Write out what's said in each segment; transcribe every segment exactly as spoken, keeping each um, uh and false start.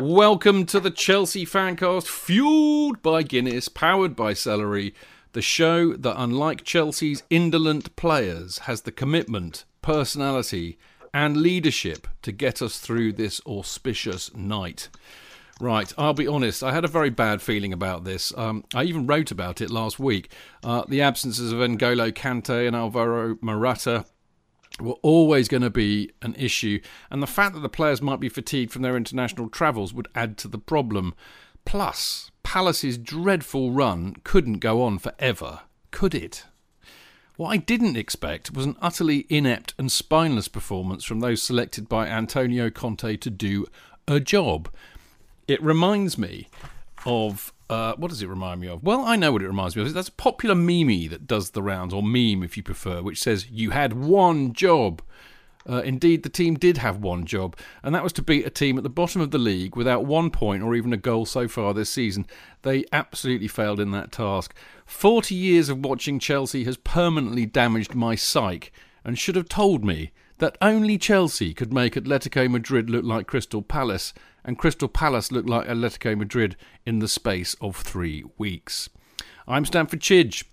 Welcome to the Chelsea Fancast, fueled by Guinness, powered by celery, the show that, unlike Chelsea's indolent players, has the commitment, personality and leadership to get us through this auspicious night. Right, I'll be honest, I had a very bad feeling about this. Um, I even wrote about it last week. Uh, the absences of N'Golo Kanté and Alvaro Morata were always going to be an issue, and the fact that the players might be fatigued from their international travels would add to the problem. Plus, Palace's dreadful run couldn't go on forever, could it? What I didn't expect was an utterly inept and spineless performance from those selected by Antonio Conte to do a job. It reminds me of... Uh, what does it remind me of? Well, I know what it reminds me of. That's a popular meme that does the rounds, or meme if you prefer, which says, you had one job. Uh, indeed, the team did have one job, and that was to beat a team at the bottom of the league without one point or even a goal so far this season. They absolutely failed in that task. Forty years of watching Chelsea has permanently damaged my psyche and should have told me that only Chelsea could make Atletico Madrid look like Crystal Palace, and Crystal Palace look like Atletico Madrid in the space of three weeks. I'm Stamford Chidge,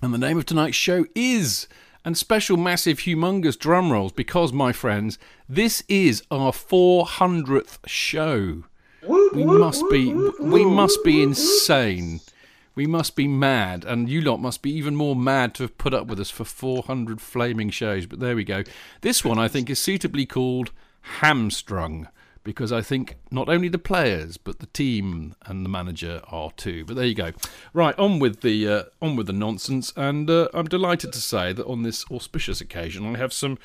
and the name of tonight's show is, and special massive humongous drum rolls, because, my friends, this is our four hundredth show. We must be, we must be insane. We must be mad, and you lot must be even more mad to have put up with us for four hundred flaming shows, but there we go. This one, I think, is suitably called Hamstrung, because I think not only the players, but the team and the manager are too. But there you go. Right, on with the uh, on with the nonsense, and uh, I'm delighted to say that on this auspicious occasion, I have some...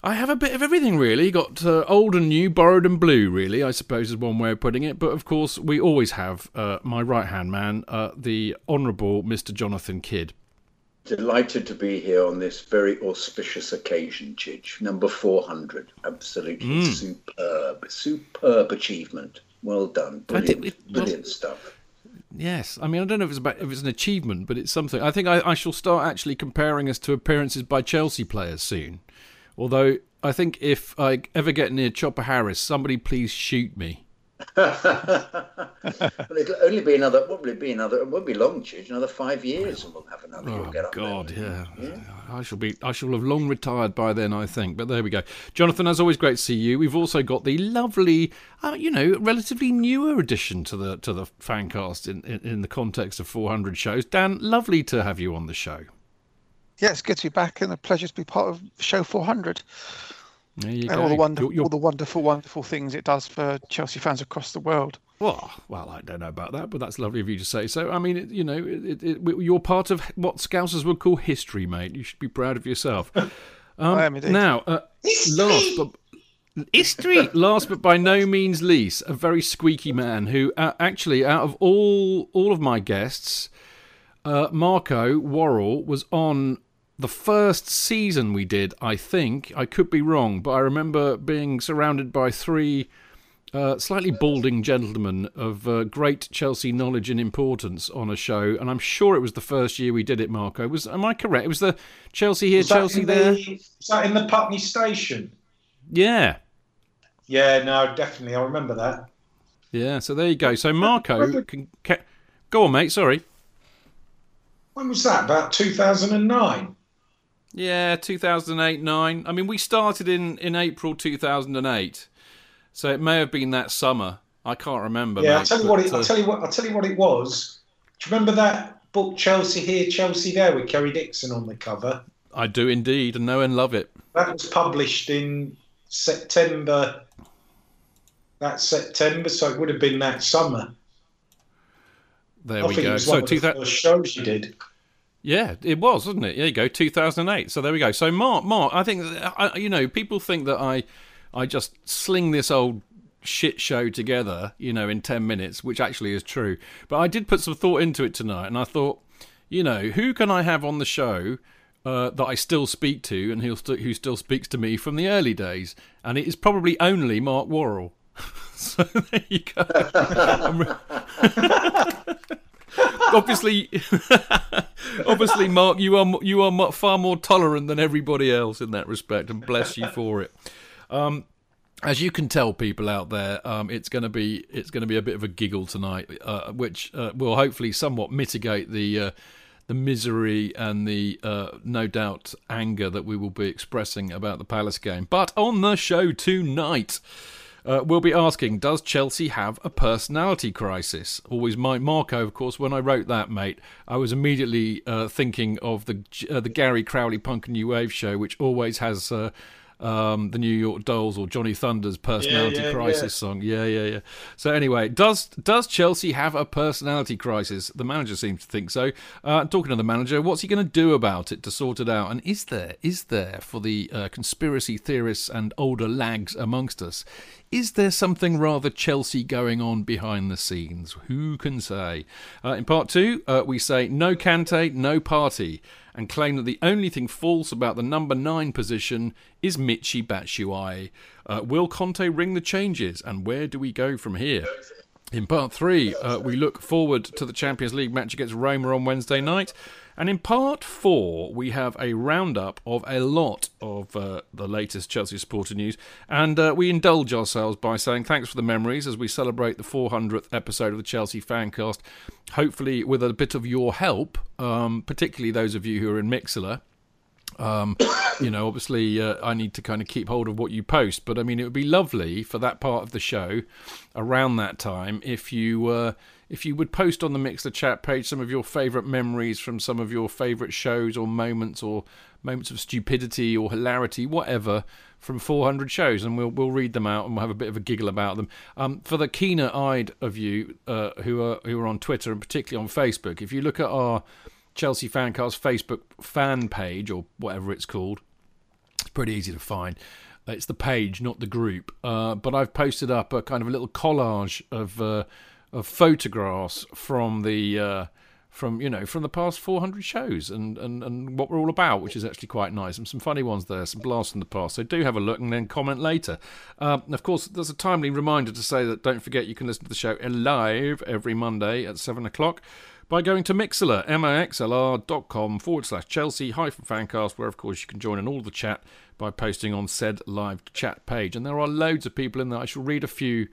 I have a bit of everything, really. Got uh, old and new, borrowed and blue, really, I suppose is one way of putting it. But, of course, we always have uh, my right-hand man, uh, the Honourable Mister Jonathan Kidd. Delighted to be here on this very auspicious occasion, Chidge. Number four hundred. Absolutely mm. superb. Superb achievement. Well done. Brilliant, it, it, brilliant well, stuff. Yes. I mean, I don't know if it's about, if it's an achievement, but it's something. I think I, I shall start actually comparing us to appearances by Chelsea players soon. Although, I think if I ever get near Chopper Harris, somebody please shoot me. Well, it'll only be another, what will it be another, it won't be long, Chidge, another five years and we'll have another. Oh, get up God, there. Yeah. yeah. I shall be, I shall have long retired by then, I think. But there we go. Jonathan, as always, great to see you. We've also got the lovely, uh, you know, relatively newer addition to the to the fancast in, in, in the context of four hundred shows. Dan, lovely to have you on the show. Yeah, it's good to be back and a pleasure to be part of show four hundred. There you and go. All the, wonderful, you're, you're... all the wonderful, wonderful things it does for Chelsea fans across the world. Well, well, I don't know about that, but that's lovely of you to say so. I mean, it, you know, it, it, it, you're part of what Scousers would call history, mate. You should be proud of yourself. Um, I am indeed. Now, uh, last but History, last but by no means least, a very squeaky man who uh, actually, out of all all of my guests, uh, Marco Warrell was on the first season we did, I think. I could be wrong, but I remember being surrounded by three uh, slightly balding gentlemen of uh, great Chelsea knowledge and importance on a show, and I'm sure it was the first year we did it, Marco. Was Am I correct? It was the Chelsea here, was Chelsea there? The, was that in the Putney Station? Yeah. Yeah, no, definitely. I remember that. Yeah, so there you go. So Marco, can, can, go on, mate. Sorry. When was that? About two thousand nine? Yeah, two thousand eight, nine. I mean, we started in, in April two thousand eight, so it may have been that summer. I can't remember. Yeah, mate, I'll tell you what. It, uh, I'll tell you what. I'll tell you what it was. Do you remember that book, Chelsea Here, Chelsea There, with Kerry Dixon on the cover? I do indeed, and know and love it. That was published in September. That September, so it would have been that summer. There I we think go. It was so one of the th- first shows you did. Yeah, it was, wasn't it? There you go, two thousand eight. So there we go. So Mark, Mark, I think I, you know, people think that I, I just sling this old shit show together, you know, in ten minutes, which actually is true. But I did put some thought into it tonight, and I thought, you know, who can I have on the show? Uh, that I still speak to, and he'll st- who still speaks to me from the early days, and it is probably only Mark Warrell. So there you go. re- obviously, obviously, Mark, you are you are far more tolerant than everybody else in that respect, and bless you for it. Um, as you can tell, people out there, um, it's going to be it's going to be a bit of a giggle tonight, uh, which uh, will hopefully somewhat mitigate the. Uh, the misery and the, uh, no doubt, anger that we will be expressing about the Palace game. But on the show tonight, uh, we'll be asking, does Chelsea have a personality crisis? Always my Marco, of course, when I wrote that, mate, I was immediately uh, thinking of the uh, the Gary Crowley Punk and New Wave show, which always has uh, um, the New York Dolls or Johnny Thunder's personality yeah, yeah, crisis yeah. song. Yeah, yeah, yeah. So anyway, does does Chelsea have a personality crisis? The manager seems to think so. Uh, talking to the manager, what's he going to do about it to sort it out? And is there, is there, for the uh, conspiracy theorists and older lags amongst us, is there something rather Chelsea going on behind the scenes? Who can say? Uh, in part two, uh, we say no Kante, no party, and claim that the only thing false about the number nine position is Michy Batshuayi. Uh, will Conte ring the changes, and where do we go from here? In part three, uh, we look forward to the Champions League match against Roma on Wednesday night. And in part four, we have a roundup of a lot of uh, the latest Chelsea supporter news. And uh, we indulge ourselves by saying thanks for the memories as we celebrate the four hundredth episode of the Chelsea Fancast, hopefully with a bit of your help, um, particularly those of you who are in Mixlr. Um, you know, obviously, uh, I need to kind of keep hold of what you post. But, I mean, it would be lovely for that part of the show around that time if you... Uh, If you would post on the Mixlr chat page some of your favourite memories from some of your favourite shows or moments or moments of stupidity or hilarity, whatever, from four hundred shows, and we'll we'll read them out and we'll have a bit of a giggle about them. Um, for the keener-eyed of you uh, who are who are on Twitter and particularly on Facebook, if you look at our Chelsea Fancast Facebook fan page or whatever it's called, it's pretty easy to find. It's the page, not the group. Uh, but I've posted up a kind of a little collage of... Uh, of photographs from the uh, from you know from the past four hundred shows and, and, and what we're all about, which is actually quite nice, and some funny ones there, some blasts from the past. So do have a look and then comment later. Uh, and of course, there's a timely reminder to say that don't forget you can listen to the show live every Monday at seven o'clock by going to Mixlr, mixlr.com forward slash Chelsea hyphen fancast, where of course you can join in all the chat by posting on said live chat page. And there are loads of people in there. I shall read a few.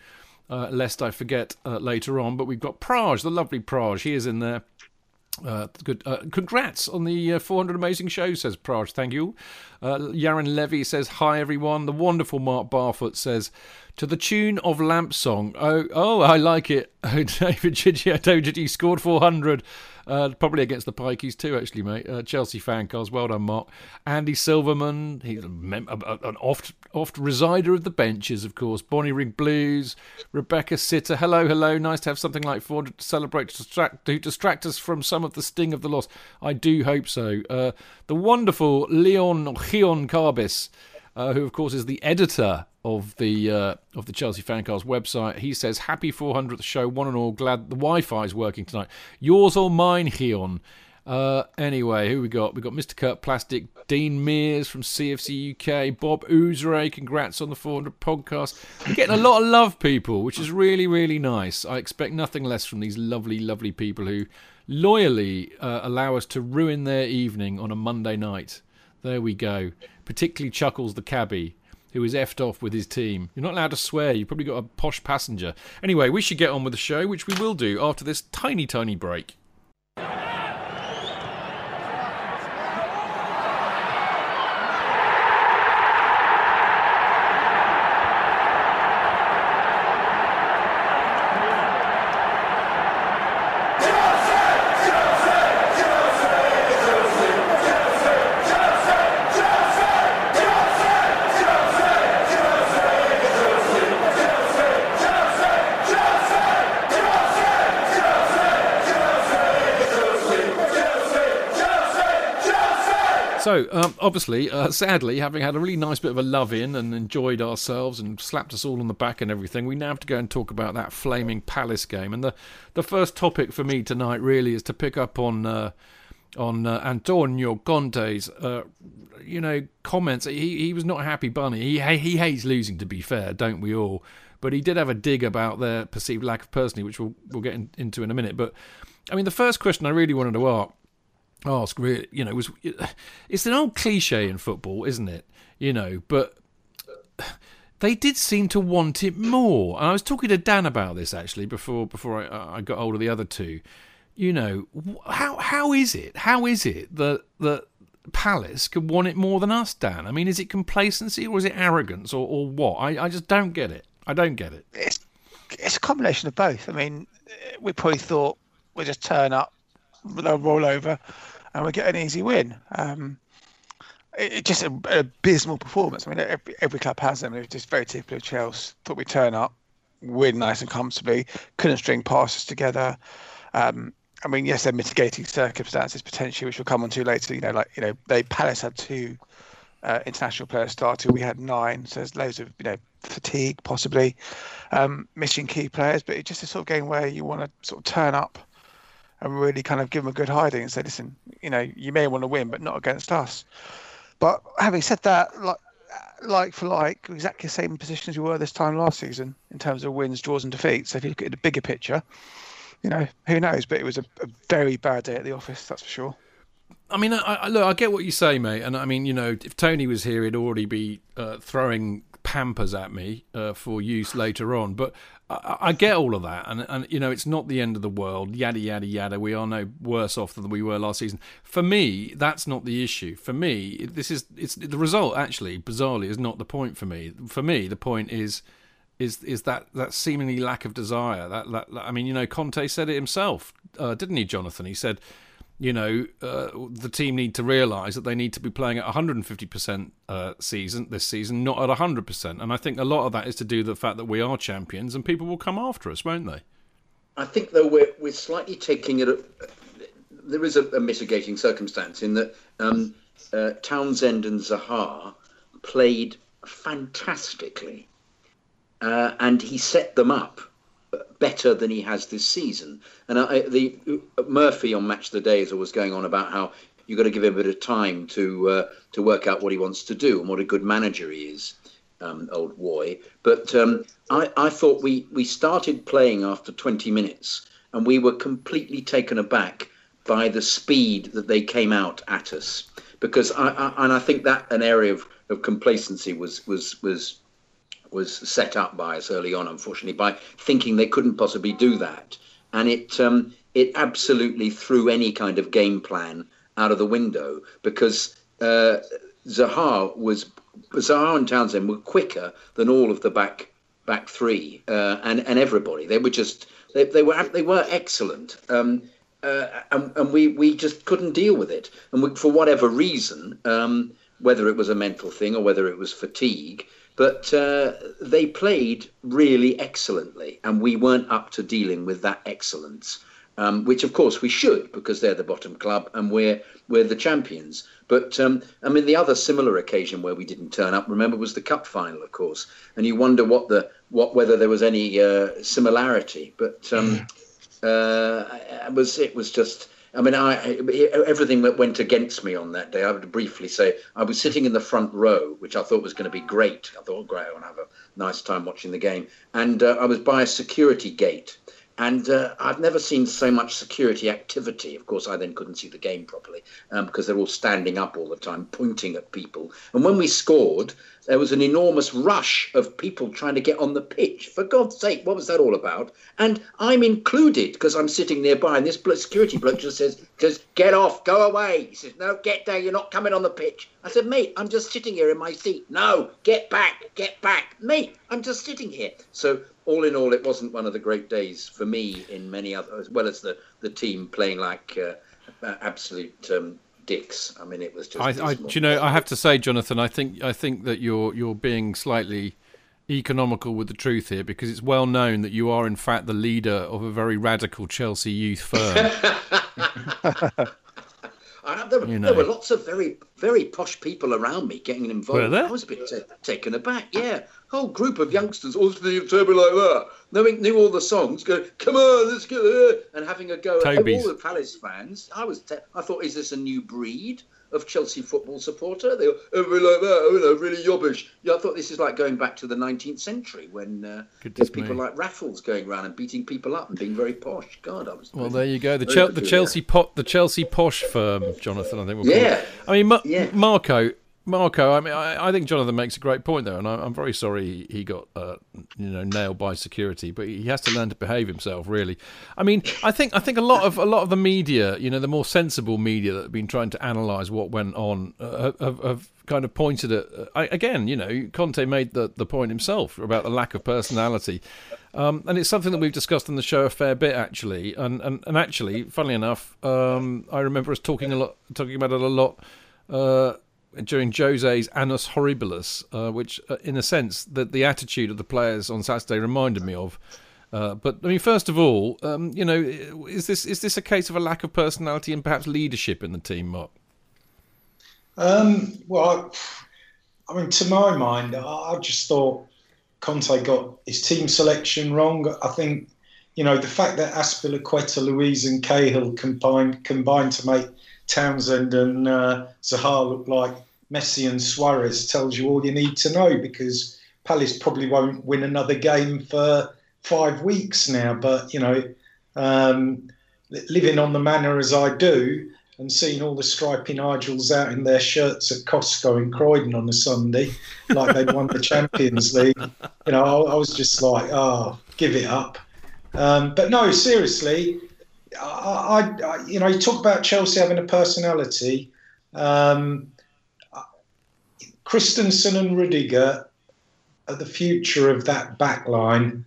Uh, lest I forget uh, later on, but we've got Praj, the lovely Praj. He is in there. Uh, good, uh, congrats on the uh, four hundred amazing shows, says Praj. Thank you. Uh, Yaron Levy says, hi, everyone. The wonderful Mark Barfoot says, to the tune of Lamp Song. Oh, oh I like it. Oh, David Gigi, David Gigi scored four hundred. Uh, probably against the Pikeys too, actually, mate. Uh, Chelsea Fancast, well done, Mark. Andy Silverman, he's a mem- an oft oft resider of the benches, of course. Bonnie Ring Blues, Rebecca Sitter. Hello, hello. Nice to have something like four hundred to celebrate, to distract, to distract us from some of the sting of the loss. I do hope so. Uh, the wonderful Leon Gion Carbis, uh, who, of course, is the editor of the uh, of the Chelsea Fancast website. He says, happy four hundredth show, one and all. Glad the Wi-Fi is working tonight. Yours or mine, Gion? Uh, anyway, who we got? We got Mister Kurt Plastic, Dean Mears from C F C U K, Bob Oozray, congrats on the four hundred podcast. We're getting a lot of love, people, which is really, really nice. I expect nothing less from these lovely, lovely people who loyally uh, allow us to ruin their evening on a Monday night. There we go. Particularly Chuckles the cabbie, who is effed off with his team. You're not allowed to swear. You've probably got a posh passenger. Anyway, we should get on with the show, which we will do after this tiny, tiny break. So, um, obviously, uh, sadly, having had a really nice bit of a love-in and enjoyed ourselves and slapped us all on the back and everything, we now have to go and talk about that flaming Palace game. And the, the first topic for me tonight really is to pick up on uh, on uh, Antonio Conte's, uh, you know, comments. He he was not a happy bunny. He he hates losing, to be fair, don't we all? But he did have a dig about their perceived lack of personality, which we'll we'll get in, into in a minute. But I mean, the first question I really wanted to ask. Ask, you know, was it's an old cliche in football, isn't it? You know, but they did seem to want it more. And I was talking to Dan about this actually before before I, I got hold of the other two. You know, how how is it? How is it that that Palace could want it more than us, Dan? I mean, is it complacency or is it arrogance or, or what? I, I just don't get it. I don't get it. It's it's a combination of both. I mean, we probably thought we'd just turn up, they'll roll over, and we get an easy win. Um, it's it just an abysmal performance. I mean, every, every club has them. It was just very typical of Chelsea. Thought we'd turn up, win nice and comfortably, couldn't string passes together. Um, I mean, yes, they're mitigating circumstances potentially, which we'll come on to later. You know, like you know, they Palace had two uh, international players starting. We had nine, so there's loads of you know fatigue possibly, um, missing key players. But it's just a sort of game where you want to sort of turn up and really kind of give them a good hiding and say, listen, you know, you may want to win, but not against us. But having said that, like, like for like, exactly the same position as we were this time last season in terms of wins, draws and defeats. So if you look at the bigger picture, you know, who knows? But it was a, a very bad day at the office, that's for sure. I mean, I, I, look, I get what you say, mate. And I mean, you know, if Tony was here, he'd already be uh, throwing pampers at me uh, for use later on. But I, I get all of that. And, and, you know, it's not the end of the world. Yada, yada, yada. We are no worse off than we were last season. For me, that's not the issue. For me, this is it's the result, actually, bizarrely, is not the point for me. For me, the point is is is that, that seemingly lack of desire. That, that I mean, you know, Conte said it himself, uh, didn't he, Jonathan? He said, you know, uh, the team need to realise that they need to be playing at one hundred fifty percent uh, season this season, not at one hundred percent. And I think a lot of that is to do with the fact that we are champions and people will come after us, won't they? I think, though, we're, we're slightly taking it... A, there is a, a mitigating circumstance in that um, uh, Townsend and Zaha played fantastically uh, and he set them up better than he has this season. And I, the Murphy on Match of the Day is always going on about how you've got to give him a bit of time to uh, to work out what he wants to do and what a good manager he is, um, old boy. But um, I, I thought we, we started playing after twenty minutes and we were completely taken aback by the speed that they came out at us. Because I, I and I think that an area of, of complacency was was was. was set up by us early on, unfortunately, by thinking they couldn't possibly do that. And it um, it absolutely threw any kind of game plan out of the window because uh, Zaha was Zaha and Townsend were quicker than all of the back back three uh, and and everybody. They were just they, they were they were excellent, um, uh, and, and we we just couldn't deal with it. And we, for whatever reason, um, whether it was a mental thing or whether it was fatigue. But uh, they played really excellently, and we weren't up to dealing with that excellence. um, which of course we should, because they're the bottom club and we're we're the champions. But um, I mean, the other similar occasion where we didn't turn up, remember, was the cup final, of course. And you wonder what the what whether there was any uh, similarity. But um, uh, it was it was just. I mean, I, everything that went against me on that day, I would briefly say, I was sitting in the front row, which I thought was going to be great. I thought, oh, great, I want to have a nice time watching the game. And uh, I was by a security gate. And uh, I've never seen so much security activity. Of course, I then couldn't see the game properly um, because they're all standing up all the time, pointing at people. And when we scored, there was an enormous rush of people trying to get on the pitch. For God's sake, what was that all about? And I'm included because I'm sitting nearby, and this security bloke just says, just get off, go away. He says, no, get down, you're not coming on the pitch. I said, mate, I'm just sitting here in my seat. No, get back, get back. Mate, I'm just sitting here. So... all in all, it wasn't one of the great days for me in many other, as well as the, the team playing like uh, absolute um, dicks. I mean, it was just. I, I, do you know, I have to say, Jonathan, I think I think that you're you're being slightly economical with the truth here, because it's well known that you are in fact the leader of a very radical Chelsea youth firm. I, there, you know. There were lots of very, very posh people around me getting involved. I was a bit t- taken aback, yeah. Whole group of youngsters, all sitting in Toby like that, knowing knew all the songs, going, come on, let's go, and having a go at all the Palace fans. I was, te- I thought, is this a new breed of Chelsea football supporter? They were everybody like that, oh, you know, really yobbish. Yeah, I thought this is like going back to the nineteenth century when uh, there's people me. like Raffles going around and beating people up and being very posh. God, I was. Well, there you go. The, Chel- the Chelsea po- the Chelsea posh firm, Jonathan. I think. We'll yeah. It. I mean, Ma- yeah. Marco. Marco, I mean, I, I think Jonathan makes a great point there, and I, I'm very sorry he got, uh, you know, nailed by security. But he has to learn to behave himself, really. I mean, I think I think a lot of a lot of the media, you know, the more sensible media that have been trying to analyse what went on, uh, have, have kind of pointed at uh, I, again, you know, Conte made the, the point himself about the lack of personality, um, and it's something that we've discussed on the show a fair bit, actually. And and, and actually, funnily enough, um, I remember us talking a lot, talking about it a lot. Uh, during Jose's Annus Horribilis, uh, which, uh, in a sense, that the attitude of the players on Saturday reminded me of. Uh, but, I mean, first of all, um, you know, is this is this a case of a lack of personality and perhaps leadership in the team, Mark? Um, well, I, I mean, to my mind, I, I just thought Conte got his team selection wrong. I think, you know, the fact that Azpilicueta, Luiz and Cahill combined, combined to make Townsend and uh, Zaha look like Messi and Suarez tells you all you need to know, because Palace probably won't win another game for five weeks now. But, you know, um, living on the manor as I do and seeing all the stripy Nigels out in their shirts at Costco in Croydon on a Sunday, like they'd won the Champions League, you know, I, I was just like, oh, give it up. Um, but no, seriously, I, I, you know, you talk about Chelsea having a personality. Um, Christensen and Rüdiger are the future of that back line.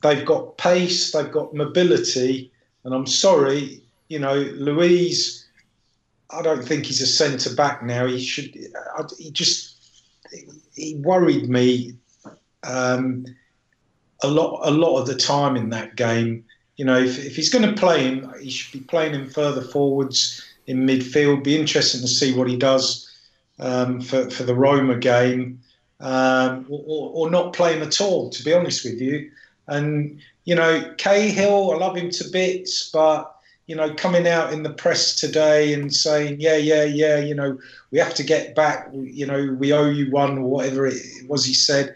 They've got pace, they've got mobility, and I'm sorry, you know, Luiz, I don't think he's a centre back now. He should. I, he just he worried me um, a lot, a lot of the time in that game. You know, if, if he's going to play him, he should be playing him further forwards in midfield. Be interesting to see what he does um, for, for the Roma game, um, or, or not play him at all, to be honest with you. And, you know, Cahill, I love him to bits, but, you know, coming out in the press today and saying, yeah, yeah, yeah, you know, we have to get back, you know, we owe you one, or whatever it was he said.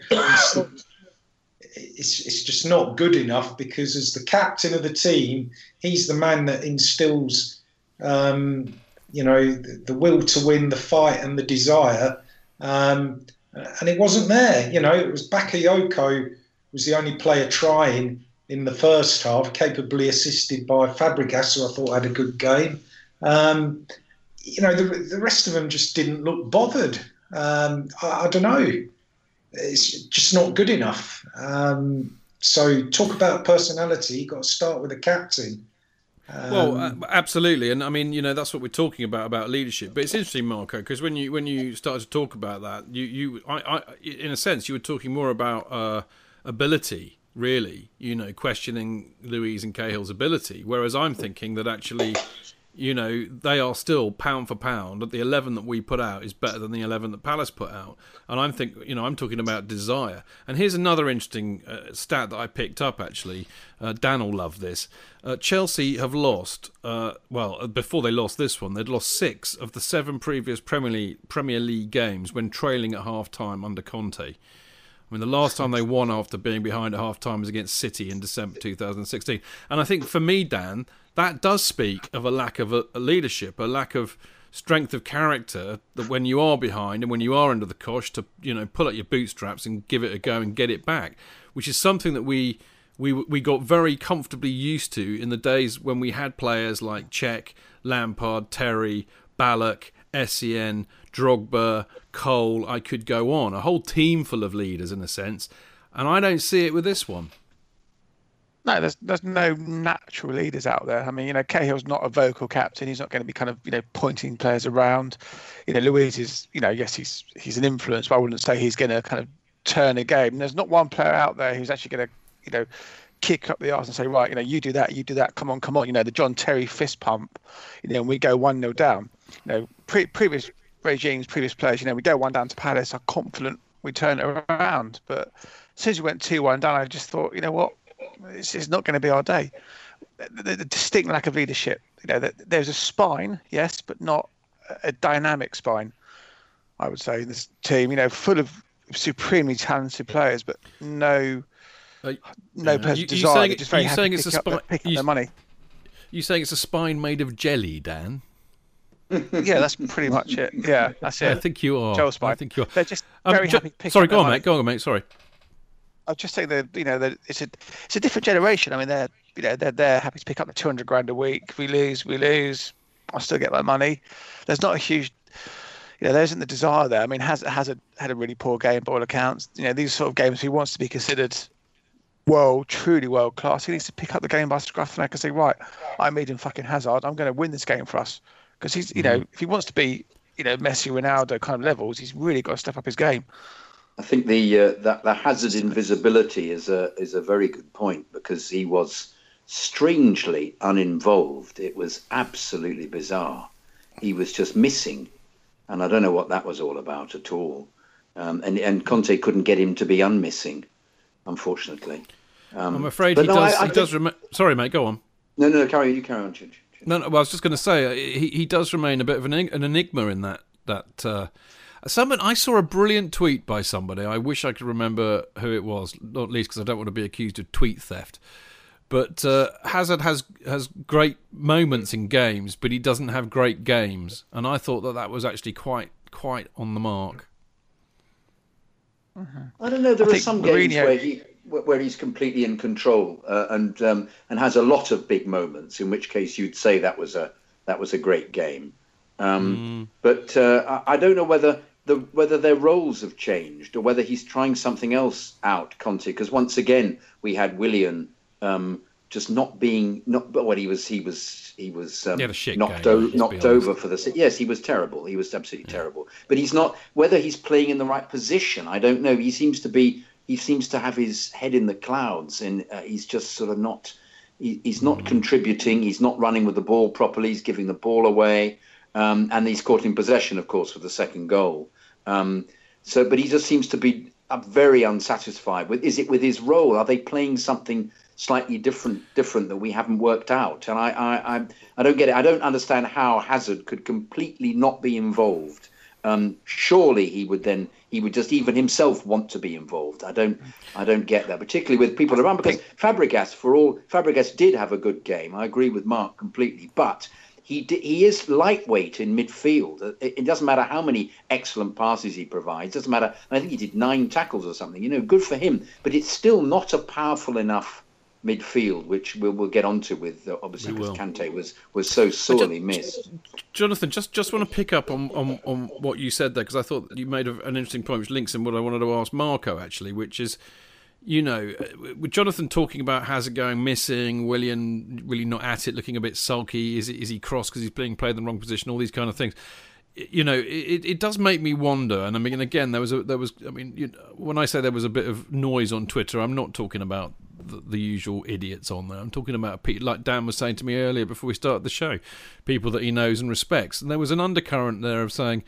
It's it's just not good enough, because as the captain of the team, he's the man that instills, um, you know, the, the will to win, the fight and the desire. Um, and it wasn't there. You know, it was Bakayoko was the only player trying in the first half, capably assisted by Fabregas, who I thought had a good game. Um, you know, the, the rest of them just didn't look bothered. Um, I, I don't know. It's just not good enough. Um, so talk about personality, you've got to start with a captain. Um, well, absolutely. And I mean, you know, that's what we're talking about, about leadership. But it's interesting, Marco, because when you when you started to talk about that, you, you I, I in a sense, you were talking more about uh, ability really, you know, questioning Luiz and Cahill's ability. Whereas I'm thinking that actually, you know, they are still pound for pound. The eleven that we put out is better than the eleven that Palace put out. And I'm think, you know, I'm talking about desire. And here's another interesting uh, stat that I picked up, actually. Uh, Dan will love this. Uh, Chelsea have lost, uh, well, before they lost this one, they'd lost six of the seven previous Premier League, Premier League games when trailing at half-time under Conte. I mean, the last time they won after being behind at half-time was against City in December two thousand sixteen. And I think for me, Dan, that does speak of a lack of a, a leadership, a lack of strength of character, that when you are behind and when you are under the cosh, to, you know, pull at your bootstraps and give it a go and get it back, which is something that we we we got very comfortably used to in the days when we had players like Cech, Lampard, Terry, Ballack, Essien, Drogba, Cole. I could go on. A whole team full of leaders, in a sense. And I don't see it with this one. No, there's there's no natural leaders out there. I mean, you know, Cahill's not a vocal captain. He's not going to be kind of, you know, pointing players around. You know, Luiz is, you know, yes, he's he's an influence, but I wouldn't say he's going to kind of turn a game. And there's not one player out there who's actually going to, you know, kick up the arse and say, right, you know, you do that, you do that, come on, come on. You know, the John Terry fist pump, you know, and we go one nil down. You know, pre- previous regimes, previous players, you know, we go one down to Palace, are confident we turn it around. But as soon as we went two one down, I just thought, you know what? It's, it's not going to be our day. The, the, the distinct lack of leadership. You know, the, there's a spine, yes, but not a, a dynamic spine. I would say in this team, you know, full of supremely talented players, but no, uh, no personal desire. Saying, just very you saying it's a spine? You money. You saying it's a spine made of jelly, Dan? Yeah, that's pretty much it. Yeah, that's it. I think you are. Joel spine. I think you are. They're just very um, ju- happy. Sorry, go on, money. mate. Go on, mate. Sorry. I'll just say that, you know, that it's a it's a different generation. I mean, they're, you know, they're they're happy to pick up the two hundred grand a week. We lose, we lose. I still get my money. There's not a huge, you know, there isn't the desire there. I mean, Hazard Hazard had a really poor game by all accounts. You know, these sort of games, if he wants to be considered world, truly world class, he needs to pick up the game by scruff and neck and say, right, I'm Eden fucking Hazard. I'm going to win this game for us, because he's, you know, if he wants to be, you know, Messi, Ronaldo kind of levels, he's really got to step up his game. I think the uh, that the Hazard's invisibility is a is a very good point, because he was strangely uninvolved. It was absolutely bizarre. He was just missing, and I don't know what that was all about at all. Um, and and Conte couldn't get him to be unmissing, unfortunately. Um, I'm afraid he no, does. I, I he think... does rem- Sorry, mate. Go on. No, no, carry you carry on. Ch- ch- ch- no, no. Well, I was just going to say he he does remain a bit of an an enigma in that that. Uh, Someone, I saw a brilliant tweet by somebody. I wish I could remember who it was, not least because I don't want to be accused of tweet theft. But uh, Hazard has has great moments in games, but he doesn't have great games. And I thought that that was actually quite quite on the mark. I don't know. There I are some Mourinho... games where he where he's completely in control uh, and um, and has a lot of big moments. In which case, you'd say that was a that was a great game. Um, mm. But uh, I, I don't know whether. The, whether their roles have changed or whether he's trying something else out, Conte, because once again we had Willian um, just not being not. But well, he was he was he was um, he knocked game, o- knocked over for the yes he was terrible he was absolutely yeah. terrible. But he's not whether he's playing in the right position. I don't know. He seems to be he seems to have his head in the clouds, and uh, he's just sort of not he, he's not mm. contributing. He's not running with the ball properly. He's giving the ball away. Um, and he's caught in possession, of course, for the second goal. Um, so, but he just seems to be very unsatisfied with. Is it with his role? Are they playing something slightly different, different that we haven't worked out? And I, I, I, I don't get it. I don't understand how Hazard could completely not be involved. Um, surely he would then he would just even himself want to be involved. I don't I don't get that, particularly with people around. Because Fabregas, for all Fabregas did have a good game. I agree with Mark completely, but. He he is lightweight in midfield. It doesn't matter how many excellent passes he provides. It doesn't matter. I think he did nine tackles or something. You know, good for him. But it's still not a powerful enough midfield, which we'll, we'll get onto with, uh, obviously, because Kanté was, was so sorely just, missed. Jonathan, just, just want to pick up on, on, on what you said there, because I thought you made an interesting point, which links in what I wanted to ask Marco, actually, which is, you know, with Jonathan talking about Hazard going missing, Willian really not at it, looking a bit sulky, is, is he cross because he's being played in the wrong position, all these kind of things. you know, it, it does make me wonder. And I mean, again, there was a, there was. I mean, you know, when I say there was a bit of noise on Twitter, I'm not talking about the, the usual idiots on there. I'm talking about people like Dan was saying to me earlier before we started the show, people that he knows and respects. And there was an undercurrent there of saying,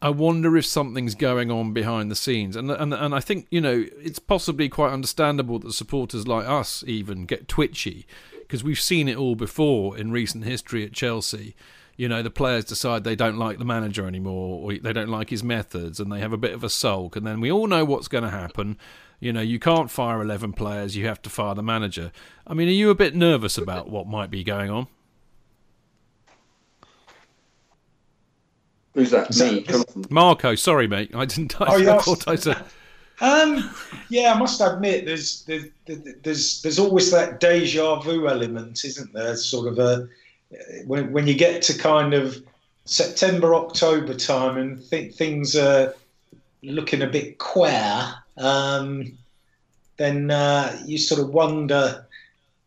I wonder if something's going on behind the scenes. And and and I think, you know, it's possibly quite understandable that supporters like us even get twitchy, because we've seen it all before in recent history at Chelsea. You know, the players decide they don't like the manager anymore, or they don't like his methods, and they have a bit of a sulk. And then we all know what's going to happen. You know, you can't fire eleven players, you have to fire the manager. I mean, are you a bit nervous about what might be going on? Who's that? Me. Marco, sorry, mate. I didn't I oh, thought I said... Um, yeah, I must admit, there's, there's, there's, there's always that deja vu element, isn't there? Sort of a... When, when you get to kind of September, October time and th- things are looking a bit queer, um, then uh, you sort of wonder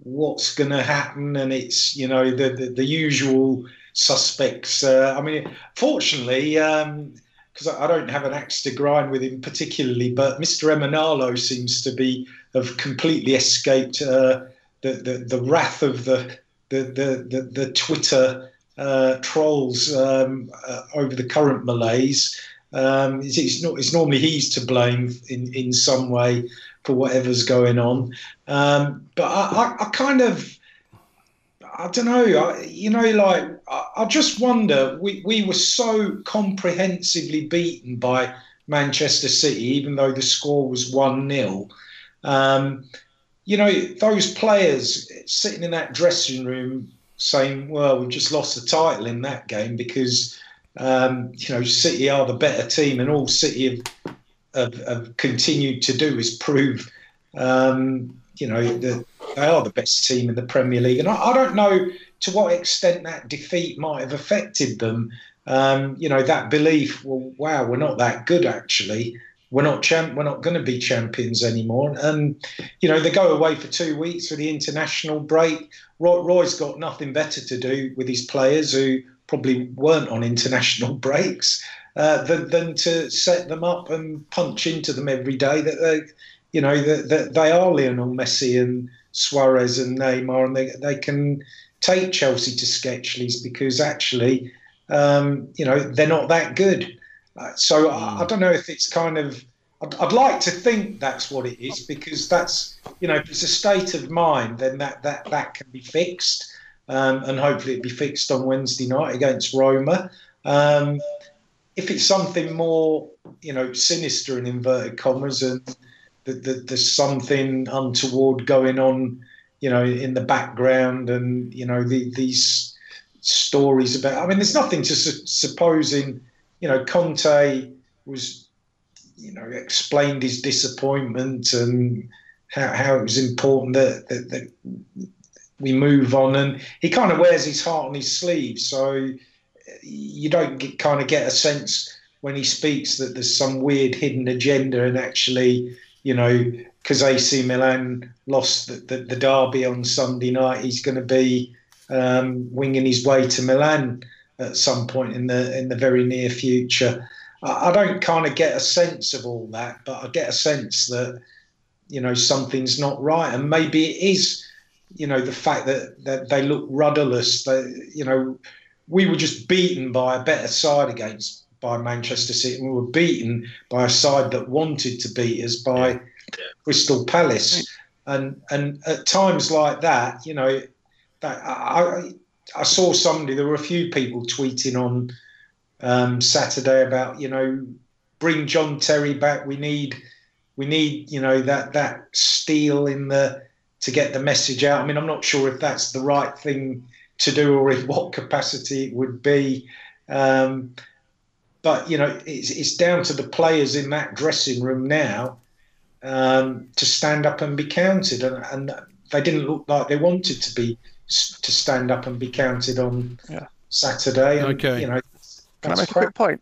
what's going to happen. And it's, you know, the, the, the usual suspects. Uh, I mean, fortunately, because um, I don't have an axe to grind with him particularly, but Mister Emanalo seems to be have completely escaped uh, the, the, the wrath of the... The, the, the, the Twitter uh, trolls um, uh, over the current malaise. Um, it's, it's, not, it's normally he's to blame in, in some way for whatever's going on. Um, but I, I, I kind of, I don't know, I, you know, like, I, I just wonder, we, we were so comprehensively beaten by Manchester City, even though the score was one nil. Um You know, those players sitting in that dressing room saying, well, we just lost the title in that game because, um, you know, City are the better team, and all City have, have, have continued to do is prove, um, you know, that they are the best team in the Premier League. And I, I don't know to what extent that defeat might have affected them. Um, you know, that belief, well, wow, we're not that good, actually. We're not champ. We're not going to be champions anymore. And, you know, they go away for two weeks for the international break. Roy, Roy's got nothing better to do with his players, who probably weren't on international breaks, uh, than, than to set them up and punch into them every day that they, you know, that, that they are Lionel Messi and Suarez and Neymar, and they they can take Chelsea to Sketchley's because actually, um, you know, they're not that good. So I don't know if it's kind of, I'd, I'd like to think that's what it is, because that's, you know, if it's a state of mind, then that that, that can be fixed, um, and hopefully it'll be fixed on Wednesday night against Roma. Um, if it's something more, you know, sinister in inverted commas, and the, the, there's something untoward going on, you know, in the background, and, you know, the, these stories about, I mean, there's nothing to su- supposing. You know, Conte was, you know, explained his disappointment and how, how it was important that, that, that we move on. And he kind of wears his heart on his sleeve. So you don't get, kind of get a sense when he speaks that there's some weird hidden agenda. And actually, you know, because A C Milan lost the, the, the derby on Sunday night, he's going to be um, winging his way to Milan at some point in the in the very near future. I, I don't kind of get a sense of all that, but I get a sense that, you know, something's not right, and maybe it is, you know, the fact that, that they look rudderless. They, you know, we were just beaten by a better side against by Manchester City, and we were beaten by a side that wanted to beat us by yeah. Crystal Palace, and and at times like that, you know, that I. I I saw somebody, there were a few people tweeting on um, Saturday about, you know, bring John Terry back. We need, we need, you know, that, that steel in the, to get the message out. I mean, I'm not sure if that's the right thing to do or in what capacity it would be. Um, but, you know, it's, it's down to the players in that dressing room now um, to stand up and be counted. And, and they didn't look like they wanted to be to stand up and be counted on yeah. Saturday. And, okay. You know, can I make crap. a quick point?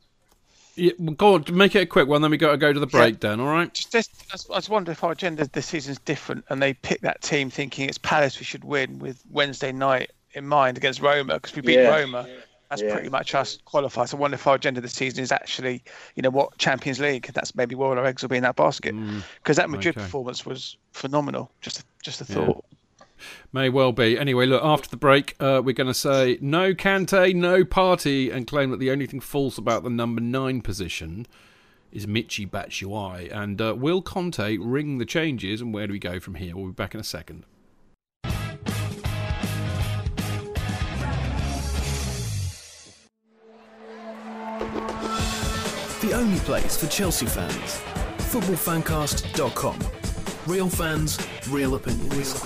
Yeah, well, go on, make it a quick one, then we got to go to the break, Dan, all right? Just, just, I just wonder if our agenda this season's different, and they pick that team thinking it's Palace we should win with Wednesday night in mind against Roma, because we beat yeah. Roma. Yeah. That's yeah. pretty much us qualified. So one of our agenda this season is actually, you know, what Champions League. That's maybe where all our eggs will be in that basket, because mm, that Madrid okay. performance was phenomenal. Just, just a thought. Yeah. May well be. Anyway, look, after the break, uh, we're going to say no Kante, no party, and claim that the only thing false about the number nine position is Michy Batshuayi. And uh, will Conte ring the changes, and where do we go from here? We'll be back in a second. The only place for Chelsea fans. football fancast dot com. Real fans, real opinions.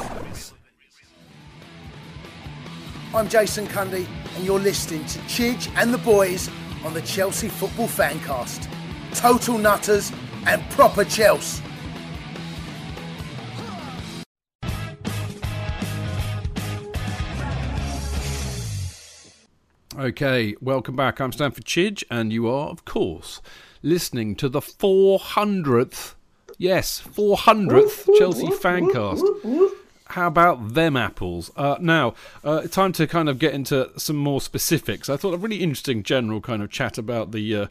I'm Jason Cundy, and you're listening to Chidge and the boys on the Chelsea Football Fancast. Total nutters and proper Chelsea. Okay, welcome back. I'm Stanford Chidge, and you are, of course, listening to the four hundredth, yes, four hundredth Chelsea Fancast. How about them apples? Uh, now, uh, time to kind of get into some more specifics. I thought a really interesting general kind of chat about the uh,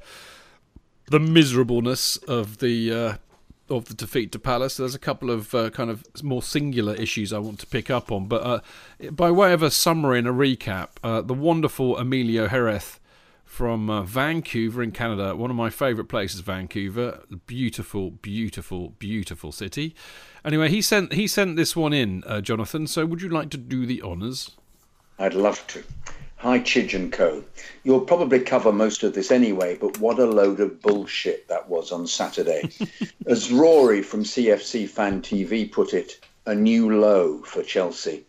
the miserableness of the uh, of the defeat to Palace. There's a couple of uh, kind of more singular issues I want to pick up on, but uh, by way of a summary and a recap, uh, the wonderful Emilio Jerez from uh, Vancouver in Canada, one of my favourite places, Vancouver, beautiful, beautiful, beautiful city. Anyway, he sent he sent this one in, uh, Jonathan. So, would you like to do the honours? I'd love to. Hi, Chidge and Co. You'll probably cover most of this anyway, but what a load of bullshit that was on Saturday. As Rory from C F C Fan T V put it, a new low for Chelsea.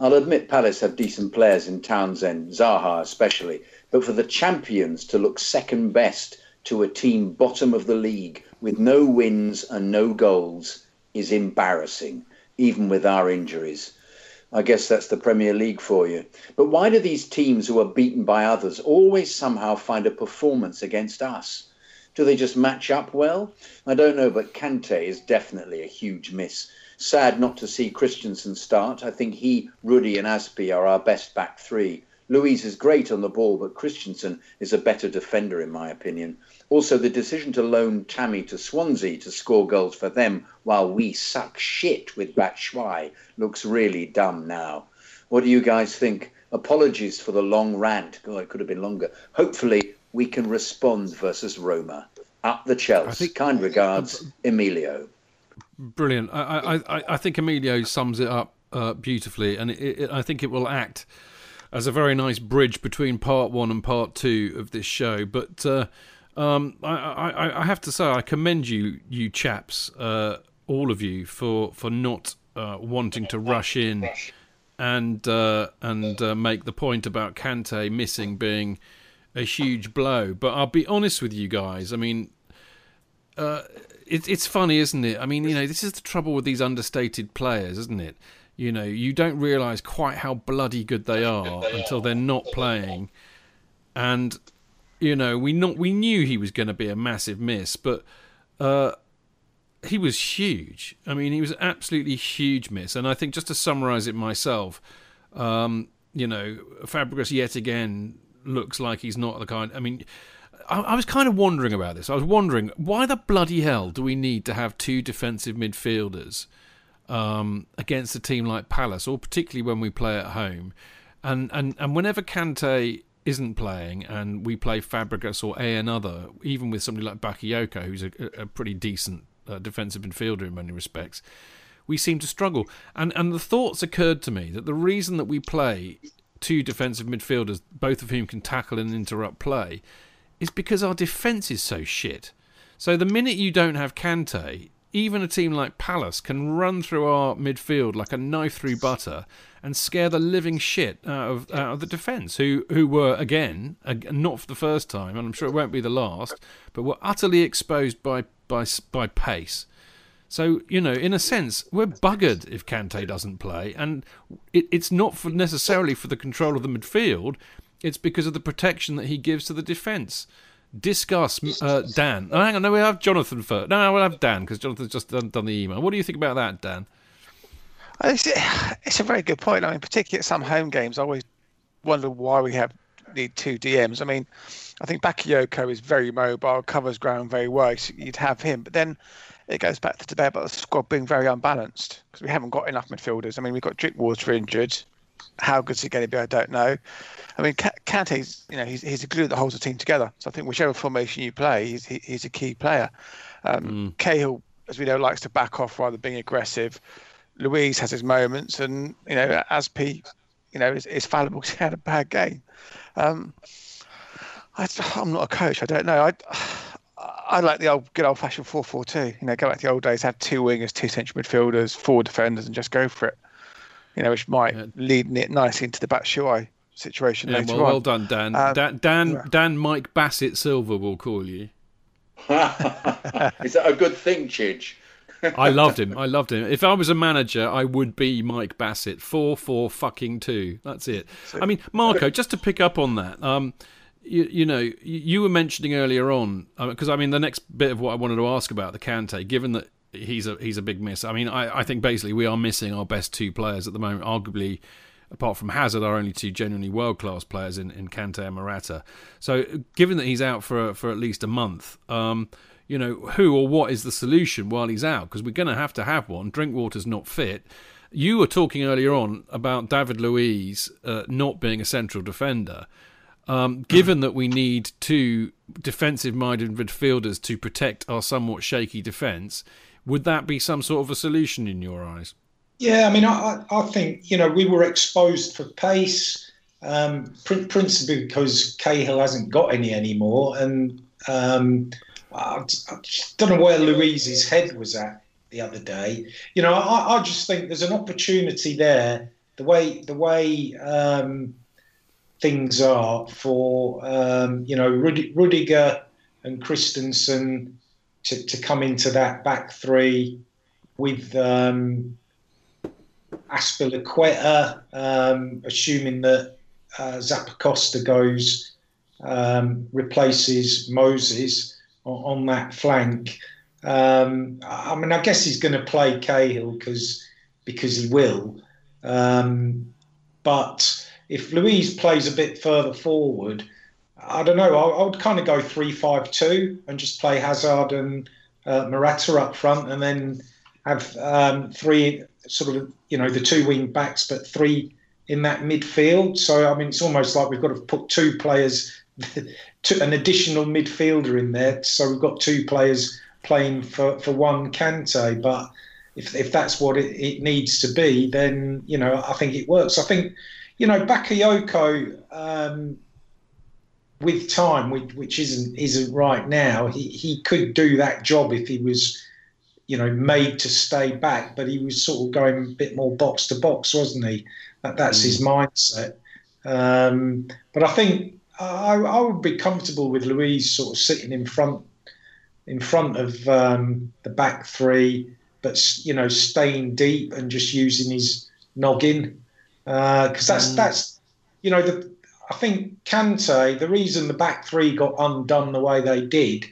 I'll admit Palace have decent players in Townsend, Zaha especially, but for the champions to look second best to a team bottom of the league with no wins and no goals is embarrassing, even with our injuries. I guess that's the Premier League for you. But why do these teams who are beaten by others always somehow find a performance against us? Do they just match up well? I don't know, but Kante is definitely a huge miss. Sad not to see Christensen start. I think he, Rudi and Azpi are our best back three. Luiz is great on the ball, but Christensen is a better defender, in my opinion. Also, the decision to loan Tammy to Swansea to score goals for them while we suck shit with Batshuayi looks really dumb now. What do you guys think? Apologies for the long rant. God, it could have been longer. Hopefully, we can respond versus Roma. Up the Chelsea. Kind regards, Emilio. Brilliant. I, I, I think Emilio sums it up uh, beautifully, and it, it, I think it will act as a very nice bridge between part one and part two of this show. But uh, um, I, I, I have to say, I commend you, you chaps, uh, all of you, for for not uh, wanting to rush in and uh, and uh, make the point about Kante missing being a huge blow. But I'll be honest with you guys. I mean. Uh, It, it's funny, isn't it? I mean, you know, this is the trouble with these understated players, isn't it? You know, you don't realise quite how bloody good they are until they're not playing. And, you know, we not we knew he was going to be a massive miss, but uh, he was huge. I mean, he was an absolutely huge miss. And I think, just to summarise it myself, um, you know, Fabregas yet again looks like he's not the kind... I mean... I was kind of wondering about this. I was wondering, why the bloody hell do we need to have two defensive midfielders um, against a team like Palace, or particularly when we play at home? And, and, and whenever Kante isn't playing and we play Fabregas or a another, even with somebody like Bakayoko, who's a, a pretty decent uh, defensive midfielder in many respects, we seem to struggle. And, and the thoughts occurred to me that the reason that we play two defensive midfielders, both of whom can tackle and interrupt play, is because our defence is so shit. So the minute you don't have Kante, even a team like Palace can run through our midfield like a knife through butter and scare the living shit out of, out of the defence, who who were, again, not for the first time, and I'm sure it won't be the last, but were utterly exposed by by, by pace. So, you know, in a sense, we're buggered if Kante doesn't play, and it, it's not for necessarily for the control of the midfield. It's because of the protection that he gives to the defence. Discuss, uh, Dan. Oh, hang on, no, we have Jonathan first. No, we'll have Dan, because Jonathan's just done, done the email. What do you think about that, Dan? It's, it's a very good point. I mean, particularly at some home games, I always wonder why we have need two D Ms. I mean, I think Bakayoko is very mobile, covers ground very well. So you'd have him. But then it goes back to today about the squad being very unbalanced because we haven't got enough midfielders. I mean, we've got Drinkwater injured. How good's he going to be? I don't know. I mean, Kante's, you know, he's he's the glue that holds the team together. So I think whichever formation you play, he's he's a key player. Um, mm. Cahill, as we know, likes to back off rather than being aggressive. Luiz has his moments, and you know, Azpi, you know, is, is fallible because he had a bad game. Um, I, I'm not a coach. I don't know. I I like the old good old-fashioned four four two. You know, go back to the old days, have two wingers, two central midfielders, four defenders, and just go for it. You know, which might yeah. lead it nicely into the Batshuayi situation yeah, later well, on. Well done, Dan. Um, Dan, Dan, yeah. Dan, Mike Bassett Silver will call you. Is that a good thing, Chidge? I loved him. I loved him. If I was a manager, I would be Mike Bassett. Four, four, fucking two. That's it. I mean, Marco, just to pick up on that, um, you, you know, you were mentioning earlier on because uh, I mean, the next bit of what I wanted to ask about the Kante, given that he's a he's a big miss. I mean, I, I think basically we are missing our best two players at the moment. Arguably, apart from Hazard, are only two genuinely world class players in in Kanté and Morata. So, given that he's out for for at least a month. Um, You know, who or what is the solution while he's out? Because we're going to have to have one. Drinkwater's not fit. You were talking earlier on about David Luiz uh, not being a central defender. Um, given that we need two defensive-minded midfielders to protect our somewhat shaky defence, would that be some sort of a solution in your eyes? Yeah, I mean, I, I think, you know, we were exposed for pace, um, principally because Cahill hasn't got any anymore. And... Um, I don't know where Louise's head was at the other day. You know, I, I just think there's an opportunity there. The way the way um, things are for um, you know Rüd- Rüdiger and Christensen to, to come into that back three with um, Azpilicueta, um, assuming that uh, Zappacosta goes um, replaces Moses on that flank. Um, I mean, I guess he's going to play Cahill because because he will. Um, but if Luiz plays a bit further forward, I don't know, I, I would kind of go three five two and just play Hazard and uh, Morata up front and then have um, three sort of, you know, the two wing backs, but three in that midfield. So, I mean, it's almost like we've got to put two players... To an additional midfielder in there, so we've got two players playing for, for one Kante. But if if that's what it, it needs to be, then you know I think it works. I think you know Bakayoko um, with time, with, which isn't isn't right now. He he could do that job if he was you know made to stay back, but he was sort of going a bit more box to box, wasn't he? That that's mm. his mindset. Um, but I think. I, I would be comfortable with Luiz sort of sitting in front, in front of um, the back three, but you know, staying deep and just using his noggin because uh, that's that's you know, the, I think Kante. The reason the back three got undone the way they did,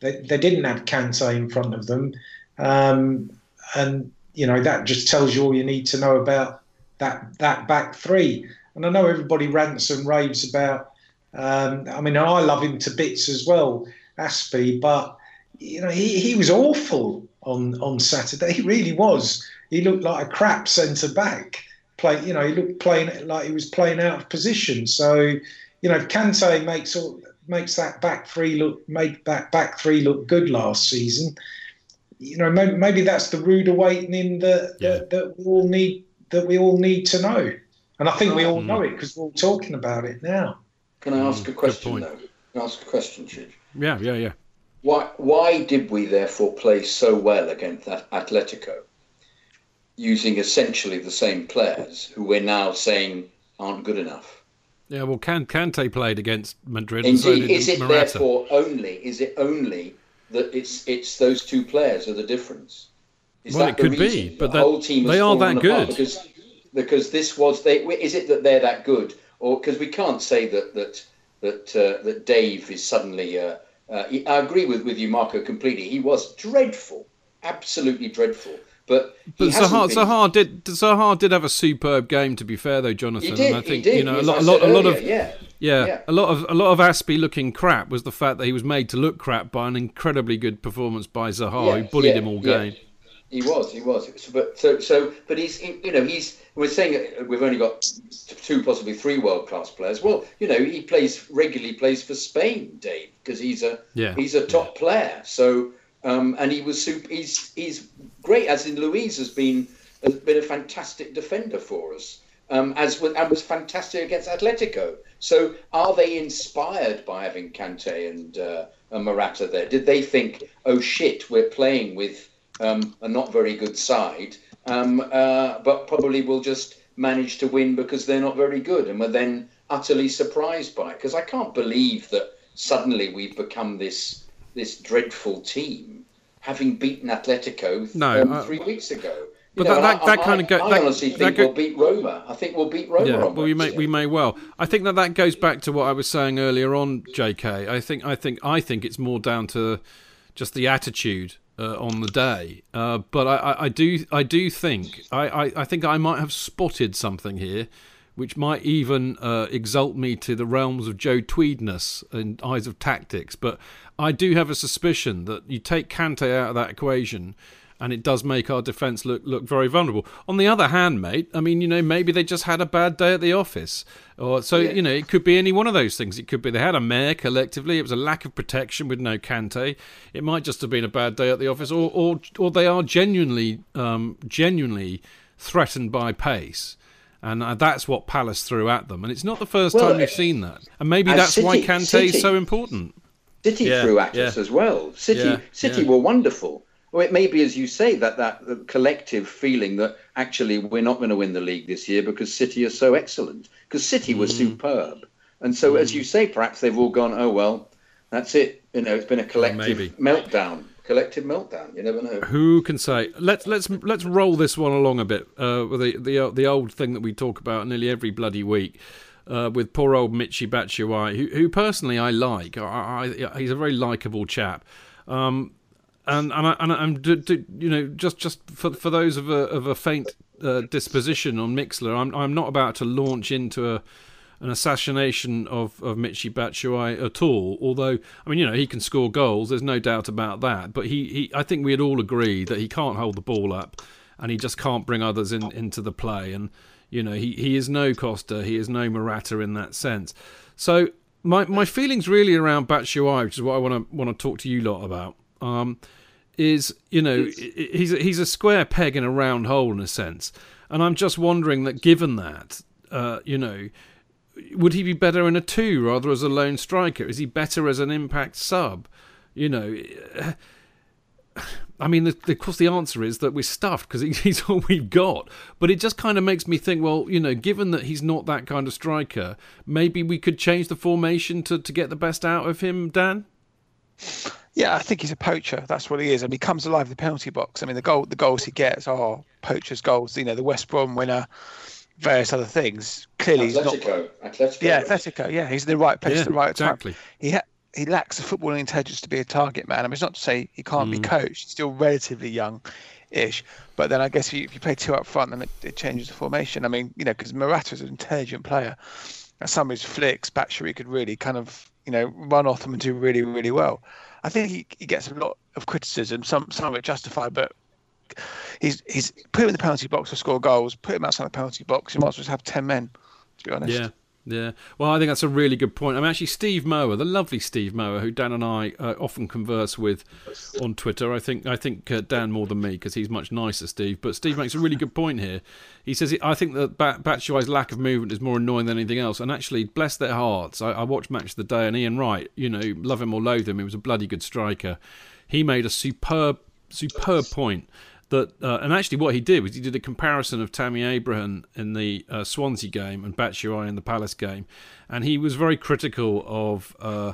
they they didn't have Kante in front of them, um, and you know that just tells you all you need to know about that that back three. And I know everybody rants and raves about. Um, I mean, I love him to bits as well, Aspie, but, you know, he, he was awful on, on Saturday. He really was. He looked like a crap centre-back. Play, you know, he looked playing like he was playing out of position. So, you know, Kante makes all, makes that back three look, made that back three look good last season. You know, maybe, maybe that's the rude awakening that, yeah. that, that we all need that we all need to know. And I think we all know it because we're all talking about it now. Can I ask a question, though? Can I ask a question, Chidge? Yeah, yeah, yeah. Why, why did we, therefore, play so well against that Atletico, using essentially the same players who we're now saying aren't good enough? Yeah, well, Kante played against Madrid. Indeed, so did is it Morata. Therefore only, is it only that it's it's those two players are the difference? Is well, that it could be, but the that, whole team they are that good. Because, because this was... They, is it that they're that good? Or because we can't say that that that uh, that Dave is suddenly. Uh, uh, I agree with, with you, Marco, completely. He was dreadful, absolutely dreadful. But but Zaha, been... Zaha did Zaha did have a superb game. To be fair, though, Jonathan, he did, and I think he did. you know a lot, a lot, earlier, a lot of yeah. Yeah, yeah, a lot of a lot of Aspie looking crap was the fact that he was made to look crap by an incredibly good performance by Zaha, yeah, who bullied yeah, him all yeah. game. He was, he was. So, but so, so, but he's, you know, he's. We're saying we've only got two, possibly three world class players. Well, you know, he plays regularly plays for Spain, Dave, because he's a yeah. he's a top yeah. player. So, um, and he was super. He's he's great. As in, Luiz has been has been a fantastic defender for us. Um, as with, and was fantastic against Atletico. So are they inspired by having Kanté and, uh, and Morata there? Did they think, oh shit, we're playing with um, a not very good side, um, uh, but probably we'll just manage to win because they're not very good, and we're then utterly surprised by it? Because I can't believe that suddenly we've become this this dreadful team, having beaten Atletico no, um, I... three weeks ago. But you know, that, that, that I, kind of go, I that, honestly think that go, we'll beat Roma. I think we'll beat Roma. Yeah, well, we may we may well. I think that that goes back to what I was saying earlier on, J K. I think I think I think it's more down to just the attitude uh, on the day. Uh, but I, I, I do I do think I, I, I think I might have spotted something here, which might even uh, exalt me to the realms of Joe Tweedness in eyes of tactics. But I do have a suspicion that you take Kanté out of that equation, and it does make our defence look look very vulnerable. On the other hand, mate, I mean, you know, maybe they just had a bad day at the office. or So, yeah. you know, it could be any one of those things. It could be they had a mare collectively. It was a lack of protection with no Kanté. It might just have been a bad day at the office. Or or, or they are genuinely, um, genuinely threatened by pace. And that's what Palace threw at them. And it's not the first well, time we've seen that. And maybe that's City, why Kanté is so important. City yeah, threw at yeah. us as well. City, yeah, City yeah. were wonderful. Well, it may be, as you say, that that the collective feeling that actually we're not going to win the league this year because City are so excellent. Because City were mm. superb, and so mm. as you say, perhaps they've all gone, oh well, that's it. You know, it's been a collective yeah, meltdown. Collective meltdown. You never know. Who can say? Let's let's let's roll this one along a bit uh, with the the the old thing that we talk about nearly every bloody week. Uh, with poor old Michy Batshuayi, who, who personally I like. I, I, he's a very likable chap. Um, And and I, and I'm do, do, you know just, just for for those of a of a faint uh, disposition on Mixlr, I'm I'm not about to launch into a an assassination of of Michy Batshuayi at all. Although I mean you know he can score goals, there's no doubt about that. But he, he I think we'd all agree that he can't hold the ball up, and he just can't bring others in, into the play. And you know he, he is no Costa, he is no Morata in that sense. So my my feelings really around Batshuayi, which is what I want to want to talk to you lot about. Um, is you know he's he's a square peg in a round hole in a sense, and I'm just wondering that given that uh, you know would he be better in a two rather as a lone striker? Is he better as an impact sub? You know, I mean, the, the, of course the answer is that we're stuffed because he, he's all we've got. But it just kind of makes me think. Well, you know, given that he's not that kind of striker, maybe we could change the formation to to get the best out of him, Dan. Yeah, I think he's a poacher. That's what he is. I mean, he comes alive in the penalty box. I mean, the goal, the goals he gets are poachers' goals. You know, the West Brom winner, various other things. Clearly, Atletico. he's not. Atletico. Yeah, Atletico. Yeah, he's in the right place yeah, at the right exactly. time. He ha- he lacks the footballing intelligence to be a target man. I mean, it's not to say he can't mm. be coached. He's still relatively young-ish. But then I guess if you, if you play two up front, then it, it changes the formation. I mean, you know, because Morata is an intelligent player. And some of his flicks, Batshuayi could really kind of, you know, run off them and do really, really well. I think he, he gets a lot of criticism, some some of it justified, but he's he's put him in the penalty box to score goals, put him outside the penalty box, he might as well just have ten men, to be honest. Yeah, yeah. Well, I think that's a really good point. I mean, actually, Steve Mower, the lovely Steve Mower, who Dan and I uh, often converse with on Twitter, I think I think uh, Dan more than me, because he's much nicer, Steve, but Steve makes a really good point here. He says, I think that Batshuayi's lack of movement is more annoying than anything else. And actually, bless their hearts, I, I watched Match of the Day, and Ian Wright, you know, love him or loathe him, he was a bloody good striker. He made a superb, superb point. That uh, And actually what he did was he did a comparison of Tammy Abraham in the uh, Swansea game and Batshuayi in the Palace game. And he was very critical of... Uh,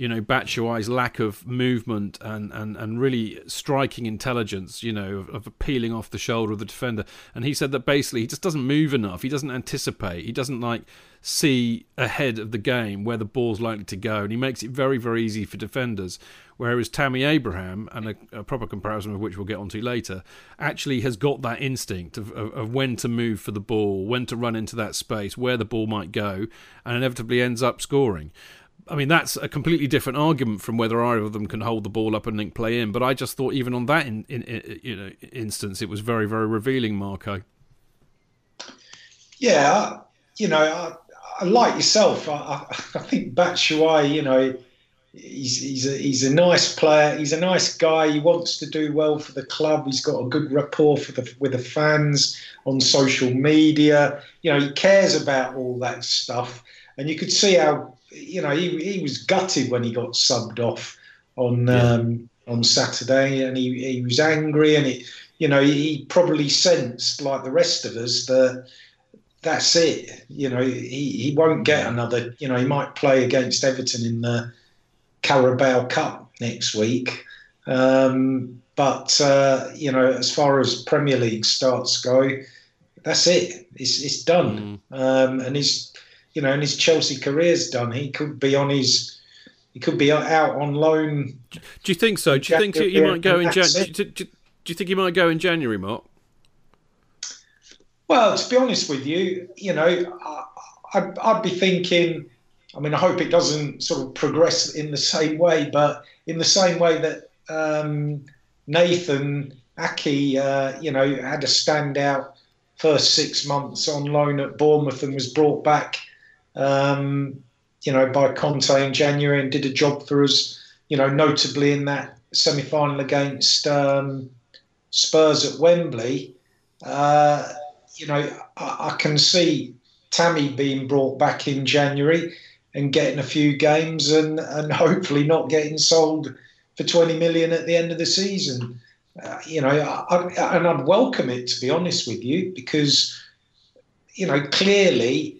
you know, Batshuayi's lack of movement and, and, and really striking intelligence, you know, of, of peeling off the shoulder of the defender. And he said that basically he just doesn't move enough. He doesn't anticipate. He doesn't, like, see ahead of the game where the ball's likely to go. And he makes it very, very easy for defenders. Whereas Tammy Abraham, and a, a proper comparison of which we'll get onto later, actually has got that instinct of, of, of when to move for the ball, when to run into that space, where the ball might go, and inevitably ends up scoring. I mean, that's a completely different argument from whether either of them can hold the ball up and link play in. But I just thought even on that in, in, in, you know, instance, it was very, very revealing, Marco. Yeah, you know, I, I like yourself. I, I think Batshuayi, you know, he's he's a, he's a nice player. He's a nice guy. He wants to do well for the club. He's got a good rapport for the, with the fans on social media. You know, he cares about all that stuff. And you could see how... You know, he he was gutted when he got subbed off on yeah. um, on Saturday, and he, he was angry, and it, you know, he probably sensed, like the rest of us, that that's it. You know, he, he won't get another. You know, he might play against Everton in the Carabao Cup next week, um, but uh, you know, as far as Premier League starts go, that's it. It's it's done, mm. um, and he's. You know, and his Chelsea career's done. He could be on his, he could be out on loan. Do you think so? Do you think he, he might go in January? Do, do, do you think he might go in January, Mark? Well, to be honest with you, you know, I, I'd, I'd be thinking. I mean, I hope it doesn't sort of progress in the same way, but in the same way that um, Nathan Aki, uh, you know, had a standout first six months on loan at Bournemouth and was brought back. Um, you know, by Conte in January, and did a job for us, you know, notably in that semi-final against um, Spurs at Wembley. Uh, you know, I, I can see Tammy being brought back in January and getting a few games and, and hopefully not getting sold for twenty million at the end of the season. Uh, you know, I, I, and I'd welcome it, to be honest with you, because, you know, clearly...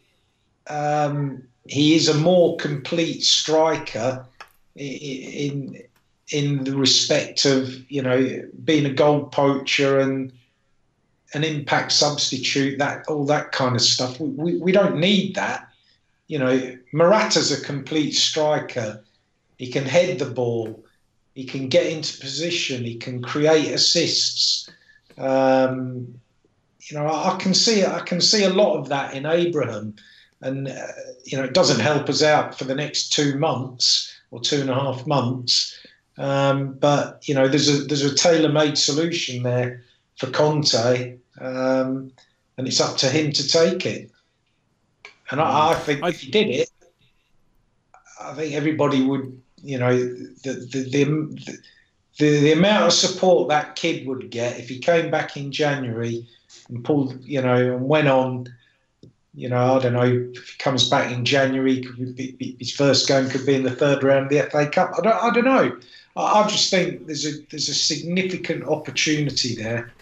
Um, he is a more complete striker in in the respect of, you know, being a goal poacher and an impact substitute, that all that kind of stuff. We, we, we don't need that. You know, Morata's a complete striker. He can head the ball. He can get into position. He can create assists. Um, you know, I, I can see I can see a lot of that in Abraham. And, uh, you know, it doesn't help us out for the next two months or two and a half months. Um, but, you know, there's a there's a tailor-made solution there for Conte, um, and it's up to him to take it. And I, I think I, if he did it, I think everybody would, you know, the the, the the the amount of support that kid would get if he came back in January and pulled, you know, and went on. You know, I don't know, if he comes back in January, could be, his first game could be in the third round of the F A Cup. I don't, I don't know. I, I just think there's a there's a significant opportunity there.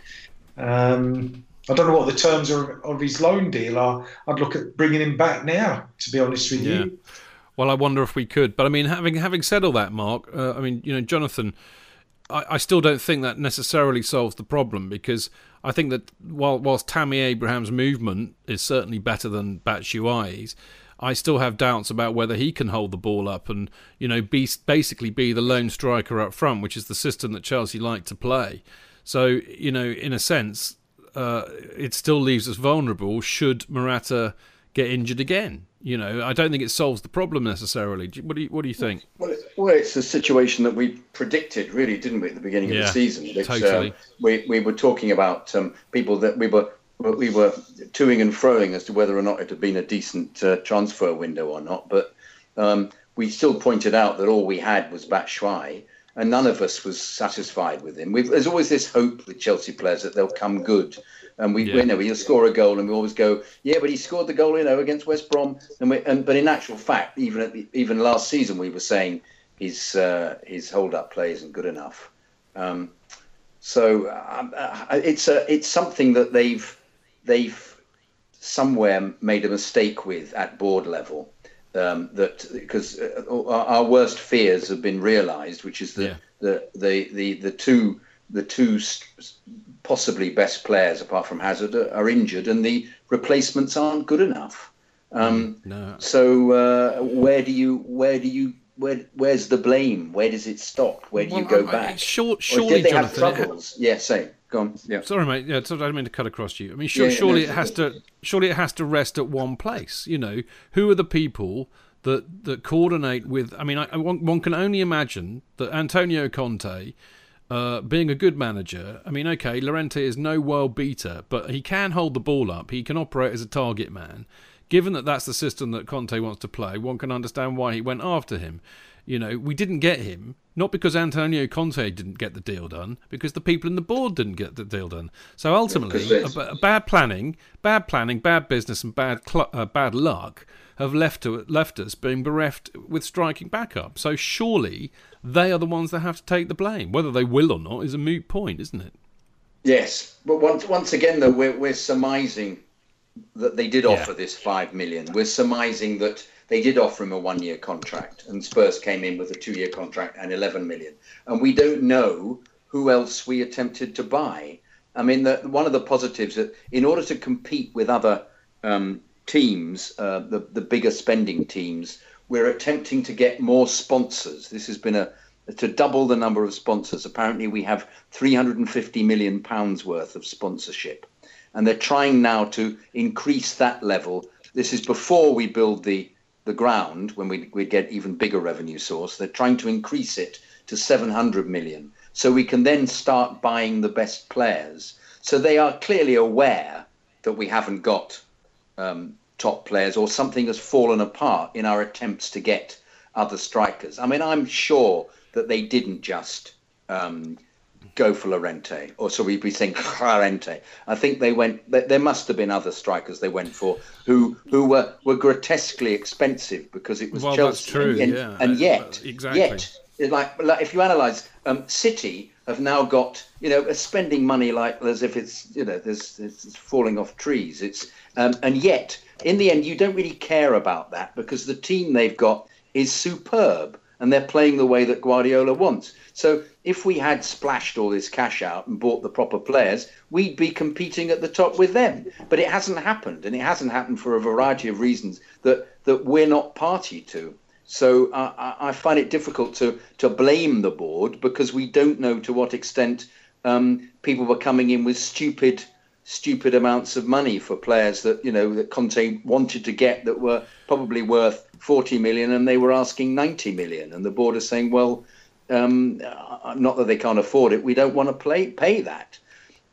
Um, I don't know what the terms are, of his loan deal are. I'd look at bringing him back now, to be honest with yeah. you. Well, I wonder if we could. But, I mean, having having said all that, Mark, uh, I mean, you know, Jonathan... I still don't think that necessarily solves the problem, because I think that while whilst Tammy Abraham's movement is certainly better than Batshuayi's, I still have doubts about whether he can hold the ball up and, you know, be basically be the lone striker up front, which is the system that Chelsea like to play. So, you know, in a sense, uh, it still leaves us vulnerable should Morata get injured again. You know, I don't think it solves the problem necessarily. What do you, what do you think? Well, it's, well, it's the situation that we predicted, really, didn't we, at the beginning yeah, of the season? Which, totally. Um, we we were talking about um, people that we were we were toing and froing as to whether or not it had been a decent uh, transfer window or not. But um, we still pointed out that all we had was Batshuayi, and none of us was satisfied with him. We've, there's always this hope with Chelsea players that they'll come good. And we, yeah. you know, we'll score a goal, and we always go, yeah, but he scored the goal, you know, against West Brom. And, we, and but in actual fact, even at the, even last season, we were saying his uh, his hold up play isn't good enough. Um, so um, uh, it's a it's something that they've they've somewhere made a mistake with at board level, um, that because our worst fears have been realised, which is the, yeah. the the the the two the two possibly best players apart from Hazard are, are injured, and the replacements aren't good enough. Um, no. So uh, where do you where do you where where's the blame? Where does it stop? Where do well, you go I, back? Sure, surely, or did they Jonathan, have troubles? It, yeah, same. Go on. Yeah. Sorry, mate. Yeah, sorry, I didn't mean to cut across you. I mean, sure, yeah, surely no, it has to. Surely it has to rest at one place. You know, who are the people that that coordinate with? I mean, I, one, one can only imagine that Antonio Conte, uh, being a good manager. I mean, okay, Llorente is no world beater, but he can hold the ball up. He can operate as a target man. Given that that's the system that Conte wants to play, one can understand why he went after him. You know, we didn't get him, not because Antonio Conte didn't get the deal done, because the people in the board didn't get the deal done. So ultimately, a, a bad planning, bad planning, bad business and bad cl- uh, bad luck have left, to, left us being bereft with striking backup. So surely they are the ones that have to take the blame. Whether they will or not is a moot point, isn't it? Yes, but once once again, though, we're, we're surmising that they did yeah. offer this five million. We're surmising that they did offer him a one-year contract, and Spurs came in with a two-year contract and eleven million. And we don't know who else we attempted to buy. I mean, the, one of the positives that in order to compete with other um, teams, uh, the, the bigger spending teams, we're attempting to get more sponsors. This has been a to double the number of sponsors. Apparently, we have three hundred fifty million pounds worth of sponsorship. And they're trying now to increase that level. This is before we build the, the ground, when we, we get even bigger revenue source. They're trying to increase it to seven hundred million. So we can then start buying the best players. So they are clearly aware that we haven't got um, top players, or something has fallen apart in our attempts to get other strikers. I mean, I'm sure that they didn't just... Um, go for Llorente, or so we'd be saying Llorente. I think they went, there must have been other strikers they went for who who were, were grotesquely expensive because it was well, Chelsea. That's true, and, yeah. and yet, exactly. yet like, like if you analyse, um, City have now got, you know, spending money like as if it's, you know, there's it's falling off trees. It's um, and yet, in the end, you don't really care about that because the team they've got is superb. And they're playing the way that Guardiola wants. So if we had splashed all this cash out and bought the proper players, we'd be competing at the top with them. But it hasn't happened, and it hasn't happened for a variety of reasons that, that we're not party to. So I, I find it difficult to, to blame the board because we don't know to what extent um, people were coming in with stupid, stupid amounts of money for players that, you know, that Conte wanted to get that were probably worth forty million and they were asking ninety million, and the board are saying, well, um, not that they can't afford it, we don't want to play, pay that.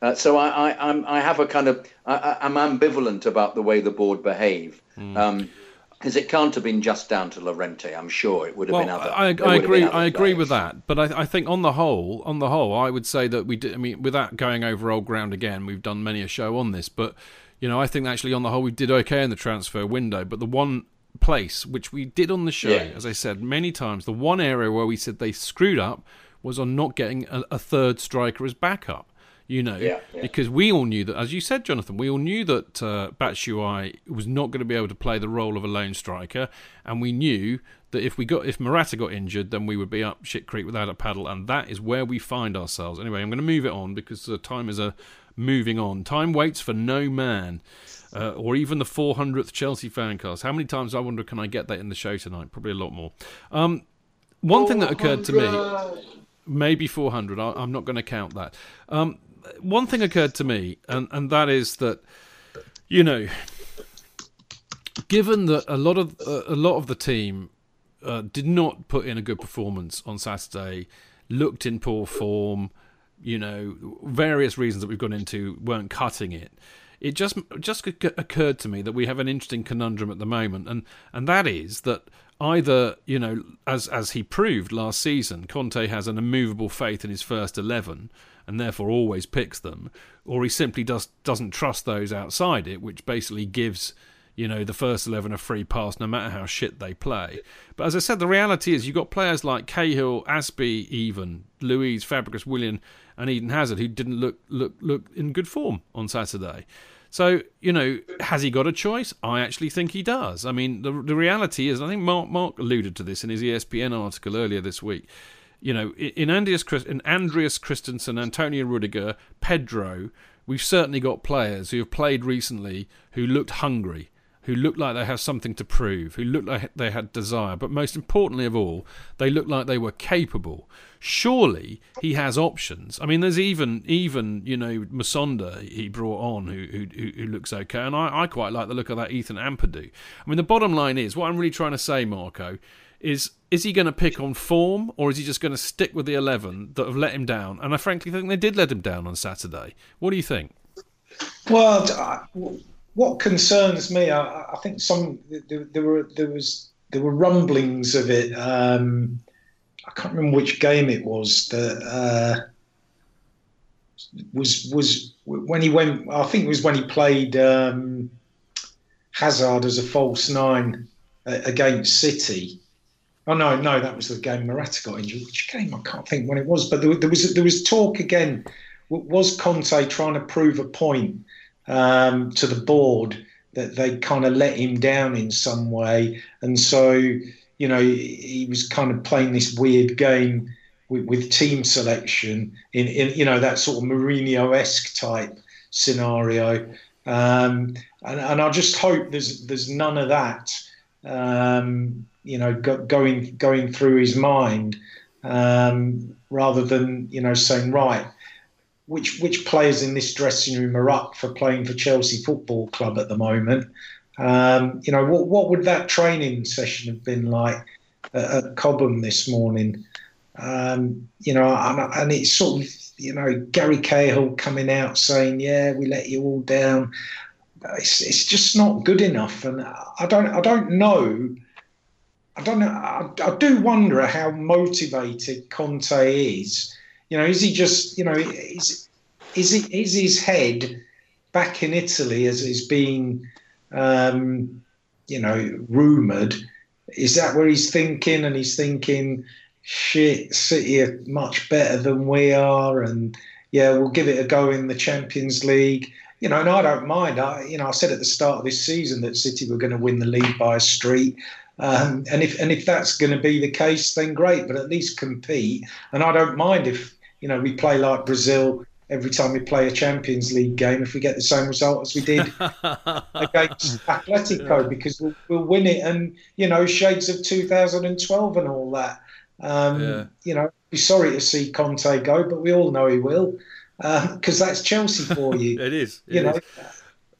Uh, so I, I, I'm, I have a kind of, I, I'm ambivalent about the way the board behave. Mm. Um, because it can't have been just down to Llorente, I'm sure. It would have well, been other. I, I agree. Other I agree players. with that. But I, I think on the whole, on the whole, I would say that we did. I mean, without going over old ground again, we've done many a show on this. But you know, I think actually on the whole, we did okay in the transfer window. But the one place which we did on the show, yeah. as I said many times, the one area where we said they screwed up was on not getting a, a third striker as backup. You know, yeah, yeah. because we all knew that, as you said, Jonathan, we all knew that uh, Batshuayi was not going to be able to play the role of a lone striker, and we knew that if we got if Morata got injured, then we would be up shit creek without a paddle, and that is where we find ourselves. Anyway, I'm going to move it on because the time is a moving on. Time waits for no man, uh, or even the four hundredth Chelsea fancast. How many times I wonder can I get that in the show tonight? Probably a lot more. Um, one thing that occurred to me, maybe four hundred. I, I'm not going to count that. Um, One thing occurred to me, and, and that is that, you know, given that a lot of uh, a lot of the team uh, did not put in a good performance on Saturday, looked in poor form, you know, various reasons that we've gone into weren't cutting it. It just just occurred to me that we have an interesting conundrum at the moment, and and that is that either, you know, as as he proved last season, Conte has an immovable faith in his first eleven. And therefore always picks them, or he simply does, doesn't trust those outside it, which basically gives, you know, the first eleven a free pass no matter how shit they play. But as I said, the reality is you've got players like Cahill, Azpi even, Luiz, Fabregas, Willian and Eden Hazard who didn't look look look in good form on Saturday. So, you know, has he got a choice? I actually think he does. I mean, the the reality is, I think Mark Mark alluded to this in his E S P N article earlier this week. You know, in Andreas, in Andreas Christensen, Antonio Rüdiger, Pedro, we've certainly got players who have played recently who looked hungry, who looked like they have something to prove, who looked like they had desire. But most importantly of all, they looked like they were capable. Surely he has options. I mean, there's even even you know Masonda he brought on who who, who looks okay, and I, I quite like the look of that Ethan Ampadu. I mean, the bottom line is what I'm really trying to say, Marco, is is he going to pick on form, or is he just going to stick with the eleven that have let him down? And I frankly think they did let him down on Saturday. What do you think? Well, I, what concerns me, I, I think some there, there were there was there were rumblings of it. Um, I can't remember which game it was that uh, was was when he went. I think it was when he played um, Hazard as a false nine uh, against City. Oh no, no, that was the game Morata got injured. Which game? I can't think when it was. But there, there was there was talk again. Was Conte trying to prove a point um, to the board that they kind of let him down in some way, and so, you know, he was kind of playing this weird game with, with team selection in, in, you know, that sort of Mourinho-esque type scenario. Um, and, and I just hope there's there's none of that, um, you know, go, going going through his mind, um, rather than, you know, saying, right, which which players in this dressing room are up for playing for Chelsea Football Club at the moment. Um, you know, what what would that training session have been like at, at Cobham this morning? Um, you know, and, and it's sort of, you know, Gary Cahill coming out saying, "Yeah, we let you all down." It's it's just not good enough, and I don't I don't know, I don't know. I, I do wonder how motivated Conte is. You know, is he just, you know, is is it is his head back in Italy as he's being Um, you know, rumoured? Is that where he's thinking? And he's thinking, shit, City are much better than we are, and yeah, we'll give it a go in the Champions League. You know, and I don't mind. I, you know, I said at the start of this season that City were going to win the league by a street, um, and if and if that's going to be the case, then great. But at least compete. And I don't mind if, you know, we play like Brazil every time we play a Champions League game, if we get the same result as we did against Atletico, yeah, because we'll, we'll win it. And, you know, shades of two thousand twelve and all that. Um, yeah. You know, be sorry to see Conte go, but we all know he will, because uh, that's Chelsea for you. It is. It you know, is.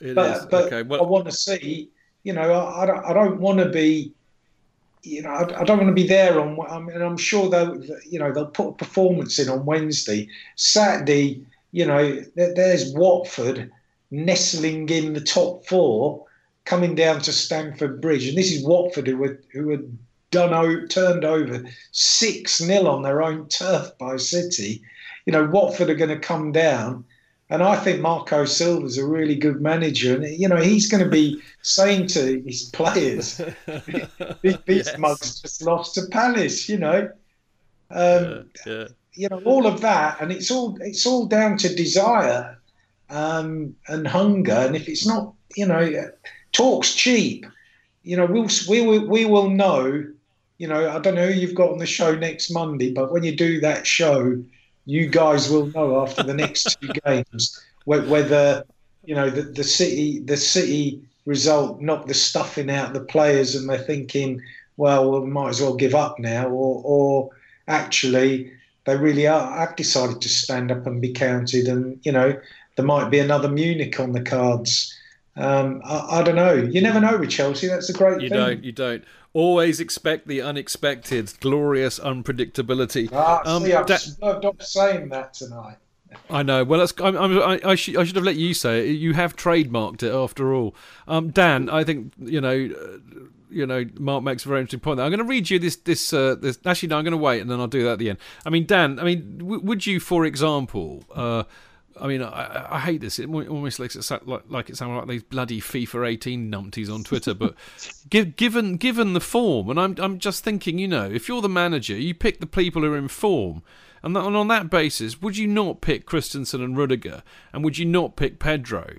It but, is. But okay, well, I want to see. You know, I, I don't. I don't want to be. You know, I, I don't want to be there on. I mean, I'm sure they'll. You know, they'll put a performance in on Wednesday, Saturday. You know, there's Watford nestling in the top four, coming down to Stamford Bridge. And this is Watford who were, who were done o- turned over six nil on their own turf by City. You know, Watford are going to come down. And I think Marco Silva's a really good manager. And, you know, he's going to be saying to his players, these yes. mugs just lost to Palace, you know. Um, yeah, yeah. You know, all of that, and it's all it's all down to desire um, and hunger. And if it's not, you know, talk's cheap. You know, we'll we will we will know. You know, I don't know who you've got on the show next Monday, but when you do that show, you guys will know after the next two games whether, you know, the, the city the city result knocked the stuffing out of the players, and they're thinking, well, we might as well give up now, or or actually, they really are. I've decided to stand up and be counted, and, you know, there might be another Munich on the cards. Um, I, I don't know. You never know with Chelsea. That's a great you thing. You don't. You don't. Always expect the unexpected, glorious unpredictability. Ah, um, see, I've da- swerved off saying that tonight. I know. Well, that's, I, I, I, should, I should have let you say it. You have trademarked it after all. Um, Dan, I think, you know, uh, you know, Mark makes a very interesting point there. I'm going to read you this. This, uh, this. Actually, no, I'm going to wait, and then I'll do that at the end. I mean, Dan, I mean, w- would you, for example, uh, I mean, I, I hate this. It almost makes it like, like it sounds like these bloody FIFA eighteen numpties on Twitter. But give, given given the form, and I'm I'm just thinking, you know, if you're the manager, you pick the people who are in form. And on that basis, would you not pick Christensen and Rüdiger? And would you not pick Pedro?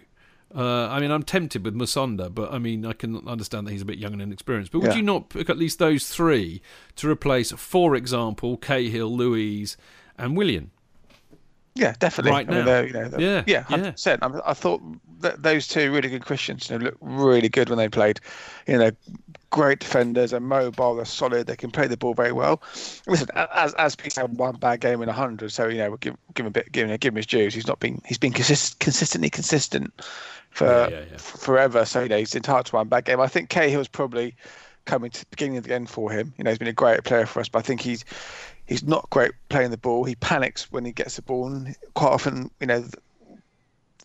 Uh, I mean, I'm tempted with Musonda, but I mean, I can understand that he's a bit young and inexperienced. But would yeah. you not pick at least those three to replace, for example, Cahill, Luiz, and Willian? Yeah, definitely. Right now. I mean, you know, yeah, yeah, one hundred percent. Yeah. I, I thought that those two really good Christians, you know, looked really good when they played. You know, great defenders, they're mobile, they're solid, they can play the ball very well. Listen, as as Peter had one bad game in a hundred, so you know, we'll give give him a bit, give him give him his dues. He's not been he's been consist, consistently consistent for yeah, yeah, yeah. F- forever. So you know, he's entitled to one bad game. I think Cahill's probably coming to the beginning of the end for him. You know, he's been a great player for us, but I think he's. He's not great playing the ball. He panics when he gets the ball, and quite often, you know,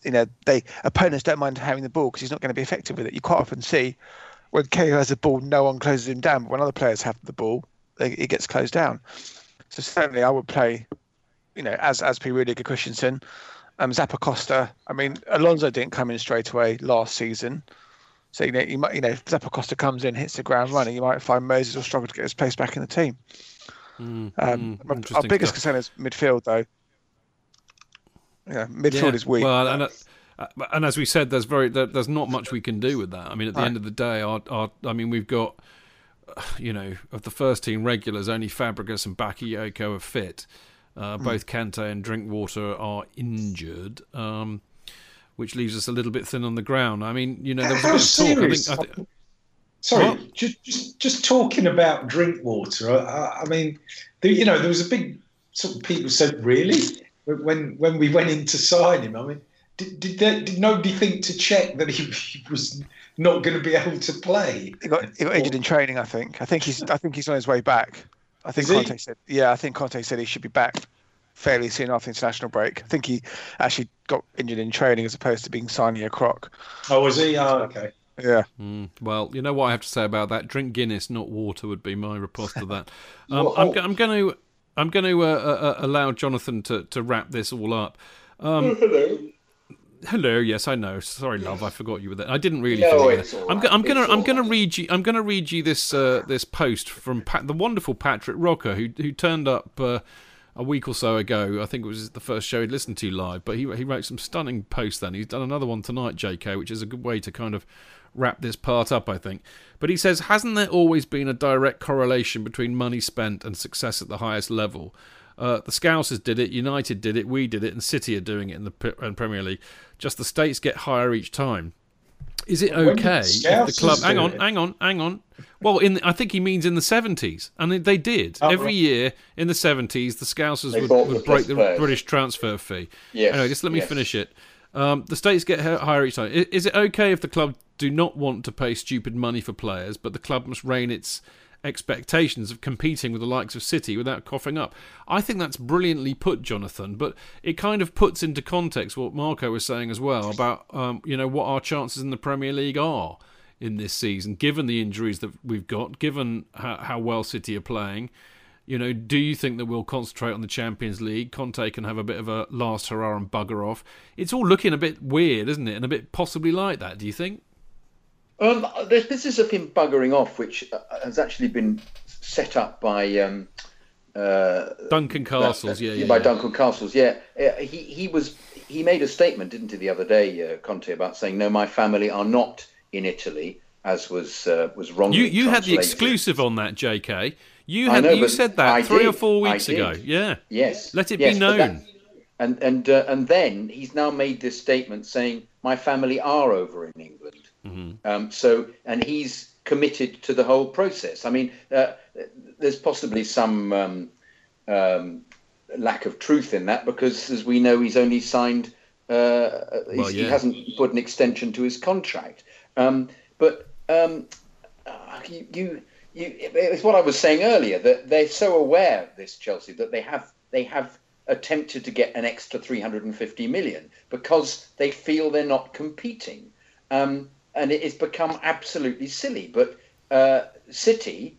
you know, they opponents don't mind having the ball because he's not going to be effective with it. You quite often see when Cahill has the ball, no one closes him down. But when other players have the ball, they, he gets closed down. So certainly, I would play, you know, as as P. Rüdiger, Christensen, um, Zappacosta. I mean, Alonso didn't come in straight away last season. So, you know, you might, you know, if Zappacosta comes in, hits the ground running, you might find Moses will struggle to get his place back in the team. Mm, um, mm, our biggest concern is midfield, though. Yeah, midfield yeah. is weak. Well, and, uh, and as we said, there's very there, there's not much we can do with that. I mean, at the right. end of the day, our, our I mean, we've got, you know, of the first team regulars, only Fabregas and Bakayoko are fit. Uh, both mm. Kanté and Drinkwater are injured, um, which leaves us a little bit thin on the ground. I mean, you know, there was How a bit serious? of talk. I think, I th- Sorry, just, just just talking about Drinkwater. I, I mean, the, you know, there was a big sort of people said, really, when when we went in to sign him. I mean, did did, there, did nobody think to check that he, he was not going to be able to play? He got, he got injured in training. I think. I think he's. I think he's on his way back. I think Conte said. Yeah, I think Conte said he should be back fairly soon after the international break. I think he actually got injured in training as opposed to being signing a crock. Oh, was he? Oh, okay. Yeah. Mm, well, you know what I have to say about that. Drink Guinness, not water, would be my reply to that. Um, well, I'm, I'm going to, I'm going to uh, uh, allow Jonathan to, to wrap this all up. Um, hello. Hello. Yes, I know. Sorry, love. I forgot you were there. I didn't really. No, it's all right. I'm, go- I'm going to, I'm going right. to read you. I'm going to read you this uh, this post from Pat, the wonderful Patrick Rocker, who who turned up. Uh, A week or so ago, I think it was the first show he'd listened to live, but he he wrote some stunning posts then. He's done another one tonight, J K, which is a good way to kind of wrap this part up, I think. But he says, hasn't there always been a direct correlation between money spent and success at the highest level? Uh, the Scousers did it, United did it, we did it, and City are doing it in the in Premier League. Just the stakes get higher each time. Is it okay if the club... Hang on, hang on, hang on. Well, in the, I think he means in the seventies. And they did. Oh, Every right. year in the seventies, the Scousers would, would break the players. British transfer fee. Yes. Anyway, just let me yes. finish it. Um, the stakes get higher each time. Is, is it okay if the club do not want to pay stupid money for players, but the club must rein its expectations of competing with the likes of City without coughing up? I think that's brilliantly put, Jonathan, but it kind of puts into context what Marco was saying as well about um, you know, what our chances in the Premier League are in this season, given the injuries that we've got, given how, how well City are playing. You know, do you think that we'll concentrate on the Champions League? Conte can have a bit of a last hurrah and bugger off. It's all looking a bit weird, isn't it? And a bit possibly like that, do you think? Um, there's business of him buggering off, which has actually been set up by um, uh, Duncan Castles. That, that, yeah, by yeah. Duncan Castles. Yeah, he he was he made a statement, didn't he, the other day, uh, Conte, about saying, "No, my family are not in Italy," as was uh, was wrongly translated. You you had the exclusive on that, J K. You had I know, you said that I three did. or four weeks ago. Yeah. Yes. Let it yes, be known. That, and and uh, and then he's now made this statement saying, "My family are over in England." Mm-hmm. Um, so, and he's committed to the whole process. I mean, uh, there's possibly some um, um, lack of truth in that because, as we know, he's only signed, uh, well, he's, yeah. he hasn't put an extension to his contract. Um, but um, you, you, you, it's what I was saying earlier, that they're so aware of this, Chelsea, that they have, they have attempted to get an extra three hundred fifty million because they feel they're not competing. Um, And it has become absolutely silly. But uh, City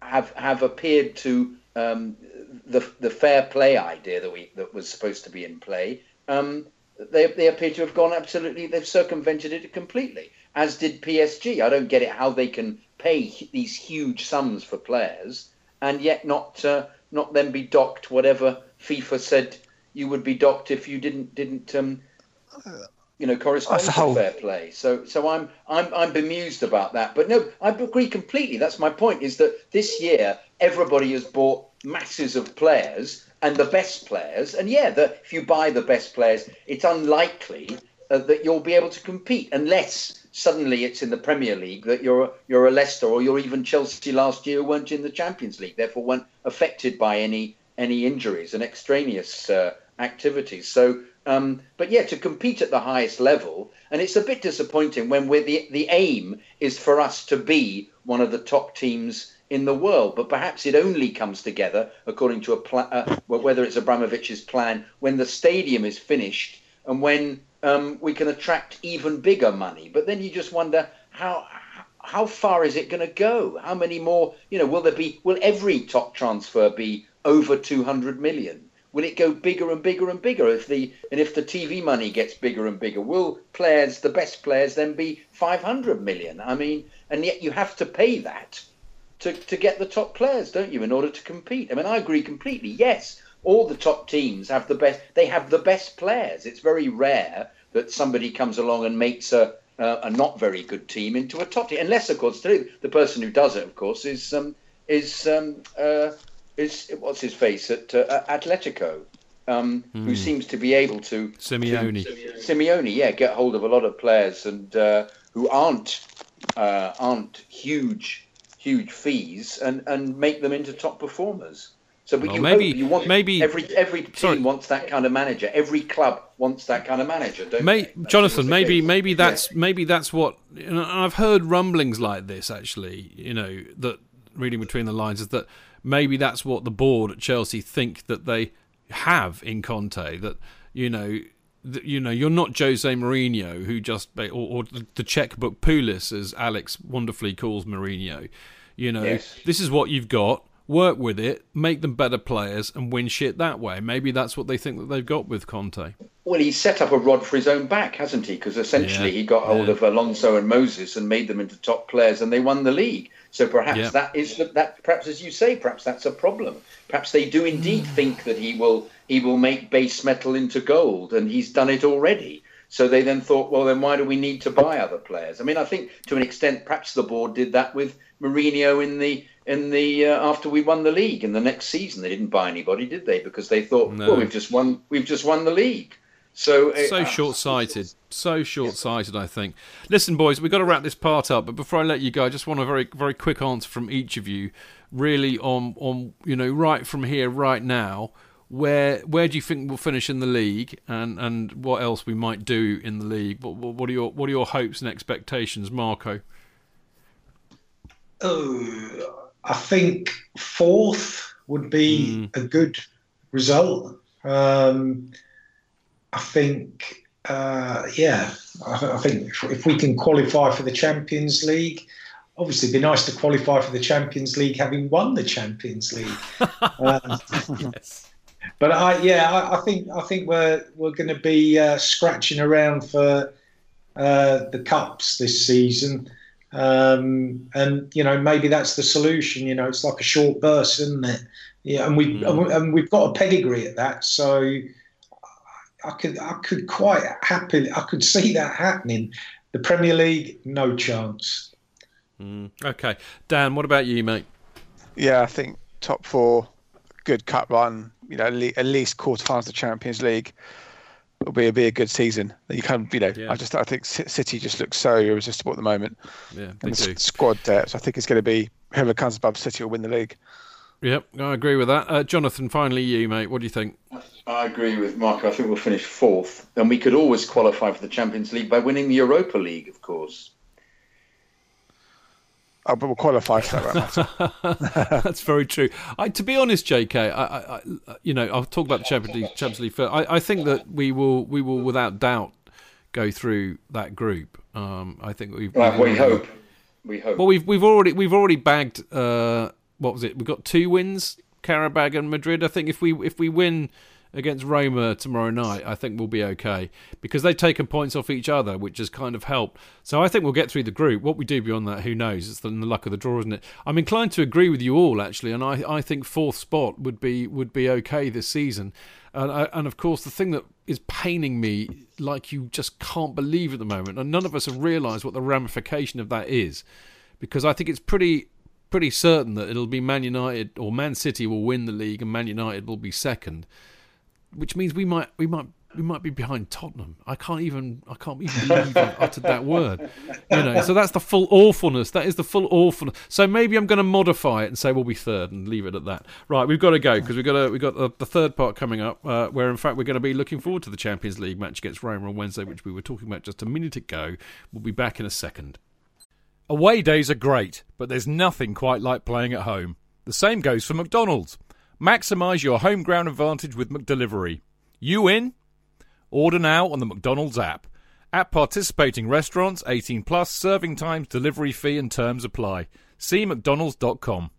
have have appeared to um, the the fair play idea that we that was supposed to be in play. Um, they they appear to have gone absolutely. They've circumvented it completely. As did P S G. I don't get it how they can pay these huge sums for players and yet not uh, not then be docked whatever FIFA said you would be docked if you didn't didn't. Um, you know, corresponds oh, to fair play. So, so I'm, I'm, I'm bemused about that. But no, I agree completely. That's my point. Is that this year everybody has bought masses of players and the best players. And yeah, that if you buy the best players, it's unlikely uh, that you'll be able to compete unless suddenly it's in the Premier League that you're you're a Leicester or you're even Chelsea last year weren't in the Champions League, therefore weren't affected by any any injuries and extraneous uh, activities. So. Um, but yeah, to compete at the highest level, and it's a bit disappointing when we're the the aim is for us to be one of the top teams in the world. But perhaps it only comes together, according to a pla- uh, whether it's Abramovich's plan, when the stadium is finished and when um, we can attract even bigger money. But then you just wonder how how far is it going to go? How many more? You know, will there be? Will every top transfer be over two hundred million? Will it go bigger and bigger and bigger? If the and if the T V money gets bigger and bigger, will players, the best players, then be five hundred million? I mean, and yet you have to pay that to to get the top players, don't you, in order to compete? I mean, I agree completely. Yes, all the top teams have the best. They have the best players. It's very rare that somebody comes along and makes a a, a not very good team into a top team, unless, of course, the person who does it, of course, is um is um uh. Is what's his face at uh, Atletico, um, mm. who seems to be able to Simeone. To, Simeone, yeah, get hold of a lot of players and uh, who aren't uh, aren't huge, huge fees, and, and make them into top performers. So, but well, you maybe hope you want maybe every every team sorry. wants that kind of manager. Every club wants that kind of manager. Don't May, Jonathan, maybe case. maybe that's yeah. maybe that's what. And I've heard rumblings like this actually. You know, that reading between the lines is that. Maybe that's what the board at Chelsea think that they have in Conte. That you know, that, you know, you're not Jose Mourinho, who just or, or the checkbook Pulis, as Alex wonderfully calls Mourinho. You know, yes. This is what you've got. Work with it, make them better players, and win shit that way. Maybe that's what they think that they've got with Conte. Well, he's set up a rod for his own back, hasn't he? Because essentially yeah. he got hold yeah. of Alonso and Moses and made them into top players, and they won the league. So perhaps yeah. that is that. Perhaps, as you say, perhaps that's a problem. Perhaps they do indeed think that he will he will make base metal into gold, and he's done it already. So they then thought, well, then why do we need to buy other players? I mean, I think to an extent, perhaps the board did that with Mourinho in the. In the uh, after we won the league in the next season, they didn't buy anybody, did they? Because they thought, no. well, we've just won, we've just won the league. So it, so uh, short-sighted, so short-sighted. I think. Listen, boys, we've got to wrap this part up. But before I let you go, I just want a very, very quick answer from each of you, really on, on you know, right from here, right now. Where where do you think we'll finish in the league, and, and what else we might do in the league? What what are your what are your hopes and expectations, Marco? Oh. I think fourth would be mm. a good result. Um, I think, uh, yeah, I, I think if, if we can qualify for the Champions League, obviously it'd be nice to qualify for the Champions League having won the Champions League. Um, yes. But I, yeah, I, I think I think we're we're going to be uh, scratching around for uh, the cups this season. Um, and you know, maybe that's the solution. You know, it's like a short burst, isn't it? Yeah, and we mm. and we've got a pedigree at that, so I could I could quite happily I could see that happening. The Premier League, no chance. Mm. Okay, Dan, what about you, mate? Yeah, I think top four, good cup run. You know, at least quarterfinals of the Champions League. It'll be a, be a good season. You can, you know, yeah. I just I think City just looks so irresistible at the moment. Yeah, they and the do. Squad depth. So I think it's going to be whoever comes above City will win the league. Yep, I agree with that. Uh, Jonathan, finally, you mate, what do you think? I agree with Marco. I think we'll finish fourth, and we could always qualify for the Champions League by winning the Europa League, of course. Oh, but we'll qualify for that. That's very true. I, to be honest, J K, I, I, you know, I'll talk about the Champions League, Champions League first. I, I think that we will, we will without doubt, go through that group. Um, I think we've. Right, we, we hope. We hope. Well, we've we've already we've already bagged. Uh, what was it? We've got two wins: Karabag and Madrid. I think if we if we win against Roma tomorrow night, I think we'll be okay because they've taken points off each other, which has kind of helped. So I think we'll get through the group. What we do beyond that, who knows? It's the luck of the draw, isn't it? I'm inclined to agree with you all, actually, and I, I think fourth spot would be would be okay this season. And, I, and of course, the thing that is paining me like you just can't believe at the moment. And none of us have realised what the ramification of that is, because I think it's pretty pretty certain that it'll be Man United or Man City will win the league and Man United will be second, which means we might we might we might be behind Tottenham. I can't even I can't even believe I've uttered that word. You know, so that's the full awfulness. That is the full awfulness. So maybe I'm going to modify it and say we'll be third and leave it at that. Right, we've got to go because we've got to, we've got the, the third part coming up, uh, where in fact we're going to be looking forward to the Champions League match against Roma on Wednesday, which we were talking about just a minute ago. We'll be back in a second. Away days are great, but there's nothing quite like playing at home. The same goes for McDonald's. Maximise your home ground advantage with McDelivery. You in? Order now on the McDonald's app. At participating restaurants, eighteen plus, serving times, delivery fee and terms apply. See mcdonalds dot com.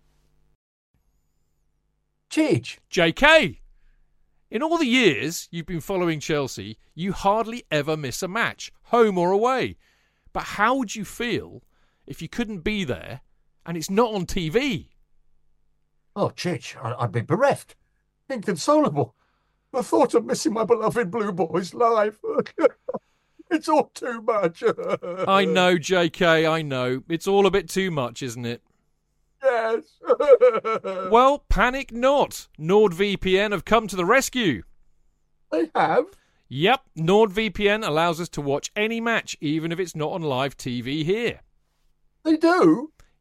Cheech. J K, in all the years you've been following Chelsea, you hardly ever miss a match, home or away. But how would you feel if you couldn't be there and it's not on T V? Oh, Chich, I'd be bereft, inconsolable. The thought of missing my beloved Blue Boys live. It's all too much. I know, J K, I know. It's all a bit too much, isn't it? Yes. Well, panic not. NordVPN have come to the rescue. They have? Yep. NordVPN allows us to watch any match, even if it's not on live T V here. They do?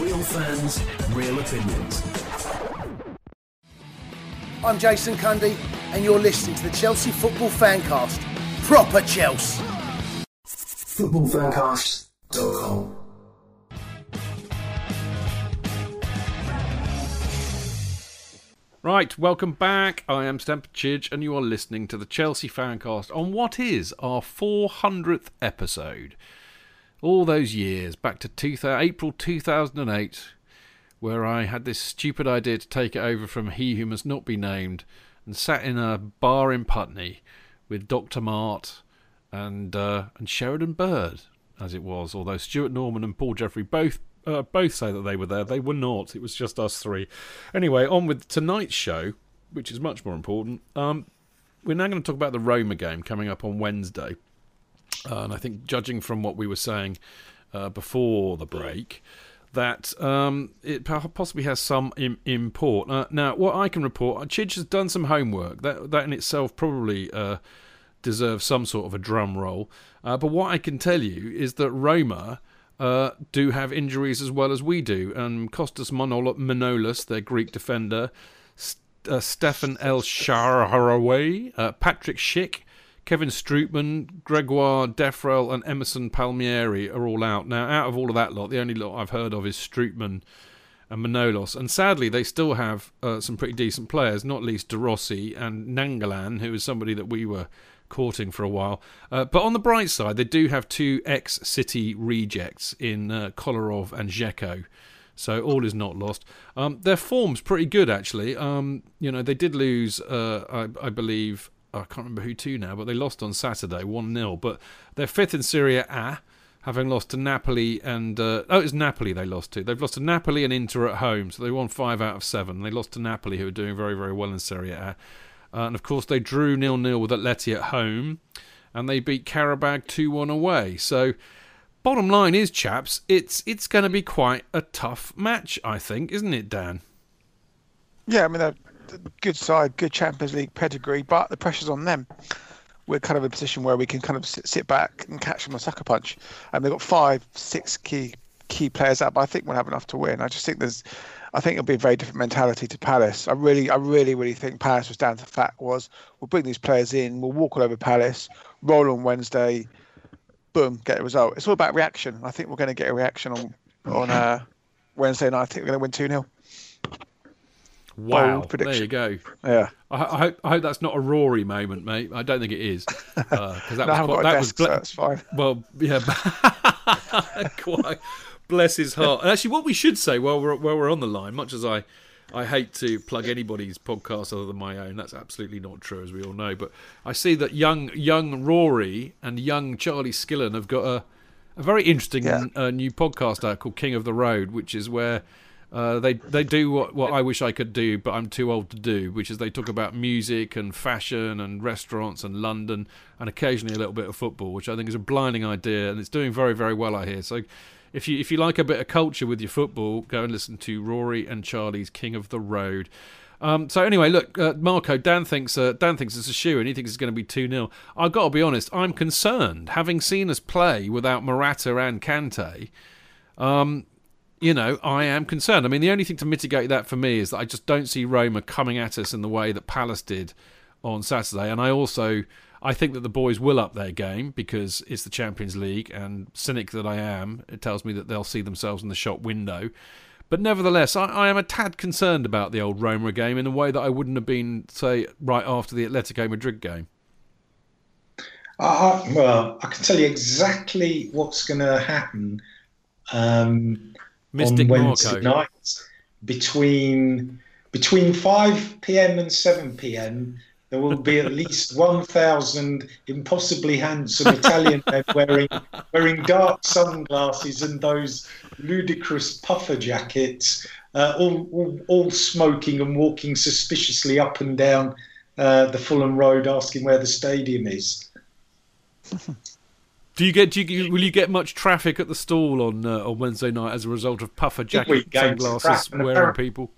Real fans, real opinions. I'm Jason Cundy, and you're listening to the Chelsea Football Fancast. Proper Chelsea. football fancast dot com. Right, welcome back. I am Stamford Chidge, and you are listening to the Chelsea Fancast on what is our four hundredth episode. All those years, back to two thousand, April two thousand eight, where I had this stupid idea to take it over from He Who Must Not Be Named, and sat in a bar in Putney with Doctor Mart and uh, and Sheridan Bird, as it was. Although Stuart Norman and Paul Jeffrey both uh, both say that they were there. They were not. It was just us three. Anyway, on with tonight's show, which is much more important. Um, we're now going to talk about the Roma game coming up on Wednesday. Uh, and I think, judging from what we were saying uh, before the break, that um, it possibly has some im- import. Uh, now, what I can report, Chidge has done some homework. That that in itself probably uh, deserves some sort of a drum roll. Uh, but what I can tell you is that Roma uh, do have injuries as well as we do. And Kostas Manolis, their Greek defender, St- uh, Stefan El-Shaarawy, uh, Patrick Schick, Kevin Strootman, Gregoire Defrel and Emerson Palmieri are all out. Now, out of all of that lot, the only lot I've heard of is Strootman and Manolis. And sadly, they still have uh, some pretty decent players, not least De Rossi and Nangalan, who is somebody that we were courting for a while. Uh, but on the bright side, they do have two ex-City rejects in uh, Kolarov and Dzeko. So all is not lost. Um, their form's pretty good, actually. Um, you know, they did lose, uh, I, I believe... I can't remember who to now, but they lost on Saturday, one nil. But they're fifth in Serie A, having lost to Napoli and... Uh, oh, it was Napoli they lost to. They've lost to Napoli and Inter at home, so they won five out of seven. They lost to Napoli, who are doing very, very well in Serie A. Uh, and, of course, they drew nil nil with Atleti at home, and they beat Karabag two one away. So, bottom line is, chaps, it's it's going to be quite a tough match, I think, isn't it, Dan? Yeah, I mean, that... good side, good Champions League pedigree, but the pressure's on them. We're kind of in a position where we can kind of sit, sit back and catch them a sucker punch. And they've got five, six key key players out, but I think we'll have enough to win. I just think there's, I think it'll be a very different mentality to Palace. I really, I really, really think Palace was down to the fact was, we'll bring these players in, we'll walk all over Palace, roll on Wednesday, boom, get a result. It's all about reaction. I think we're going to get a reaction on on uh, Wednesday night. I think we're going to win two nil. Wow! There you go. Yeah, I, I hope I hope that's not a Rory moment, mate. I don't think it is. Uh, that no, was quite, that desk, was ble- so that's fine. Well, yeah, quite. Bless his heart. And actually, what we should say while we're while we're on the line, much as I, I hate to plug anybody's podcast other than my own, that's absolutely not true, as we all know. But I see that young young Rory and young Charlie Skillen have got a a very interesting yeah. uh, new podcast out called King of the Road, which is where. Uh, they they do what, what I wish I could do, but I'm too old to do, which is they talk about music and fashion and restaurants and London and occasionally a little bit of football, which I think is a blinding idea, and it's doing very, very well, I hear. So if you if you like a bit of culture with your football, go and listen to Rory and Charlie's King of the Road. Um, so anyway, look, uh, Marco, Dan thinks uh, Dan thinks it's a shoe-in. He thinks it's going to be two nil. I've got to be honest, I'm concerned. Having seen us play without Morata and Kante... Um, You know, I am concerned. I mean, the only thing to mitigate that for me is that I just don't see Roma coming at us in the way that Palace did on Saturday. And I also, I think that the boys will up their game because it's the Champions League, and cynic that I am, it tells me that they'll see themselves in the shop window. But nevertheless, I, I am a tad concerned about the old Roma game in a way that I wouldn't have been, say, right after the Atletico Madrid game. Uh, well, I can tell you exactly what's going to happen. Um... Mystic on Wednesday Marco. night, between between five p.m. and seven p.m, there will be at least one thousand impossibly handsome Italian men wearing wearing dark sunglasses and those ludicrous puffer jackets, uh, all, all all smoking and walking suspiciously up and down uh, the Fulham Road, asking where the stadium is. Do you get? Do you, will you get much traffic at the stall on uh, on Wednesday night as a result of puffer jackets, sunglasses, wearing people?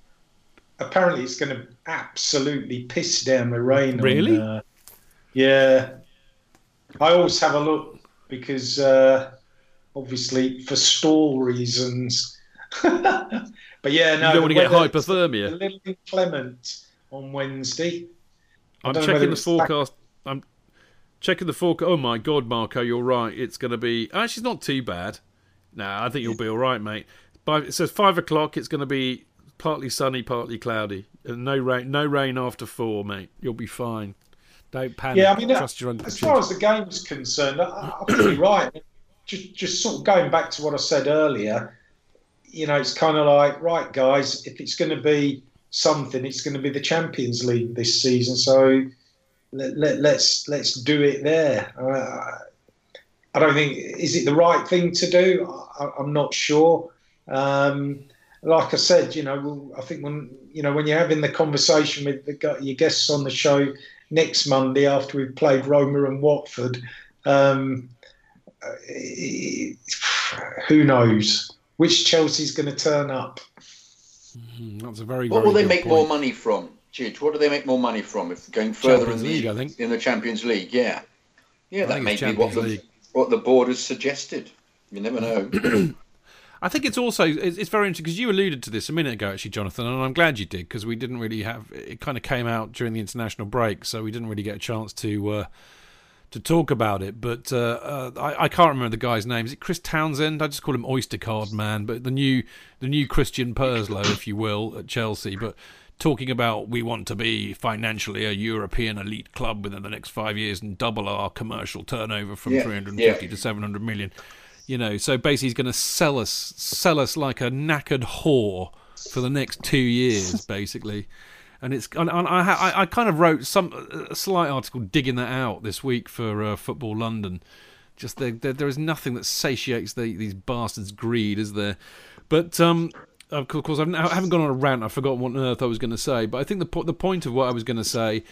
Apparently, it's going to absolutely piss down the rain. Really? On, uh, yeah. I always have a look because uh, obviously for stall reasons. But yeah, no. You don't want to get hypothermia. A little inclement on Wednesday. I'm checking the forecast. Back- I'm. Checking the forecast. Oh my God, Marco, you're right. It's going to be. Actually, it's not too bad. No, nah, I think you'll be all right, mate. By, it says five o'clock. It's going to be partly sunny, partly cloudy, and no rain. No rain after four, mate. You'll be fine. Don't panic. Yeah, I mean, Trust uh, your as far as the game's concerned, I, I'm pretty right. Just, just sort of going back to what I said earlier. You know, it's kind of like, right, guys. If it's going to be something, it's going to be the Champions League this season. So. Let, let, let's let's do it there. Uh, I don't think, is it the right thing to do? I, I'm not sure. Um, like I said, you know, I think when you know when you're having the conversation with the, your guests on the show next Monday after we've played Roma and Watford, um, who knows which Chelsea's going to turn up? Mm, that's a very. What very will they make point. more money from? What do they make more money from if going further in the, League, I think. in the Champions League? Yeah, yeah, I that may be what the, what the board has suggested. You never know. I think it's also it's very interesting because you alluded to this a minute ago, actually, Jonathan, and I'm glad you did because we didn't really have it. Kind of came out during the international break, so we didn't really get a chance to uh, to talk about it. But uh, uh, I, I can't remember the guy's name. Is it Chris Townsend? I just call him Oyster Card Man, but the new the new Christian Perslow, if you will, at Chelsea, but. Talking about we want to be financially a European elite club within the next five years and double our commercial turnover from yeah, three hundred fifty yeah. to seven hundred million. You know, so basically he's going to sell us, sell us like a knackered whore for the next two years, basically. And it's, and I, I, I kind of wrote some a slight article digging that out this week for uh, Football London. Just there, there, there is nothing that satiates the, these bastards' greed, is there? But um. Of course, I've, I haven't gone on a rant. I've forgotten what on earth I was going to say. But I think the, po- the point of what I was going to say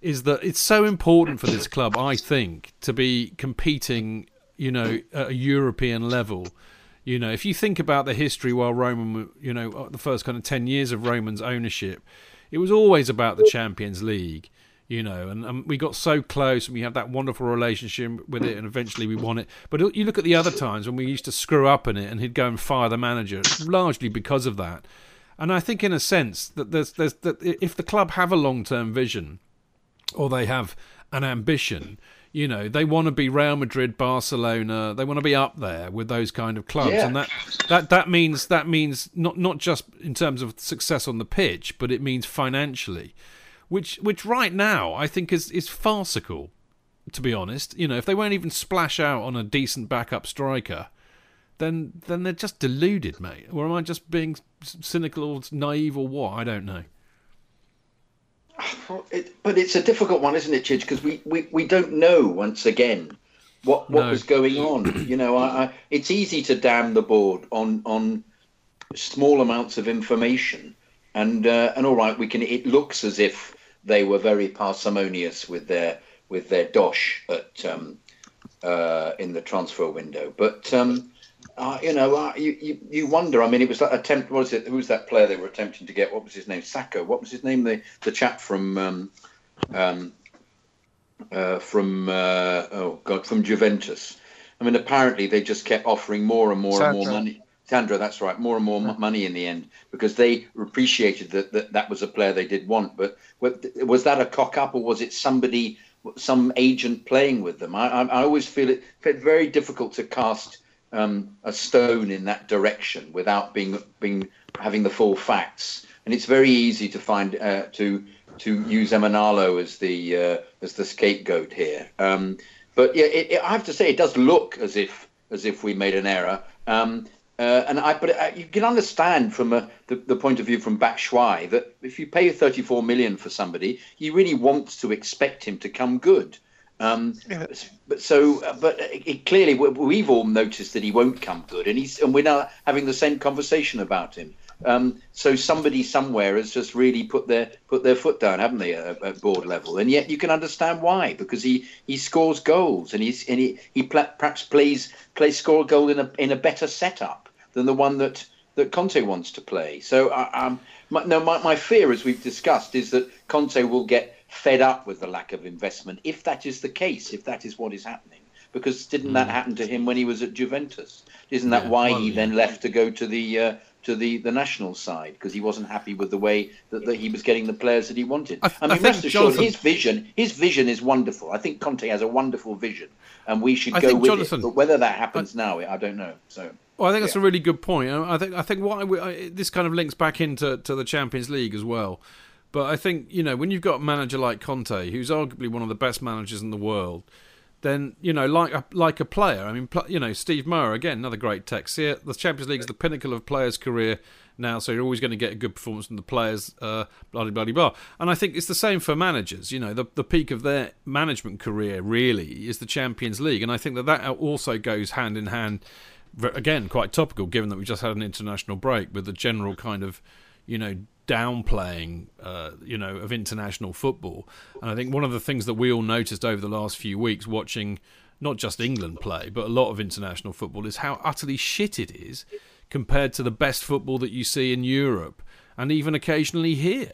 is that it's so important for this club, I think, to be competing, you know, at a European level. You know, if you think about the history while Roman, you know, the first kind of ten years of Roman's ownership, It was always about the Champions League, you know, and, and we got so close and we had that wonderful relationship with it and eventually we won it. But you look at the other times when we used to screw up in it and he'd go and fire the manager, largely because of that. And I think in a sense that there's, there's that if the club have a long-term vision or they have an ambition, you know, they want to be Real Madrid, Barcelona. They want to be up there with those kind of clubs, yeah. and that, that, that means that means not not just in terms of success on the pitch, but it means financially, which which right now I think is is farcical, to be honest. You know, if they won't even splash out on a decent backup striker, then then they're just deluded, mate. Or am I just being cynical or naive or what? I don't know. It, but it's a difficult one, isn't it, Chidge? Because we, we, we don't know, once again, what, what no. was going on. You know, I, I, it's easy to damn the board on on small amounts of information. And uh, and all right, we can. It looks as if they were very parsimonious with their with their dosh at um, uh, in the transfer window. But um, uh, you know, uh, you, you you wonder. I mean, it was that attempt. What is it? Who's that player they were attempting to get? What was his name? Sacco. What was his name? The the chap from um, um, uh, from uh, oh god, from Juventus. I mean, apparently they just kept offering more and more Sandra. and more money. Sandra, that's right. More and more yeah. money in the end because they appreciated that, that that was a player they did want. But was that a cock up or was it somebody, some agent playing with them? I I, I always feel it very difficult to cast. Um, a stone in that direction without being being having the full facts, and it's very easy to find uh, to to use Emanalo as the uh, as the scapegoat here. Um, but yeah, it, it, I have to say it does look as if as if we made an error. Um, uh, and I, but uh, you can understand from a, the the point of view from Batshuayi that if you pay thirty-four million for somebody, you really want to expect him to come good. Um, but so, but it, clearly we've all noticed that he won't come good, and he's and we're now having the same conversation about him. Um, so somebody somewhere has just really put their put their foot down, haven't they, at, at board level? And yet you can understand why, because he, he scores goals, and he's and he he perhaps plays plays score a goal in a in a better setup than the one that, that Conte wants to play. So I, um, my, no, my my fear, as we've discussed, is that Conte will get fed up with the lack of investment, if that is the case, if that is what is happening. Because didn't mm. that happen to him when he was at Juventus? Isn't that yeah, why well, he yeah. then left to go to the uh, to the, the national side? Because he wasn't happy with the way that, that he was getting the players that he wanted. I, I mean, I rest assured, Jonathan... his vision his vision is wonderful. I think Conte has a wonderful vision, and we should I go with Jonathan... it. But whether that happens I... now, I don't know. So. Well, I think that's yeah. a really good point. I think I think what I w- I, this kind of links back into to the Champions League as well. But I think, you know, when you've got a manager like Conte, who's arguably one of the best managers in the world, then, you know, like a, like a player, I mean, you know, Steve Moore, again, another great text here. The Champions League is the pinnacle of a player's career now, so you're always going to get a good performance from the players, uh, blah, blah, blah, blah. And I think it's the same for managers. You know, the, the peak of their management career, really, is the Champions League. And I think that that also goes hand in hand, again, quite topical, given that we just had an international break, with the general kind of, you know, downplaying, uh, you know, of international football. And I think one of the things that we all noticed over the last few weeks watching not just England play, but a lot of international football, is how utterly shit it is compared to the best football that you see in Europe and even occasionally here.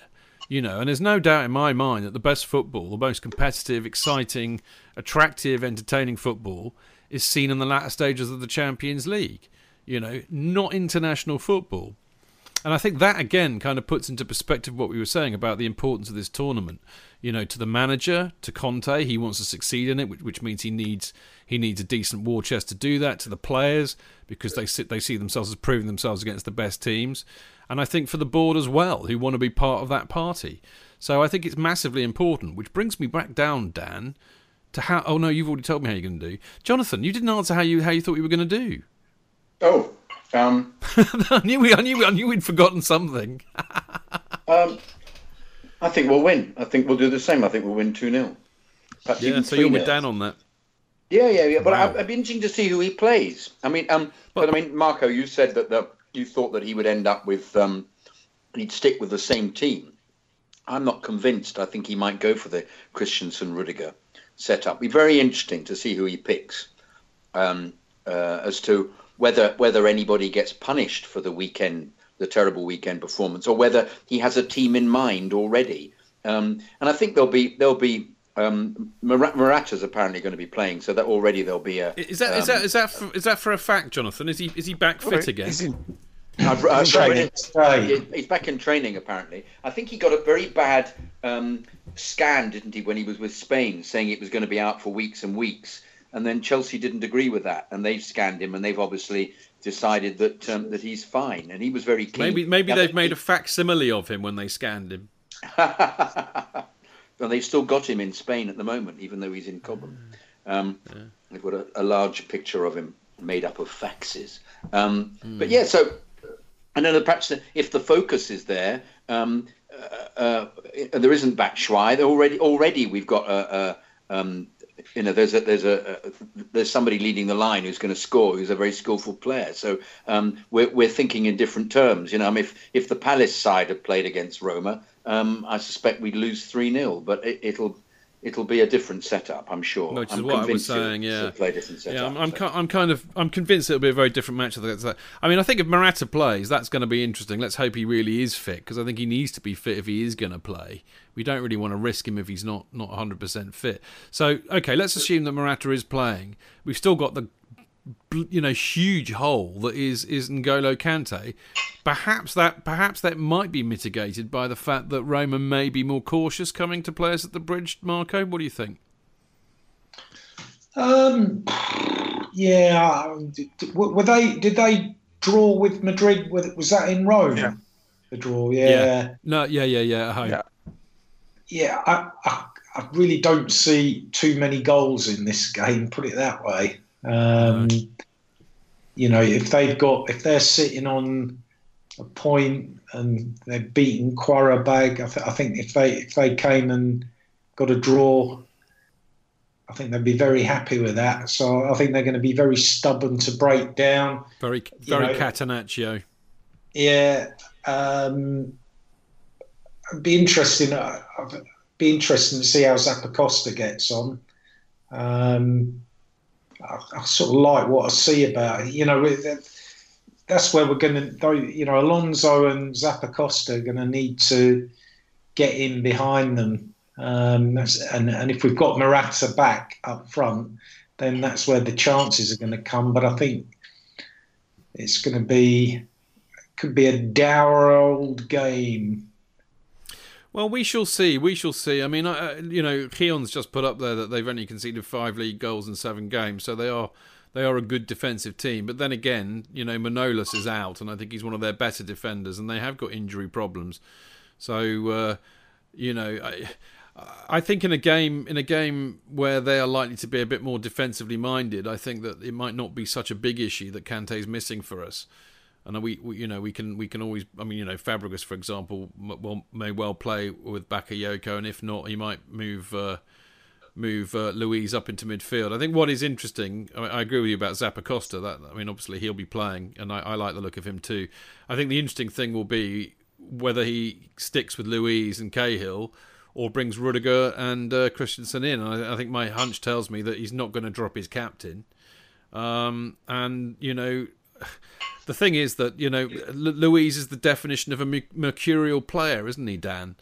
You know, and there's no doubt in my mind that the best football, the most competitive, exciting, attractive, entertaining football is seen in the latter stages of the Champions League. You know, not international football. And I think that, again, kind of puts into perspective what we were saying about the importance of this tournament. You know, to the manager, to Conte, he wants to succeed in it, which, which means he needs he needs a decent war chest to do that. To the players, because they sit, they see themselves as proving themselves against the best teams. And I think for the board as well, who want to be part of that party. So I think it's massively important, which brings me back down, Dan, to how... Oh, no, you've already told me how you're going to do. Jonathan, you didn't answer how you how you thought you were going to do. Oh, Um, I knew we, I knew, I knew we'd forgotten something. um, I think we'll win. I think we'll do the same. I think we'll win two nil. Perhaps yeah, so you're with Dan on that. Yeah, yeah, yeah. But wow. I'd, I'd be interesting to see who he plays. I mean, um, but, but I mean, Marco, you said that the, you thought that he would end up with, um, he'd stick with the same team. I'm not convinced. I think he might go for the Christensen Rüdiger setup. Be very interesting to see who he picks, um, uh, as to. Whether whether anybody gets punished for the weekend, the terrible weekend performance, or whether he has a team in mind already. Um, and I think there'll be there'll be um, Morata's apparently going to be playing, so that already there'll be a. Is that um, is that is that for, is that for a fact, Jonathan? Is he is he back fit again? Is he, I've, I've training. It, he's back in training apparently. I think he got a very bad um, scan, didn't he, when he was with Spain, saying it was going to be out for weeks and weeks. And then Chelsea didn't agree with that, and they've scanned him, and they've obviously decided that um, that he's fine. And he was very keen. Maybe maybe they've made a facsimile of him when they scanned him. Well, they've still got him in Spain at the moment, even though he's in Cobham. Um, yeah. They've got a, a large picture of him made up of faxes. Um, mm. But yeah, so and then perhaps the, if the focus is there, um, uh, uh, there isn't Batshuayi. Already already we've got a. a um, You know, there's a, there's a, a there's somebody leading the line who's going to score, who's a very skillful player. So um, we're we're thinking in different terms. You know, I mean, if if the Palace side had played against Roma, um, I suspect we'd lose three nil. But it, it'll it'll be a different setup, I'm sure. Which is I'm what I was saying. Yeah, play a different setup, yeah. I'm I'm, so. I'm kind of I'm convinced it'll be a very different match. I mean, I think if Morata plays, that's going to be interesting. Let's hope he really is fit, because I think he needs to be fit if he is going to play. We don't really want to risk him if he's not, not one hundred percent fit. So, OK, let's assume that Morata is playing. We've still got the you know huge hole that is, is N'Golo Kanté. Perhaps that, perhaps that might be mitigated by the fact that Roma may be more cautious coming to players at the Bridge. Marco, what do you think? Um, yeah. Were they? Did they draw with Madrid? Was that in Rome? Yeah. The draw, yeah. yeah. No, yeah, yeah, yeah, at home. Yeah. Yeah, I, I, I really don't see too many goals in this game. Put it that way. Um, you know, if they've got, if they're sitting on a point and they're beating Qarabag, I, th- I think if they if they came and got a draw, I think they'd be very happy with that. So I think they're going to be very stubborn to break down. Very, very you know, Catenaccio. Yeah. Um, It'd be interesting. Uh, be interesting to see how Zappacosta gets on. Um, I, I sort of like what I see about it. You know, that's where we're going to. Though you know, Alonso and Zappacosta are going to need to get in behind them. Um, that's, and and if we've got Morata back up front, then that's where the chances are going to come. But I think it's going to be could be a dour old game. Well, we shall see. We shall see. I mean, uh, you know, Keon's just put up there that they've only conceded five league goals in seven games, so they are they are a good defensive team. But then again, you know, Manolas is out, and I think he's one of their better defenders, and they have got injury problems. So, uh, you know, I, I think in a game in a game where they are likely to be a bit more defensively minded, I think that it might not be such a big issue that Kante's missing for us. And we, we, you know, we can we can always. I mean, you know, Fabregas, for example, m- well, may well play with Bakayoko, and if not, he might move uh, move uh, Luiz up into midfield. I think what is interesting. I, mean, I agree with you about Zappacosta. That I mean, obviously he'll be playing, and I, I like the look of him too. I think the interesting thing will be whether he sticks with Luiz and Cahill, or brings Rüdiger and uh, Christensen in. And I, I think my hunch tells me that he's not going to drop his captain. Um, and you know. The thing is that, you know, Luiz is the definition of a mercurial player, isn't he, Dan?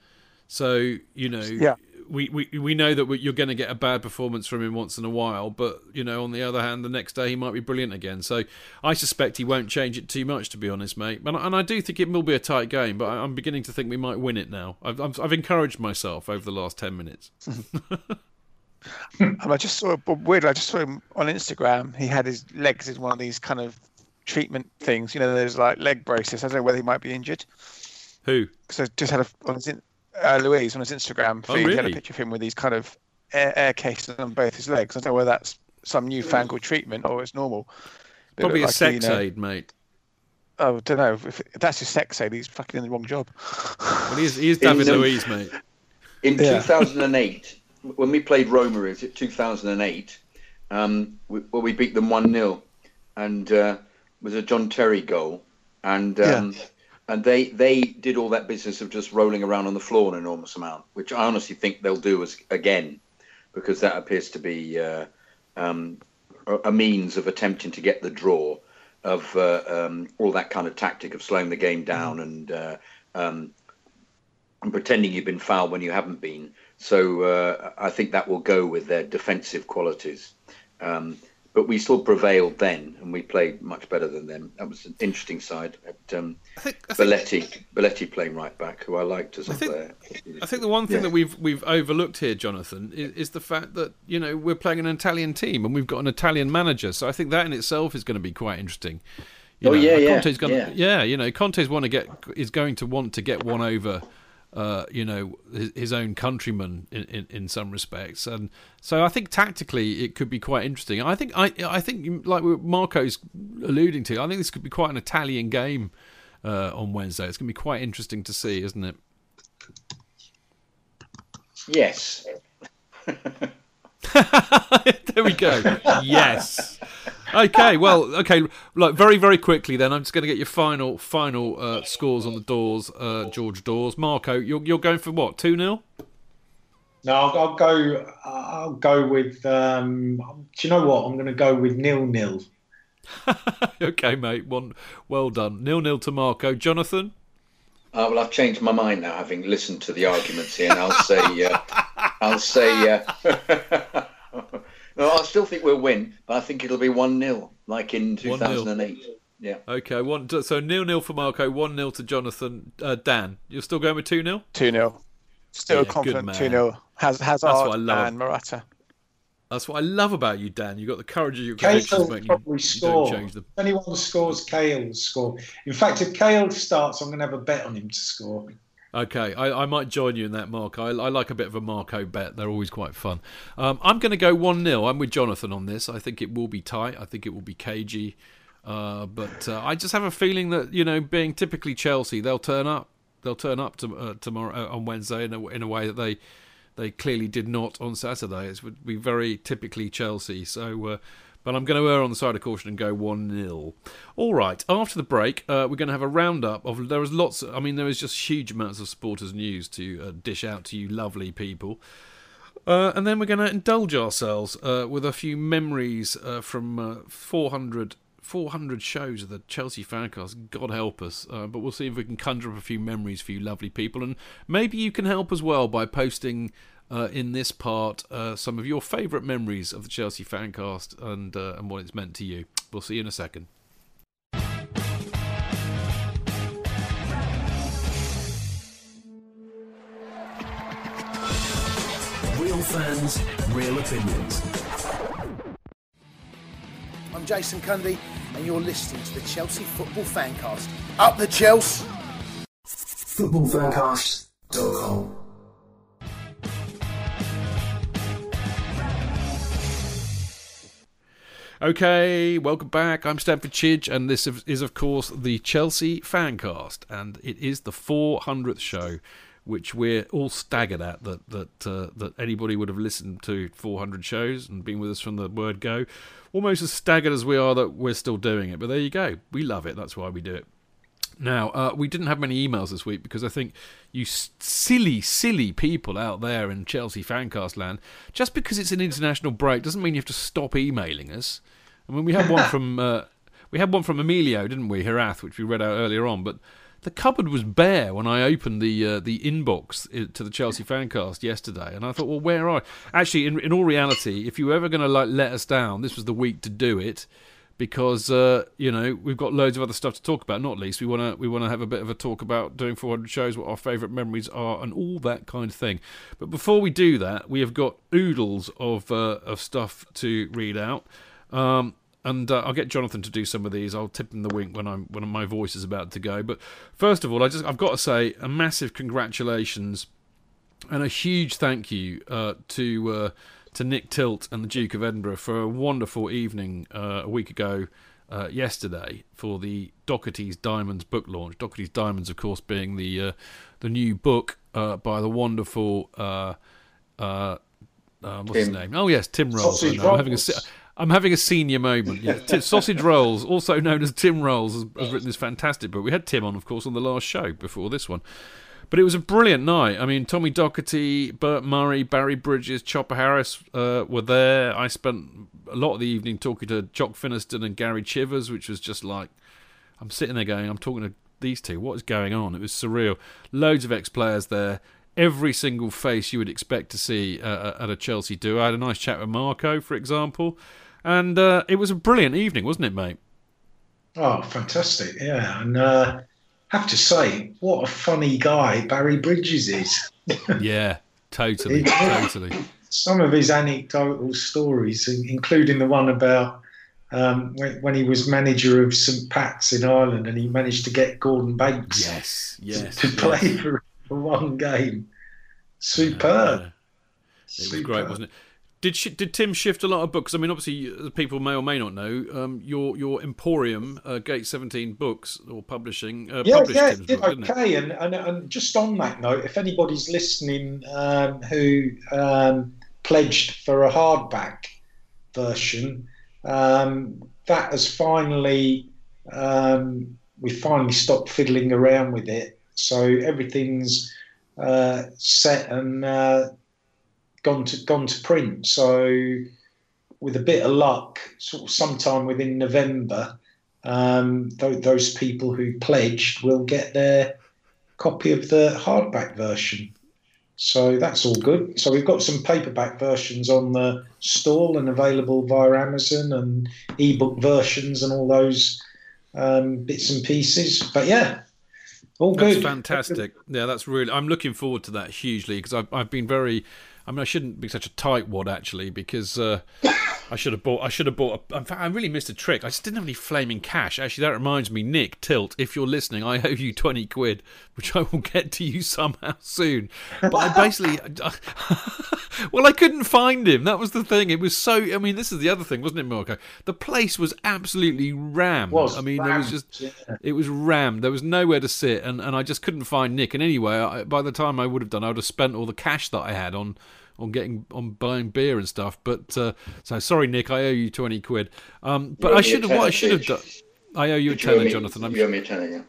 So, you know, yeah. we, we, we know that we, you're going to get a bad performance from him once in a while, but, you know, on the other hand, the next day he might be brilliant again. So I suspect he won't change it too much, to be honest, mate. And, and I do think it will be a tight game, but I'm beginning to think we might win it now. I've, I've, I've encouraged myself over the last ten minutes. I just saw, weirdly, I just saw him on Instagram. He had his legs in one of these kind of treatment things, you know, there's like leg braces. I don't know whether he might be injured. Who? Because I just had a on his uh, Luiz on his Instagram feed. Oh, really? He had a picture of him with these kind of air, air cases on both his legs. I don't know whether that's some newfangled treatment or it's normal. But probably it looked a like, sex you know, aid, mate. Oh, I don't know. If, if that's his sex aid, he's fucking in the wrong job. Well, he is, he is David in, Luiz, mate. In yeah. two thousand eight, when we played Roma, is it two thousand eight? Um, we, well, we beat them one nil, and. Uh, was a John Terry goal, and um, yeah. and they they did all that business of just rolling around on the floor an enormous amount, which I honestly think they'll do as, again, because that appears to be uh, um, a means of attempting to get the draw. of uh, um, all that kind of tactic of slowing the game down and uh, um, and pretending you've been fouled when you haven't been. So uh, I think that will go with their defensive qualities. Um, but we still prevailed then, and we played much better than them. That was an interesting side. But, um, I think, I Belletti, think, Belletti playing right back, who I liked as a I think, player. I think the one thing yeah. that we've we've overlooked here, Jonathan, is, is the fact that, you know, we're playing an Italian team and we've got an Italian manager. So I think that in itself is going to be quite interesting. You oh know, yeah, yeah, Conte's going yeah. To, yeah, you know, Conte's want to get is going to want to get one over. Uh, you know, his, his own countrymen in, in, in some respects, and so I think tactically it could be quite interesting. I think I I think like Marco's alluding to, I think this could be quite an Italian game uh, on Wednesday. It's going to be quite interesting to see, isn't it? Yes. There we go. Yes. Okay. Well. Okay. Look, very, very quickly. Then I'm just going to get your final, final uh, scores on the doors. Uh, George Dawes, Marco, you're you're going for what? two nil No, I'll, I'll go. I'll go with. Um, do you know what? I'm going to go with nil nil. Okay, mate. One. Well done. Nil nil to Marco. Jonathan. Uh, well, I've changed my mind now, having listened to the arguments here, and I'll say. Uh, I'll say. Uh, No, I still think we'll win, but I think it'll be one nil like in two thousand eight. Yeah. Okay, one, so nil nil for Marco, one nil to Jonathan. Uh, Dan, you're still going with two nil two nil Still yeah, confident two nil Hazard That's what I love. And Morata. That's what I love about you, Dan. You've got the courage of your convictions. Cahill probably you, score. You if anyone scores, Cahill will score. In fact, if Cahill starts, I'm going to have a bet on him to score. Okay, I, I might join you in that, Marco. I, I like a bit of a Marco bet. They're always quite fun. Um, I'm going to go one nil I'm with Jonathan on this. I think it will be tight. I think it will be cagey. Uh, but uh, I just have a feeling that, you know, being typically Chelsea, they'll turn up. They'll turn up to, uh, tomorrow uh, on Wednesday in a, in a way that they they clearly did not on Saturday. It would be very typically Chelsea. So, uh, but I'm going to err on the side of caution and go one nil All right, after the break, uh, we're going to have a roundup of... There was lots... Of, I mean, there was just huge amounts of supporters' news to uh, dish out to you lovely people. Uh, and then we're going to indulge ourselves uh, with a few memories uh, from uh, four hundred, four hundred shows of the Chelsea Fancast. God help us. Uh, but we'll see if we can conjure up a few memories for you lovely people. And maybe you can help as well by posting... Uh, in this part, uh, some of your favourite memories of the Chelsea Fancast and uh, and what it's meant to you. We'll see you in a second. Real fans, real opinions. I'm Jason Cundy, and you're listening to the Chelsea Football Fancast. Up the Chelsea! football fancast dot com Okay, welcome back. I'm Stanford Chidge, and this is, of course, the Chelsea Fancast, and it is the four hundredth show, which we're all staggered at that that uh, that anybody would have listened to four hundred shows and been with us from the word go. Almost as staggered as we are that we're still doing it, but there you go. We love it. That's why we do it. Now, uh, we didn't have many emails this week because I think you silly, silly people out there in Chelsea Fancast land, just because it's an international break doesn't mean you have to stop emailing us. I mean, we had one from uh, we had one from Emilio, didn't we, Herath, which we read out earlier on, but the cupboard was bare when I opened the uh, the inbox to the Chelsea Fancast yesterday, and I thought, well, where are I? Actually, in, in all reality, if you were ever going to like let us down, this was the week to do it. Because uh, you know, we've got loads of other stuff to talk about. Not least, we want to we want to have a bit of a talk about doing four hundred shows, what our favourite memories are, and all that kind of thing. But before we do that, we have got oodles of uh, of stuff to read out, um, and uh, I'll get Jonathan to do some of these. I'll tip him the wink when I'm when my voice is about to go. But first of all, I just I've got to say a massive congratulations and a huge thank you uh, to. Uh, to Nick Tilt and the Duke of Edinburgh for a wonderful evening uh, a week ago uh, yesterday for the Doherty's Diamonds book launch. Doherty's Diamonds, of course, being the uh, the new book uh, by the wonderful... Uh, uh, uh, what's Tim. his name? Oh, yes, Tim Rolls. Sausage Rolls. I'm having a, I'm having a senior moment. Yeah. Tim, Sausage Rolls, also known as Tim Rolls, has, has written this fantastic book. We had Tim on, of course, on the last show before this one. But it was a brilliant night. I mean, Tommy Docherty, Bert Murray, Barry Bridges, Chopper Harris uh, were there. I spent a lot of the evening talking to Jock Finiston and Gary Chivers, which was just like, I'm sitting there going, I'm talking to these two. What is going on? It was surreal. Loads of ex-players there. Every single face you would expect to see uh, at a Chelsea do. I had a nice chat with Marco, for example. And uh, it was a brilliant evening, wasn't it, mate? Oh, fantastic, yeah. And uh, have to say, what a funny guy Barry Bridges is. Yeah, totally, totally. Some of his anecdotal stories, including the one about um, when, when he was manager of Saint Pat's in Ireland and he managed to get Gordon Banks yes, yes, to, to yes. play for, for one game. Superb. Yeah, it Superb. was great, wasn't it? Did she, did Tim shift a lot of books? I mean, obviously, people may or may not know um, your your Emporium, uh, Gate seventeen Books or Publishing. Uh, yeah, published yeah, Tim's did book, okay. Didn't it? And, and and just on that note, if anybody's listening um, who um, pledged for a hardback version, um, that has finally um, we finally stopped fiddling around with it. So everything's uh, set and. Uh, Gone to gone to print, so with a bit of luck, sort of sometime within November, um, th- those people who pledged will get their copy of the hardback version. So that's all good. So we've got some paperback versions on the stall and available via Amazon, and ebook versions and all those um, bits and pieces. But yeah. All good. That's fantastic. Yeah, that's really. I'm looking forward to that hugely because I've I've been very. I mean, I shouldn't be such a tightwad actually because uh, I should have bought. I should have bought. A, in fact, I really missed a trick. I just didn't have any flaming cash. Actually, that reminds me, Nick Tilt. If you're listening, I owe you twenty quid, which I will get to you somehow soon. But I basically, I, well, I couldn't find him. That was the thing. It was so. I mean, this is the other thing, wasn't it, Marco? The place was absolutely rammed. Was I mean, rammed. There was just. Yeah. It was rammed. There was nowhere to sit. And, and I just couldn't find Nick. And anyway, I, by the time I would have done, I would have spent all the cash that I had on, on getting on buying beer and stuff. But uh, so sorry, Nick, I owe you twenty quid. Um, but I should have. What I should have done. I owe you a tenner, Jonathan. I'm, you owe me a tenner, yeah.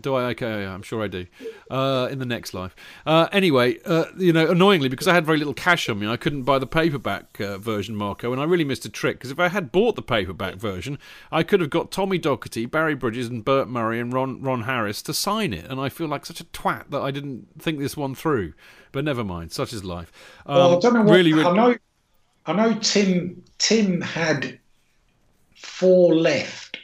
Do I? Okay, yeah, I'm sure I do. Uh, in the next life. Uh, anyway, uh, you know, annoyingly, because I had very little cash on me, I couldn't buy the paperback uh, version, Marco, and I really missed a trick, because if I had bought the paperback version, I could have got Tommy Docherty, Barry Bridges and Bert Murray and Ron Ron Harris to sign it, and I feel like such a twat that I didn't think this one through. But never mind, such is life. Um, well, I don't know what... Really, really, I know, I know Tim, Tim had four left,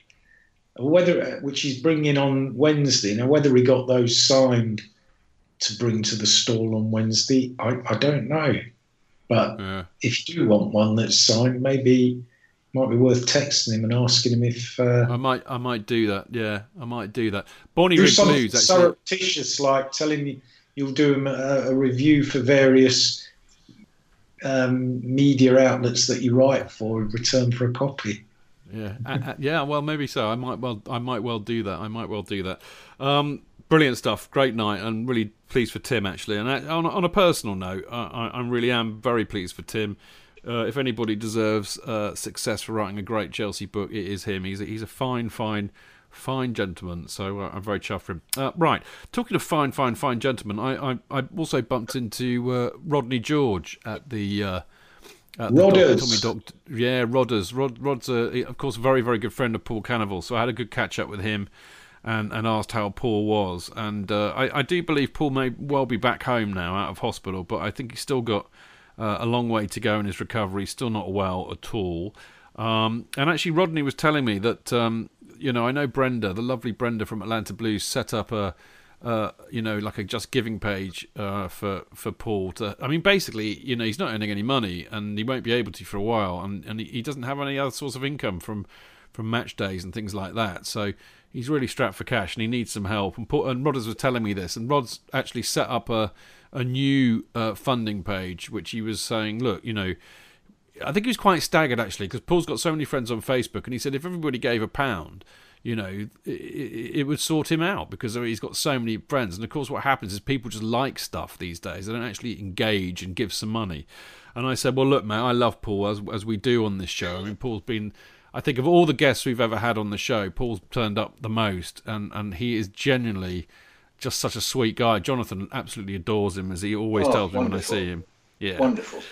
whether which he's bringing on Wednesday. Now, whether he got those signed to bring to the stall on Wednesday, I, I don't know. But yeah. If you do want one that's signed, maybe it might be worth texting him and asking him if uh, I might. I might do that. Yeah, I might do that. Bonnie do something surreptitious, like telling you you'll do him a, a review for various um, media outlets that you write for in return for a copy. Yeah, uh, yeah. Well, maybe so. I might well, I might well do that. I might well do that. Um, brilliant stuff. Great night. I'm really pleased for Tim actually. And I, on, on a personal note, I, I really am very pleased for Tim. Uh, if anybody deserves uh, success for writing a great Chelsea book, it is him. He's a, he's a fine, fine, fine gentleman. So uh, I'm very chuffed for him. Uh, right. Talking of fine, fine, fine gentlemen, I, I, I also bumped into uh, Rodney George at the. Uh, Uh, Rodders. Doc, Tommy Doc, yeah, Rodders. Rod, Rod's, a, of course, a very, very good friend of Paul Cannavale. So I had a good catch-up with him and, and asked how Paul was. And uh, I, I do believe Paul may well be back home now, out of hospital, but I think he's still got uh, a long way to go in his recovery. He's still not well at all. Um, and actually, Rodney was telling me that, um, you know, I know Brenda, the lovely Brenda from Atlanta Blues, set up a... Uh, you know, like a Just Giving page uh, for for Paul to. I mean, basically, you know, he's not earning any money, and he won't be able to for a while, and, and he doesn't have any other source of income from from match days and things like that. So he's really strapped for cash, and he needs some help. And Paul, and Rodders was telling me this, and Rod's actually set up a a new uh, funding page, which he was saying, look, you know, I think he was quite staggered actually, because Paul's got so many friends on Facebook, and he said if everybody gave a pound, you know, it, it would sort him out because he's got so many friends. And, of course, what happens is people just like stuff these days. They don't actually engage and give some money. And I said, well, look, mate, I love Paul, as as we do on this show. I mean, Paul's been, I think of all the guests we've ever had on the show, Paul's turned up the most. And, and he is genuinely just such a sweet guy. Jonathan absolutely adores him, as he always oh, tells me when I see him. Yeah, wonderful.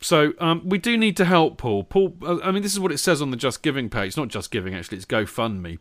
So um, we do need to help Paul. Paul, I mean, this is what it says on the Just Giving page. It's not Just Giving, actually. It's GoFundMe.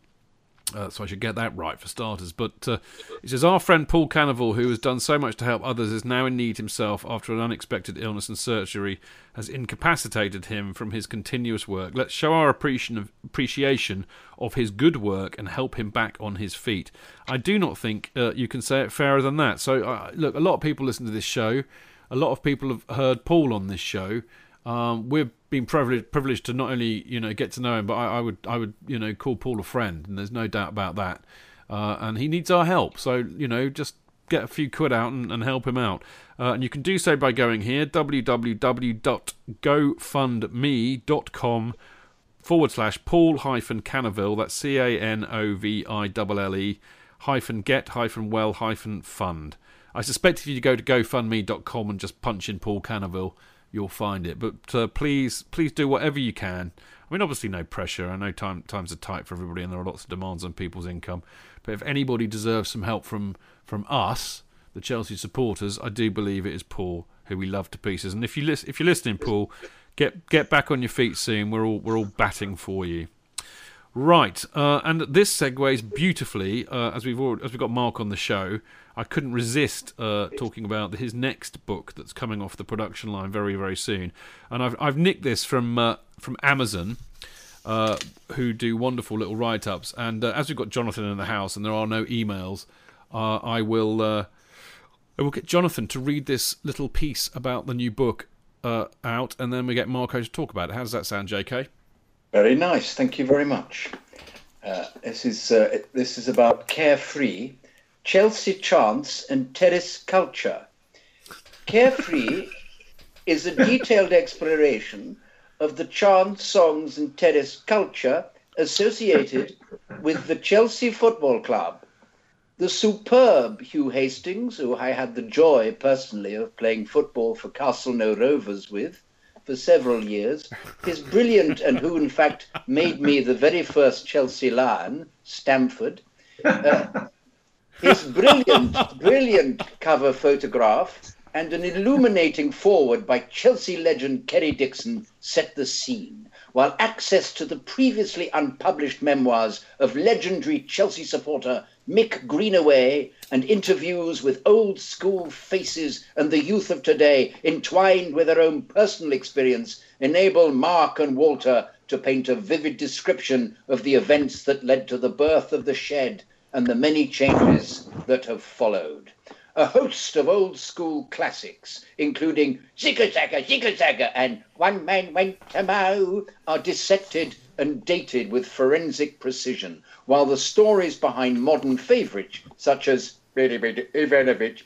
Uh, so I should get that right for starters. But uh, it says, our friend Paul Cannavale, who has done so much to help others, is now in need himself after an unexpected illness and surgery has incapacitated him from his continuous work. Let's show our appreciation of his good work and help him back on his feet. I do not think uh, you can say it fairer than that. So, uh, look, a lot of people listen to this show. A lot of people have heard Paul on this show. Um, we've been privileged privileged to not only, you know, get to know him, but I, I would I would you know call Paul a friend, and there's no doubt about that. Uh, and he needs our help, so you know just get a few quid out and, and help him out. Uh, and you can do so by going here www.gofundme.com forward slash Paul hyphen Cannavale. That's C A N O V I L L E hyphen get hyphen well hyphen fund. I suspect if you go to GoFundMe dot com and just punch in Paul Cannavale, you'll find it. But uh, please, please do whatever you can. I mean, obviously no pressure. I know time, times are tight for everybody and there are lots of demands on people's income. But if anybody deserves some help from, from us, the Chelsea supporters, I do believe it is Paul, who we love to pieces. And if, you lis- if you're listening, Paul, get get back on your feet soon. We're all, we're all batting for you. Right, uh, and this segues beautifully uh, as we've already, as we've got Mark on the show. I couldn't resist uh, talking about his next book that's coming off the production line very, very soon. And I've I've nicked this from uh, from Amazon, uh, who do wonderful little write ups. And uh, as we've got Jonathan in the house and there are no emails, uh, I will uh, I will get Jonathan to read this little piece about the new book uh, out, and then we get Marco to talk about it. How does that sound, J K? Very nice, thank you very much. Uh, this is uh, this is about Carefree, Chelsea chants and terrace culture. Carefree is a detailed exploration of the chants, songs and terrace culture associated with the Chelsea Football Club. The superb Hugh Hastings, who I had the joy personally of playing football for Castleknock Rovers with, for several years, is brilliant, and who in fact made me the very first Chelsea Lion, Stamford. Uh, his brilliant, brilliant cover photograph and an illuminating foreword by Chelsea legend Kerry Dixon set the scene, while access to the previously unpublished memoirs of legendary Chelsea supporter Mick Greenaway and interviews with old school faces and the youth of today entwined with their own personal experience enable Mark and Walter to paint a vivid description of the events that led to the birth of the shed and the many changes that have followed. A host of old school classics, including Zicka Zacka, Zicka Zacka and One Man Went to Mow, are dissected and dated with forensic precision, while the stories behind modern favourites, such as Ivanovich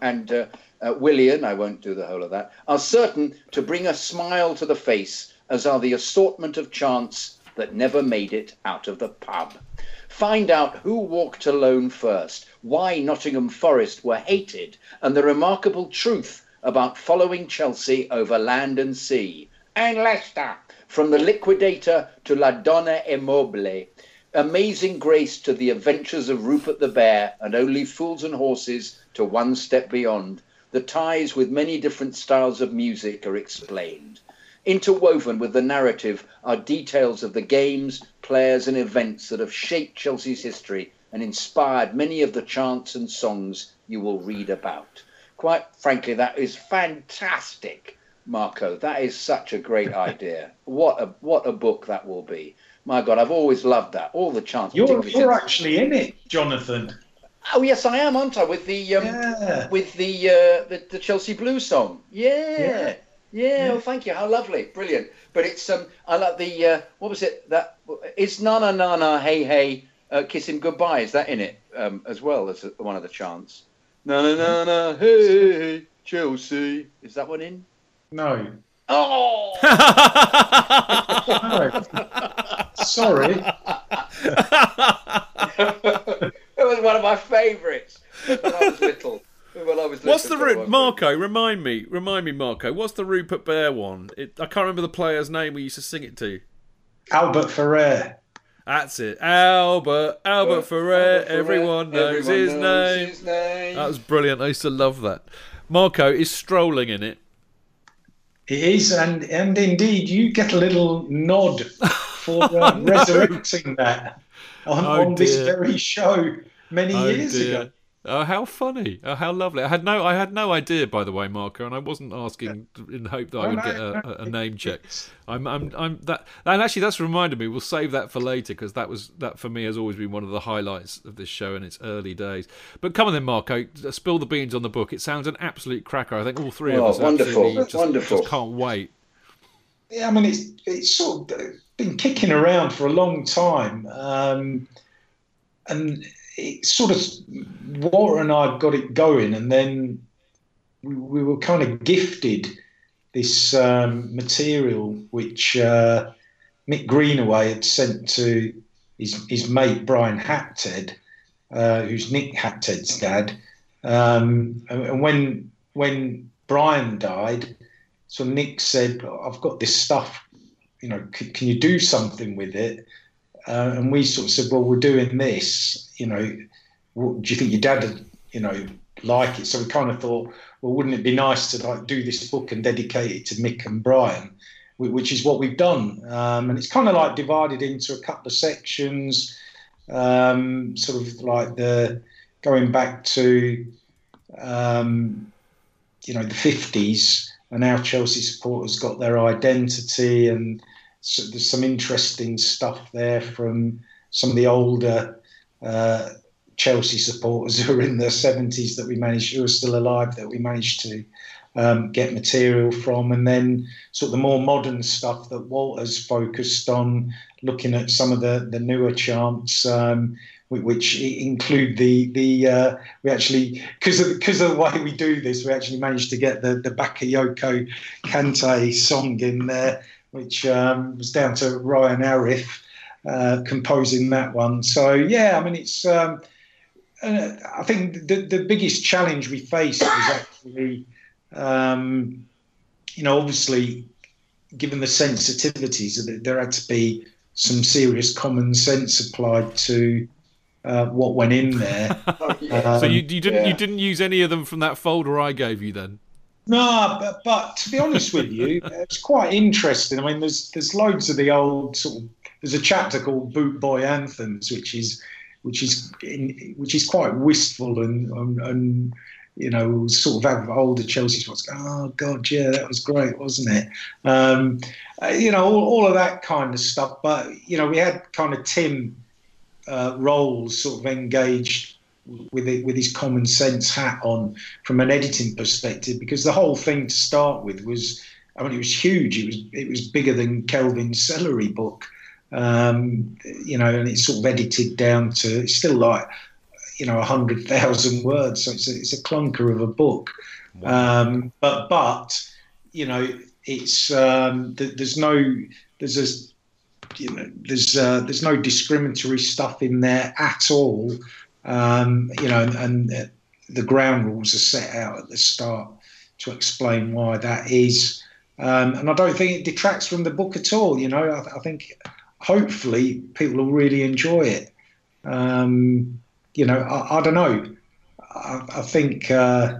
and uh, uh, Willian, I won't do the whole of that, are certain to bring a smile to the face, as are the assortment of chants that never made it out of the pub. Find out who walked alone first, why Nottingham Forest were hated, and the remarkable truth about following Chelsea over land and sea. And Leicester, from the liquidator to La Donna Immobile, Amazing Grace to the Adventures of Rupert the Bear, and Only Fools and Horses to One Step Beyond. The ties with many different styles of music are explained. Interwoven with the narrative are details of the games, players and events that have shaped Chelsea's history and inspired many of the chants and songs you will read about. Quite frankly, that is fantastic. Marco, that is such a great idea. What a what a book that will be. My God, I've always loved that. All the chants. You're, you're actually in it, Jonathan. Oh yes, I am, aren't I? With the um, yeah. with the, uh, the the Chelsea Blues song. Yeah, yeah. yeah. yeah. Well, thank you. How lovely, brilliant. But it's um, I like the uh, what was it that it's na na na na hey hey uh, kiss him goodbye. Is that in it um, as well as one of the chants? Na na na na hey Chelsea. Is that one in? No. Oh! No. Sorry. It was one of my favourites when I was little. When I was little what's the root, Marco? Remind me, remind me, Marco. What's the Rupert Bear one? It, I can't remember the player's name we used to sing it to. Albert Ferrer. That's it. Albert, Albert Ferrer, Albert Ferrer. Everyone knows, everyone his, knows name. his name. That was brilliant. I used to love that. Marco is strolling in it. He is, and, and indeed, you get a little nod for uh, oh, no. resurrecting that on, oh, on this very show many oh, years dear. ago. Oh, how funny! Oh, how lovely! I had no, I had no idea, by the way, Marco, and I wasn't asking in hope that I would get a, a name check. I'm, I'm, I'm that, and actually, that's reminded me. We'll save that for later because that was that for me has always been one of the highlights of this show in its early days. But come on then, Marco, spill the beans on the book. It sounds an absolute cracker. I think all three oh, of us wonderful, just, wonderful. Just can't wait. Yeah, I mean, it's it's sort of been kicking around for a long time, um, and. It sort of, Warren and I got it going, and then we were kind of gifted this um, material which uh, Mick Greenaway had sent to his, his mate Brian Hapted, uh, who's Nick Hapted's dad. Um, and when when Brian died, so Nick said, "I've got this stuff. You know, c- can you do something with it?" Uh, and we sort of said, well, we're doing this, you know, what, do you think your dad would, you know, like it? So we kind of thought, well, wouldn't it be nice to like do this book and dedicate it to Mick and Brian, which is what we've done. Um, and it's kind of like divided into a couple of sections, um, sort of like the going back to, um, you know, the fifties and how Chelsea supporters got their identity and, so there's some interesting stuff there from some of the older uh, Chelsea supporters who are in their seventies that we managed, who are still alive, that we managed to um, get material from. And then sort of the more modern stuff that Walter's focused on, looking at some of the, the newer chants, um, which include the, the uh, we actually, because of, because of the way we do this, we actually managed to get the, the Bakayoko Kante song in there, which um, was down to Ryan Arif uh, composing that one. So, yeah, I mean, it's. Um, uh, I think the, the biggest challenge we faced was actually, um, you know, obviously, given the sensitivities, there had to be some serious common sense applied to uh, what went in there. oh, yeah. um, so you, you didn't yeah. you didn't use any of them from that folder I gave you then? No, but, but to be honest with you, it's quite interesting. I mean, there's there's loads of the old sort of, there's a chapter called Boot Boy Anthems, which is which is in, which is quite wistful and, and and you know sort of have older Chelsea sports. Oh God, yeah, that was great, wasn't it? Um, you know, all all of that kind of stuff. But you know, we had kind of Tim uh, Rolls sort of engaged with it, with his common sense hat on from an editing perspective, because the whole thing to start with was, I mean, it was huge. It was it was bigger than Kelvin's Celery book, um, you know, and it's sort of edited down to, it's still like, you know, one hundred thousand words. So it's a, it's a clunker of a book. Wow. Um, but, but, you know, it's, um, th- there's no, there's a, you know, there's uh, there's no discriminatory stuff in there at all. Um, you know, and, and the ground rules are set out at the start to explain why that is. Um, and I don't think it detracts from the book at all. You know, I, th- I think hopefully people will really enjoy it. Um, you know, I, I don't know. I, I think, uh,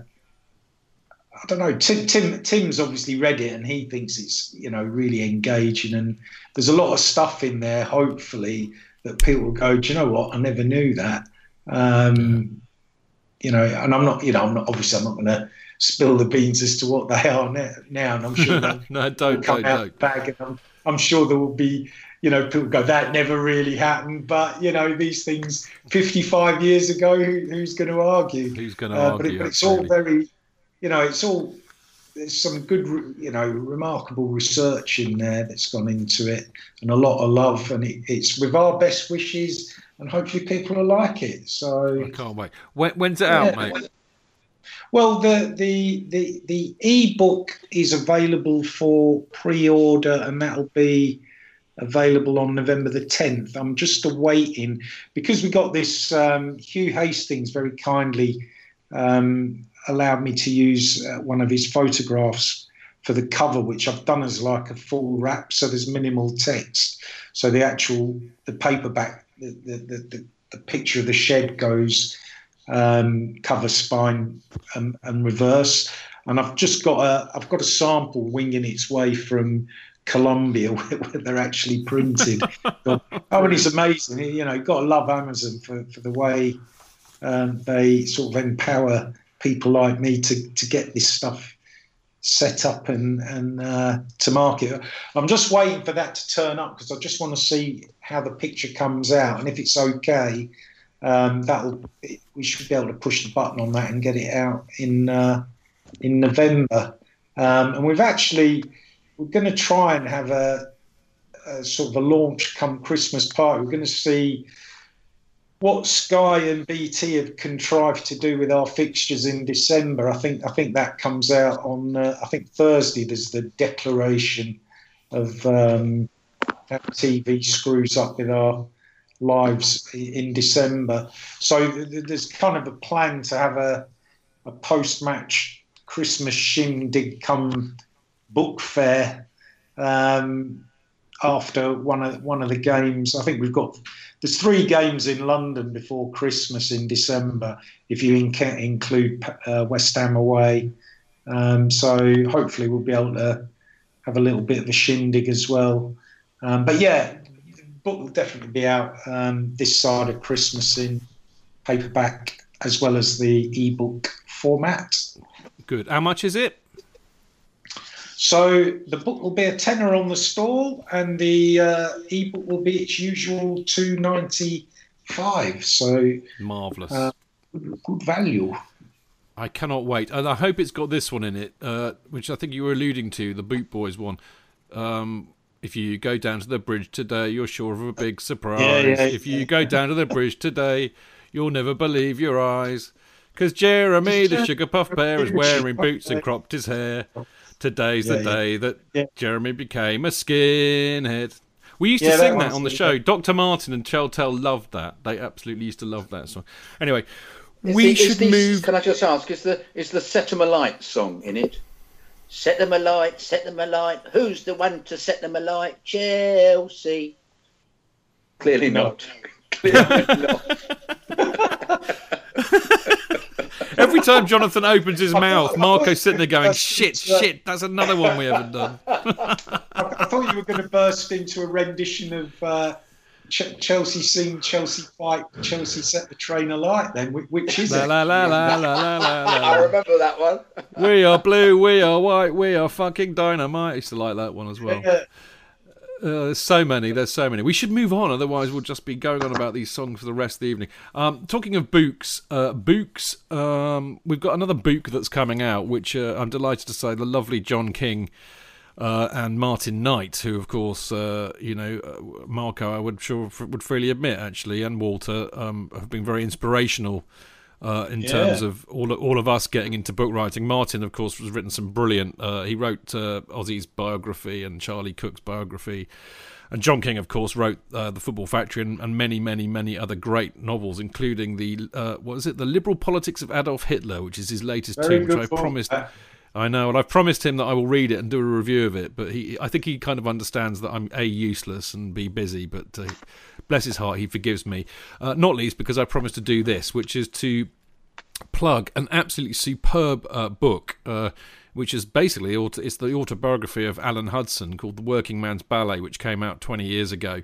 I don't know. Tim, Tim, Tim's obviously read it and he thinks it's, you know, really engaging. And there's a lot of stuff in there, hopefully, that people will go, do you know what? I never knew that. Um, you know, and I'm not, you know, I'm not, obviously I'm not going to spill the beans as to what they are now, now and I'm sure that no, don't, will come don't, out don't. Back and I'm, I'm sure there will be, you know, people go, that never really happened, but you know, these things fifty-five years ago, who, who's going to argue? Who's going to uh, argue? But, it, but it's all very, you know, it's all, there's some good, you know, remarkable research in there that's gone into it and a lot of love, and it, it's with our best wishes. And hopefully people will like it. So I can't wait. When, when's it yeah. out, mate? Well, the the the the ebook is available for pre-order, and that'll be available on November the tenth. I'm just awaiting, because we got this. Um, Hugh Hastings very kindly um, allowed me to use uh, one of his photographs for the cover, which I've done as like a full wrap, so there's minimal text. So the actual, the paperback, the the, the, the picture of the shed goes um, cover, spine, um, and reverse. And I've just got a, I've got a sample winging its way from Colombia, where, where they're actually printed. Oh, and it's amazing. You know, you've got to love Amazon for, for the way um, they sort of empower people like me to, to get this stuff set up and, and uh, to market. I'm just waiting for that to turn up, because I just want to see how the picture comes out. And if it's okay, um, that'll we should be able to push the button on that and get it out in uh, in November. Um, and we've actually... We're going to try and have a, a sort of a launch come Christmas party. We're going to see what Sky and B T have contrived to do with our fixtures in December. I think I think that comes out on uh, I think Thursday. There's the declaration of um, how T V screws up with our lives in December. So there's kind of a plan to have a, a post-match Christmas shindig come book fair um, after one of one of the games. I think we've got there's three games in London before Christmas in December, if you inc- include uh, West Ham away. Um, so hopefully we'll be able to have a little bit of a shindig as well. Um, but yeah, the book will definitely be out um, this side of Christmas in paperback as well as the ebook format. Good. How much is it? So the book will be a tenner on the stall, and the uh, ebook will be its usual two ninety-five. So marvelous, uh, good value. I cannot wait, and I hope it's got this one in it, uh, which I think you were alluding to, the Boot Boys one. Um, if you go down to the bridge today, you're sure of a big surprise. Yeah, yeah, yeah. If you go down to the bridge today, you'll never believe your eyes, because Jeremy the Sugar Puff Bear is wearing boots and cropped his hair. Today's yeah, the day yeah. that yeah. Jeremy became a skinhead. We used yeah, to sing that, that on the show. That. Doctor Martin and Cheltel loved that. They absolutely used to love that song. Anyway, is we the, should the, move... Can I just ask, is the is the Set 'Em Alight song in it? Set them alight, set them alight. Who's the one to set them alight? Chelsea. Clearly not. Clearly not. Every time Jonathan opens his mouth, Marco's sitting there going, shit, shit, that's another one we haven't done. I thought you were going to burst into a rendition of uh, Ch- Chelsea Sing, Chelsea Fight, Chelsea Set the Train Alight then, which is la, it? La, la, la, la, la, la, la. I remember that one. We are blue, we are white, we are fucking dynamite. I used to like that one as well. Yeah. Uh, there's so many, there's so many. We should move on, otherwise we'll just be going on about these songs for the rest of the evening. Um, talking of books, uh, books, um, we've got another book that's coming out, which uh, I'm delighted to say the lovely John King uh, and Martin Knight, who of course, uh, you know, uh, Marco, I would sure would freely admit actually, and Walter um, have been very inspirational uh, in yeah. terms of all all of us getting into book writing. Martin, of course, has written some brilliant. Uh, he wrote uh, Ozzy's biography and Charlie Cook's biography, and John King, of course, wrote uh, The Football Factory and, and many, many, many other great novels, including the uh, what is it, The Liberal Politics of Adolf Hitler, which is his latest tome, which I promised. That. I know, and I've promised him that I will read it and do a review of it. But he, I think he kind of understands that I'm A, useless and B, busy, but. Uh, Bless his heart, he forgives me. Uh, not least because I promised to do this, which is to plug an absolutely superb uh, book, uh, which is basically it's the autobiography of Alan Hudson called The Working Man's Ballet, which came out twenty years ago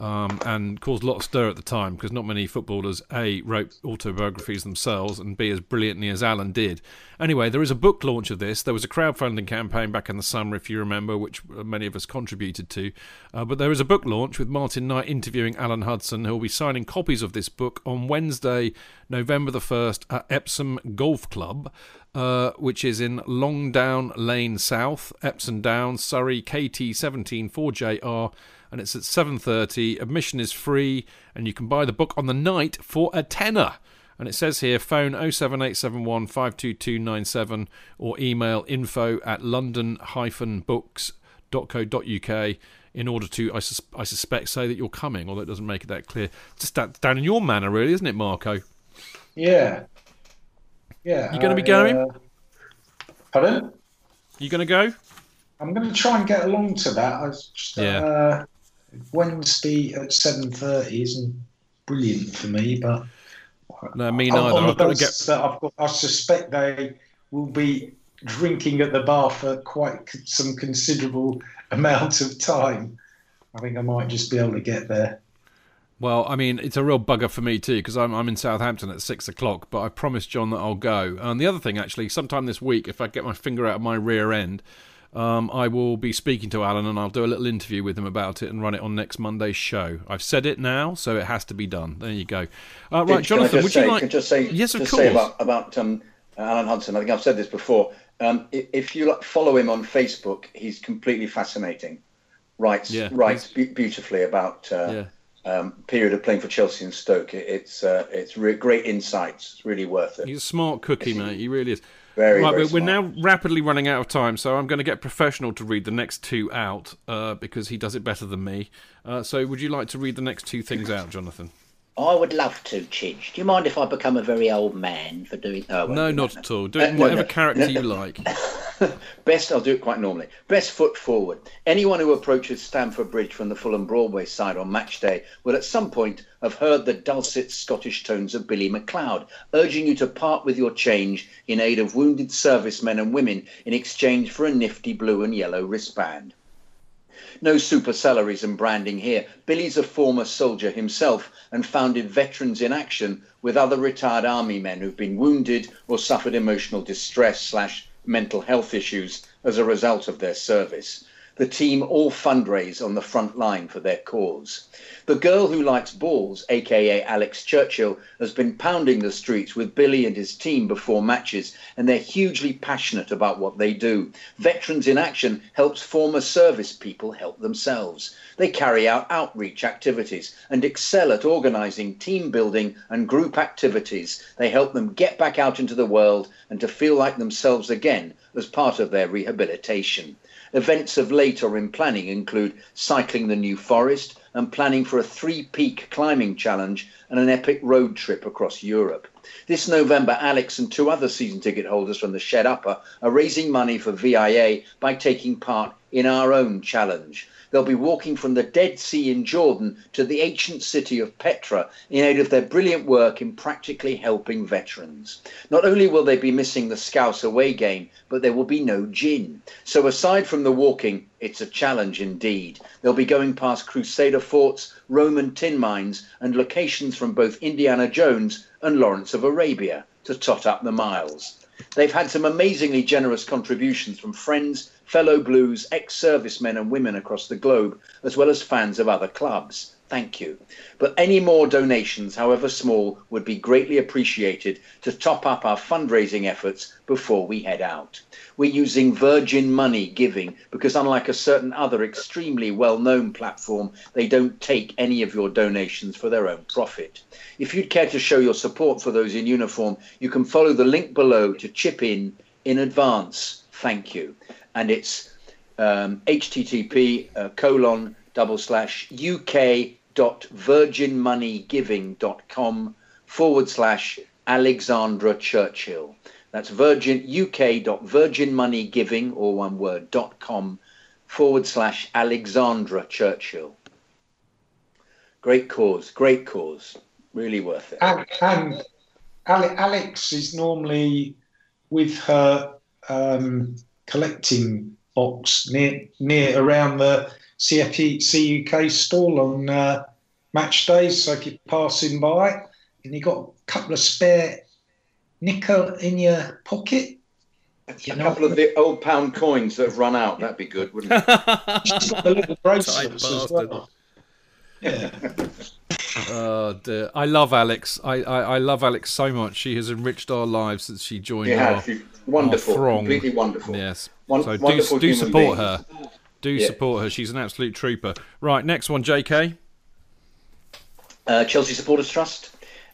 um, and caused a lot of stir at the time because not many footballers, A, wrote autobiographies themselves and B, as brilliantly as Alan did. Anyway, there is a book launch of this. There was a crowdfunding campaign back in the summer, if you remember, which many of us contributed to. Uh, but there is a book launch with Martin Knight interviewing Alan Hudson, who will be signing copies of this book on Wednesday, November the first, at Epsom Golf Club, uh, which is in Longdown Lane South, Epsom Down, Surrey, K T seventeen four J R, and it's at seven thirty. Admission is free, and you can buy the book on the night for a tenner. And it says here, phone oh seven eight seven one five two two nine seven or email info at london dash books dot co dot uk in order to, I, sus- I suspect, say that you're coming, although it doesn't make it that clear. It's just that, down in your manner, really, isn't it, Marco? Yeah. Yeah. You going to be going? Uh, pardon? You going to go? I'm going to try and get along to that. I just, yeah. uh, Wednesday at seven thirty isn't brilliant for me, but no, me neither. I've got to get... that I've got, I suspect they will be drinking at the bar for quite some considerable amount of time. I think I might just be able to get there. Well, I mean, it's a real bugger for me too, because I'm I'm in Southampton at six o'clock. But I promised John that I'll go. And the other thing, actually, sometime this week, if I get my finger out of my rear end, um, I will be speaking to Alan, and I'll do a little interview with him about it and run it on next Monday's show. I've said it now, so it has to be done. There you go. Uh, right, Jonathan, would say, you like? Can just say, yes, of just course. Say about about um, Alan Hudson. I think I've said this before. Um, if you follow him on Facebook, he's completely fascinating. Writes yeah, writes be- beautifully about uh, yeah. um, period of playing for Chelsea and Stoke. It, it's uh, it's re- great insights. It's really worth it. He's a smart cookie, it's, mate. He really is. Very, right, very but smart. We're now rapidly running out of time, so I'm going to get professional to read the next two out uh, because he does it better than me. Uh, so, would you like to read the next two things out, Jonathan? I would love to, Chich. Do you mind if I become a very old man for doing? Oh, well, no, not at all. Do it in uh, whatever no, no. character you like. Best, I'll do it quite normally. Best foot forward. Anyone who approaches Stamford Bridge from the Fulham Broadway side on match day will at some point have heard the dulcet Scottish tones of Billy MacLeod, urging you to part with your change in aid of wounded servicemen and women in exchange for a nifty blue and yellow wristband. No super salaries and branding here. Billy's a former soldier himself and founded Veterans in Action with other retired army men who've been wounded or suffered emotional distress slash mental health issues as a result of their service. The team all fundraise on the front line for their cause. The girl who likes balls, aka Alex Churchill, has been pounding the streets with Billy and his team before matches, and they're hugely passionate about what they do. Veterans in Action helps former service people help themselves. They carry out outreach activities and excel at organising team building and group activities. They help them get back out into the world and to feel like themselves again as part of their rehabilitation. Events of late or in planning include cycling the New Forest and planning for a three-peak climbing challenge and an epic road trip across Europe. This November, Alex and two other season ticket holders from the Shed Upper are raising money for V I A by taking part in our own challenge. They'll be walking from the Dead Sea in Jordan to the ancient city of Petra in aid of their brilliant work in practically helping veterans. Not only will they be missing the Scouse away game, but there will be no gin. So aside from the walking, it's a challenge indeed. They'll be going past Crusader forts, Roman tin mines, and locations from both Indiana Jones and Lawrence of Arabia to tot up the miles. They've had some amazingly generous contributions from friends, fellow Blues, ex-servicemen and women across the globe, as well as fans of other clubs. Thank you. But any more donations, however small, would be greatly appreciated to top up our fundraising efforts before we head out. We're using Virgin Money Giving because, unlike a certain other extremely well-known platform, they don't take any of your donations for their own profit. If you'd care to show your support for those in uniform, you can follow the link below to chip in in advance. Thank you. And it's um, http uh, colon double slash UK. dot virginmoneygiving.com forward slash Alexandra Churchill. That's virgin UK dot virginmoneygiving or one word dot com forward slash Alexandra Churchill. Great cause, great cause, really worth it. And, and Alex is normally with her um, collecting box near near around the C F C U K stall on uh, match days, so if you're passing by and you've got a couple of spare nickel in your pocket, you a know, couple of the old pound coins that have run out, that'd be good, wouldn't it? She's got the little bracelets as well. Yeah. Oh dear. I love Alex. I, I, I love Alex so much. She has enriched our lives since she joined. Yeah, our, she's wonderful, our completely wonderful. Yes. One, so wonderful do, do support beings. her. Do yeah. support her. She's an absolute trooper. Right, next one, J K. Uh, Chelsea Supporters Trust.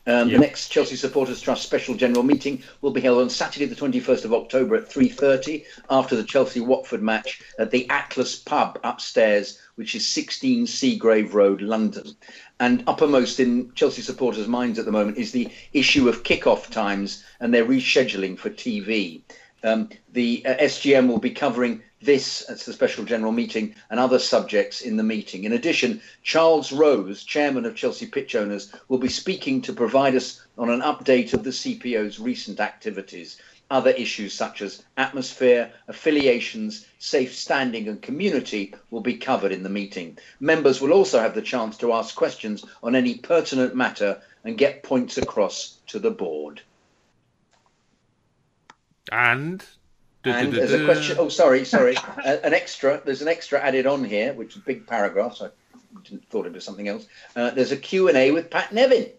Um, yep. The next Chelsea Supporters Trust special general meeting will be held on Saturday the twenty-first of October at three thirty after the Chelsea-Watford match at the Atlas pub upstairs, which is sixteen Seagrave Road, London. And uppermost in Chelsea supporters' minds at the moment is the issue of kick-off times and their rescheduling for T V. Um, the uh, S G M will be covering this, as the special general meeting, and other subjects in the meeting. In addition, Charles Rose, chairman of Chelsea Pitch Owners, will be speaking to provide us on an update of the C P O's recent activities. Other issues such as atmosphere, affiliations, safe standing and community will be covered in the meeting. Members will also have the chance to ask questions on any pertinent matter and get points across to the board. And, and there's a question. Oh, sorry, sorry. an extra. There's an extra added on here, which is a big paragraph. So I thought it was something else. Uh, there's a Q and A with Pat Nevin.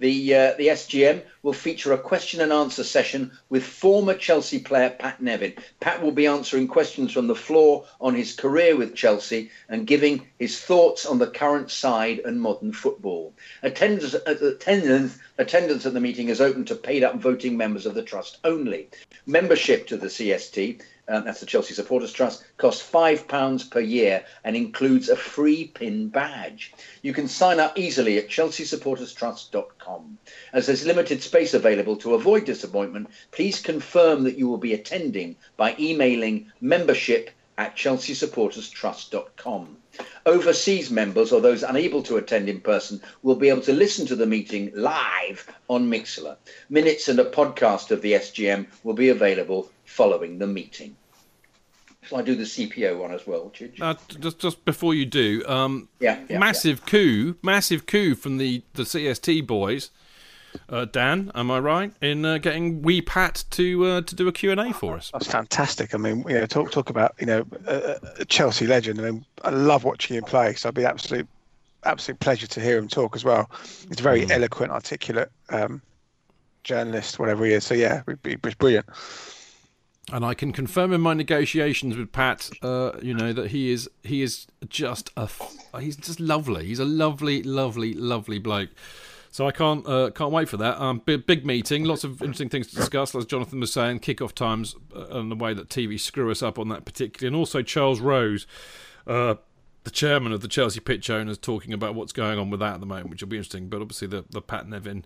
The uh, the S G M will feature a question and answer session with former Chelsea player Pat Nevin. Pat will be answering questions from the floor on his career with Chelsea and giving his thoughts on the current side and modern football. Attendance, attendance, attendance at the meeting is open to paid-up voting members of the Trust only. Membership to the C S T, um, that's the Chelsea Supporters Trust, costs five pounds per year and includes a free pin badge. You can sign up easily at chelsea supporters trust dot com. As there's limited space available, to avoid disappointment, please confirm that you will be attending by emailing membership at chelsea supporters trust dot com. Overseas members or those unable to attend in person will be able to listen to the meeting live on Mixlr. Minutes and a podcast of the S G M will be available following the meeting. Shall I do the C P O one as well, Chidge? Uh, just, just before you do, um, yeah, yeah, massive yeah. coup, massive coup from the, the C S T boys, uh, Dan, am I right, in uh, getting Wee Pat to uh, to do a Q and A for us? That's fantastic. I mean, you know, talk talk about you know uh, a Chelsea legend. I mean, I love watching him play, so it'd be absolute absolute pleasure to hear him talk as well. He's a very mm. eloquent, articulate um, journalist, whatever he is. So yeah, it'd be, it'd be brilliant. And I can confirm in my negotiations with Pat, uh, you know, that he is he is just a he's just lovely. He's a lovely, lovely, lovely bloke. So I can't uh, can't wait for that. Um, big, big meeting, lots of interesting things to discuss. As Jonathan was saying, kick-off times and the way that T V screw us up on that particularly, and also Charles Rose, uh, the chairman of the Chelsea Pitch Owners, talking about what's going on with that at the moment, which will be interesting. But obviously the the Pat Nevin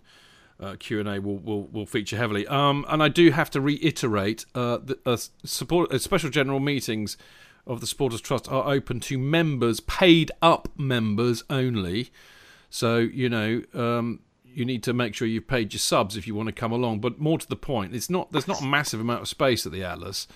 Uh, Q and A will, will will feature heavily, um, and I do have to reiterate uh, that uh, support uh, special general meetings of the Supporters Trust are open to members, paid up members only. So you know um, you need to make sure you've paid your subs if you want to come along. But more to the point, it's not there's not a massive amount of space at the Atlas.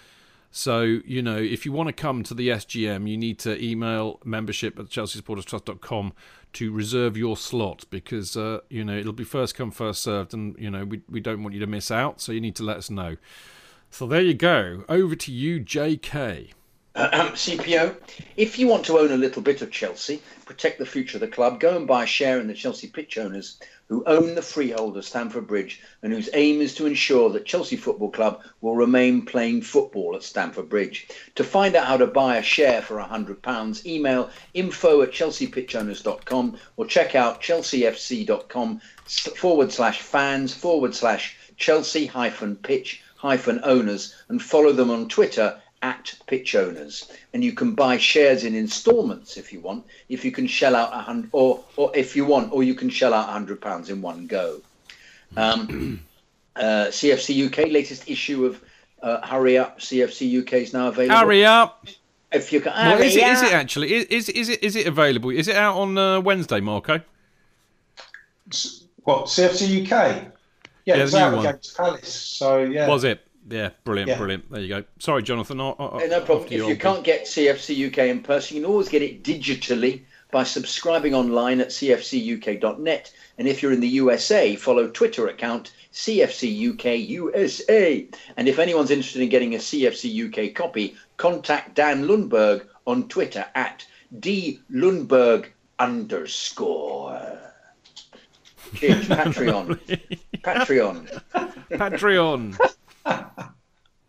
So you know if you want to come to the S G M, you need to email membership at chelsea supporters trust dot com to reserve your slot, because uh, you know it'll be first come first served, and you know we we don't want you to miss out, so you need to let us know. So there you go. Over to you, J K. Uh, um, C P O, if you want to own a little bit of Chelsea, protect the future of the club, go and buy a share in the Chelsea Pitch Owners, who own the freehold of Stamford Bridge and whose aim is to ensure that Chelsea Football Club will remain playing football at Stamford Bridge. To find out how to buy a share for one hundred pounds, email info at chelsea pitch owners dot com or check out chelsea f c dot com forward slash fans forward slash Chelsea hyphen pitch hyphen owners and follow them on Twitter at Pitch Owners, and you can buy shares in instalments if you want, if you can shell out a hundred, or or if you want, or you can shell out a hundred pounds in one go. Um, uh, C F C U K latest issue of uh, Hurry Up C F C U K is now available. Hurry up! If you can, well, is, it, is it actually is is is it is it available? Is it out on uh, Wednesday, Marco? What C F C U K? Yeah, yeah, it's out against Palace. So yeah, was it? Yeah, brilliant, yeah. brilliant. There you go. Sorry, Jonathan. I, I, no problem. If you on. can't get C F C U K in person, you can always get it digitally by subscribing online at c f c u k dot net. And if you're in the U S A, follow Twitter account C F C U K U S A. And if anyone's interested in getting a C F C U K copy, contact Dan Lundberg on Twitter at D Lundberg underscore. Cheers, Patreon. Patreon. Patreon.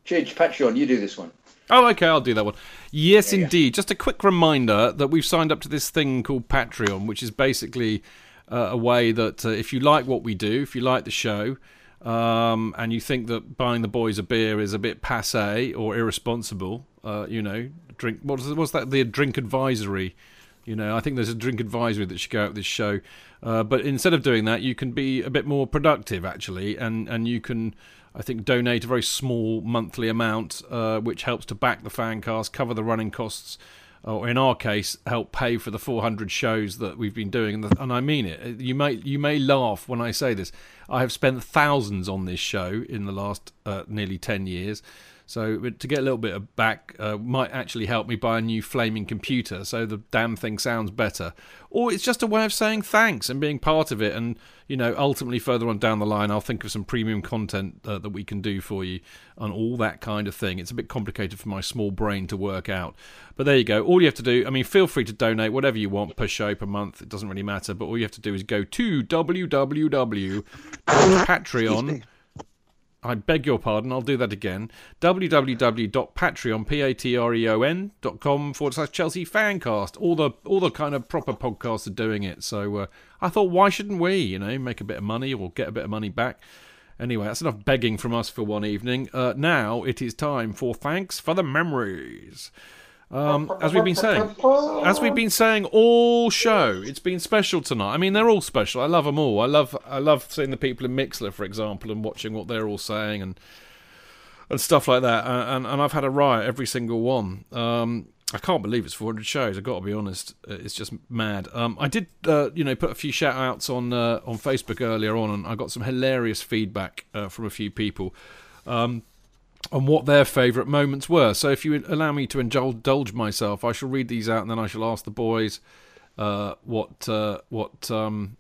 Chidge, Patreon, you do this one. Oh, okay, I'll do that one. Yes, yeah, indeed. Yeah. Just a quick reminder that we've signed up to this thing called Patreon, which is basically uh, a way that uh, if you like what we do, if you like the show, um, and you think that buying the boys a beer is a bit passé or irresponsible, uh, you know, drink. What's, what's that? The drink advisory You know, I think there's a drink advisory that should go out with this show. Uh, but instead of doing that, you can be a bit more productive, actually. And, and you can, I think, donate a very small monthly amount, uh, which helps to back the Fancast, cover the running costs, or in our case, help pay for the four hundred shows that we've been doing. And, the, and I mean it. You may, you may laugh when I say this. I have spent thousands on this show in the last uh, nearly ten years. So to get a little bit of back uh, might actually help me buy a new flaming computer so the damn thing sounds better. Or it's just a way of saying thanks and being part of it. And, you know, ultimately further on down the line, I'll think of some premium content uh, that we can do for you and all that kind of thing. It's a bit complicated for my small brain to work out. But there you go. All you have to do, I mean, feel free to donate whatever you want per show, per month. It doesn't really matter. But all you have to do is go to w w w dot patreon dot com. I beg your pardon, I'll do that again. w w w dot patreon dot com forward slash Chelsea Fancast. All the all the kind of proper podcasts are doing it. So uh, I thought, why shouldn't we, you know, make a bit of money or get a bit of money back? Anyway, that's enough begging from us for one evening. Uh, now it is time for Thanks for the Memories. Um, as we've been saying, as we've been saying all show, it's been special tonight. I mean, they're all special. I love them all. I love, I love seeing the people in Mixlr, for example, and watching what they're all saying and and stuff like that. And and I've had a riot every single one. Um, I can't believe it's four hundred shows. I've got to be honest, it's just mad. Um, I did, uh, you know, put a few shout outs on uh, on Facebook earlier on, and I got some hilarious feedback uh, from a few people. Um, on what their favourite moments were. So if you allow me to indulge myself, I shall read these out and then I shall ask the boys uh, what uh, what um,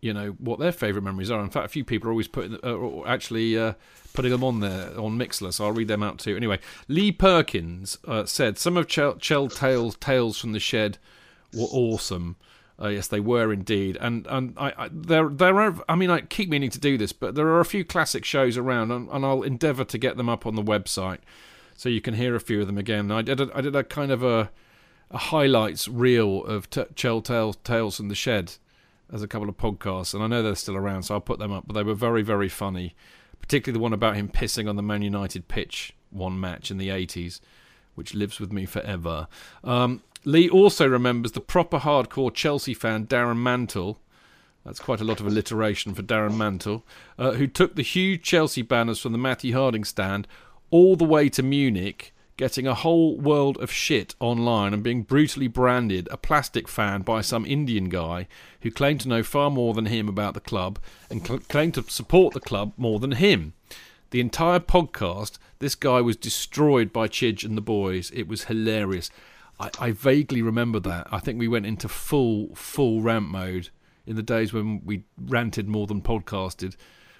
you know what their favourite memories are. In fact, a few people are always putting uh, actually uh, putting them on there on Mixlr, so I'll read them out too. Anyway, Lee Perkins uh, said some of Chell Tale's tales from the shed were awesome. Uh, yes, they were indeed, and and I, I there there are. I mean, I keep meaning to do this, but there are a few classic shows around, and, and I'll endeavour to get them up on the website, so you can hear a few of them again. I did a, I did a kind of a, a highlights reel of T- Chell Tale, Tales from the Shed, as a couple of podcasts, and I know they're still around, so I'll put them up. But they were very very funny, particularly the one about him pissing on the Man United pitch one match in the eighties, which lives with me forever. Um, Lee also remembers the proper hardcore Chelsea fan Darren Mantle, that's quite a lot of alliteration for Darren Mantle, uh, who took the huge Chelsea banners from the Matty Harding stand all the way to Munich, getting a whole world of shit online and being brutally branded a plastic fan by some Indian guy who claimed to know far more than him about the club and cl- claimed to support the club more than him. The entire podcast, this guy was destroyed by Chidge and the boys. It was hilarious. I, I vaguely remember that. I think we went into full, full rant mode in the days when we ranted more than podcasted.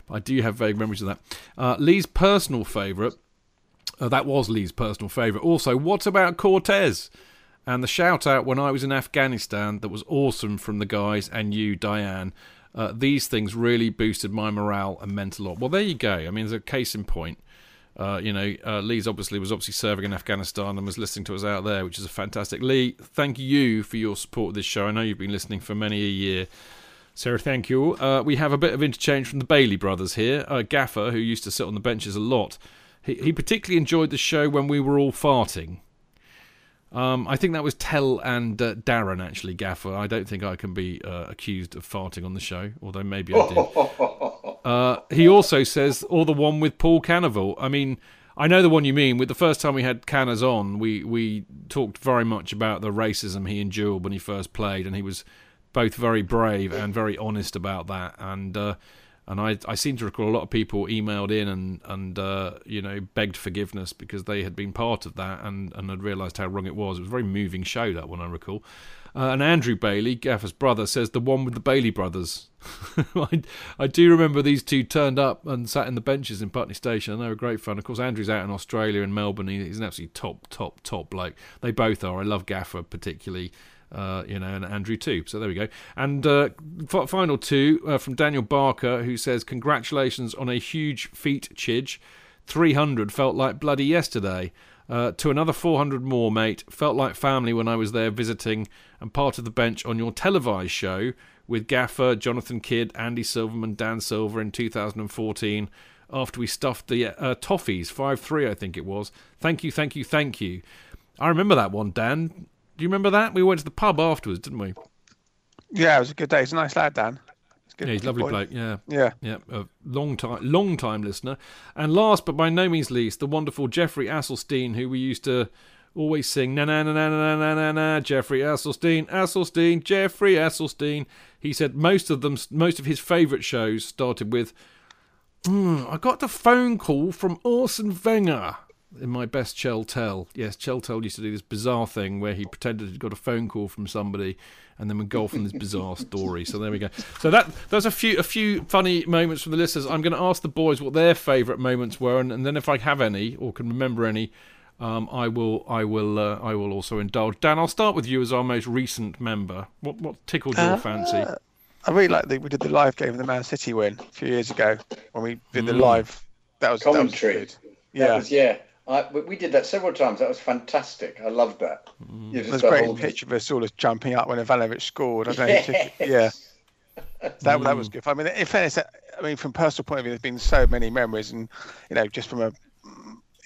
But I do have vague memories of that. Uh, Lee's personal favourite. Uh, that was Lee's personal favourite. Also, what about Cortez? And the shout-out when I was in Afghanistan that was awesome from the guys and you, Diane. Uh, these things really boosted my morale and meant a lot. Well, there you go. I mean, there's a case in point. Uh, you know, uh, Lee's obviously was obviously serving in Afghanistan and was listening to us out there, which is a fantastic. Lee, thank you for your support of this show. I know you've been listening for many a year. Sarah, thank you. Uh, we have a bit of interchange from the Bailey brothers here. Uh, Gaffer, who used to sit on the benches a lot, he, he particularly enjoyed the show when we were all farting. Um, I think that was Tell and uh, Darren, actually, Gaffer. I don't think I can be uh, accused of farting on the show, although maybe I did. Uh, he also says, or the one with Paul Cannavale. I mean, I know the one you mean. With the first time we had Canners on, we, we talked very much about the racism he endured when he first played, and he was both very brave and very honest about that. And uh, and I, I seem to recall a lot of people emailed in and, and uh, you know, begged forgiveness because they had been part of that and, and had realised how wrong it was. It was a very moving show, that one, I recall. Uh, and Andrew Bailey, Gaffer's brother, says the one with the Bailey brothers. I, I do remember these two turned up and sat in the benches in Putney Station, and they were great fun. Of course, Andrew's out in Australia and Melbourne. He's an absolutely top, top, top bloke. They both are. I love Gaffer particularly. Uh, you know, and Andrew too. So there we go. And uh, f- final two uh, from Daniel Barker, who says, congratulations on a huge feat, Chidge. three hundred felt like bloody yesterday. Uh, to another four hundred more, mate. Felt like family when I was there visiting and part of the bench on your televised show with Gaffer, Jonathan Kidd, Andy Silverman, Dan Silver in two thousand fourteen after we stuffed the uh, Toffees, five three I think it was. Thank you, thank you, thank you. I remember that one, Dan. Do you remember that? We went to the pub afterwards, didn't we? Yeah, it was a good day. He's a nice lad, Dan. Good, yeah, he's a lovely bloke. Yeah, yeah, yeah. A long time, long time listener. And last, but by no means least, the wonderful Jeffrey Asselstein, who we used to always sing na na na na na na na na. Jeffrey Asselstein, Asselstein, Jeffrey Asselstein. He said most of them, most of his favourite shows started with, mm, "I got the phone call from Arsene Wenger." In my best Chell Tell. Yes, Chell Tell used to do this bizarre thing where he pretended he'd got a phone call from somebody and then would go off on this bizarre story. So there we go. So that those are a few a few funny moments from the listeners. I'm going to ask the boys what their favourite moments were, and, and then if I have any or can remember any, um, I will I will uh, I will also indulge. Dan, I'll start with you as our most recent member. What what tickled your uh, fancy? I really like that we did the live game of the Man City win a few years ago when we did the mm. live. That was commentary. That was good. Yeah, that was, yeah. I, we did that several times. That was fantastic. I loved that. Mm. There's that a great picture of us all jumping up when Ivanovic scored. I don't yes. know if it, yeah. That mm. that was good. I mean, in fairness, I mean, from a personal point of view, there's been so many memories, and you know, just from a,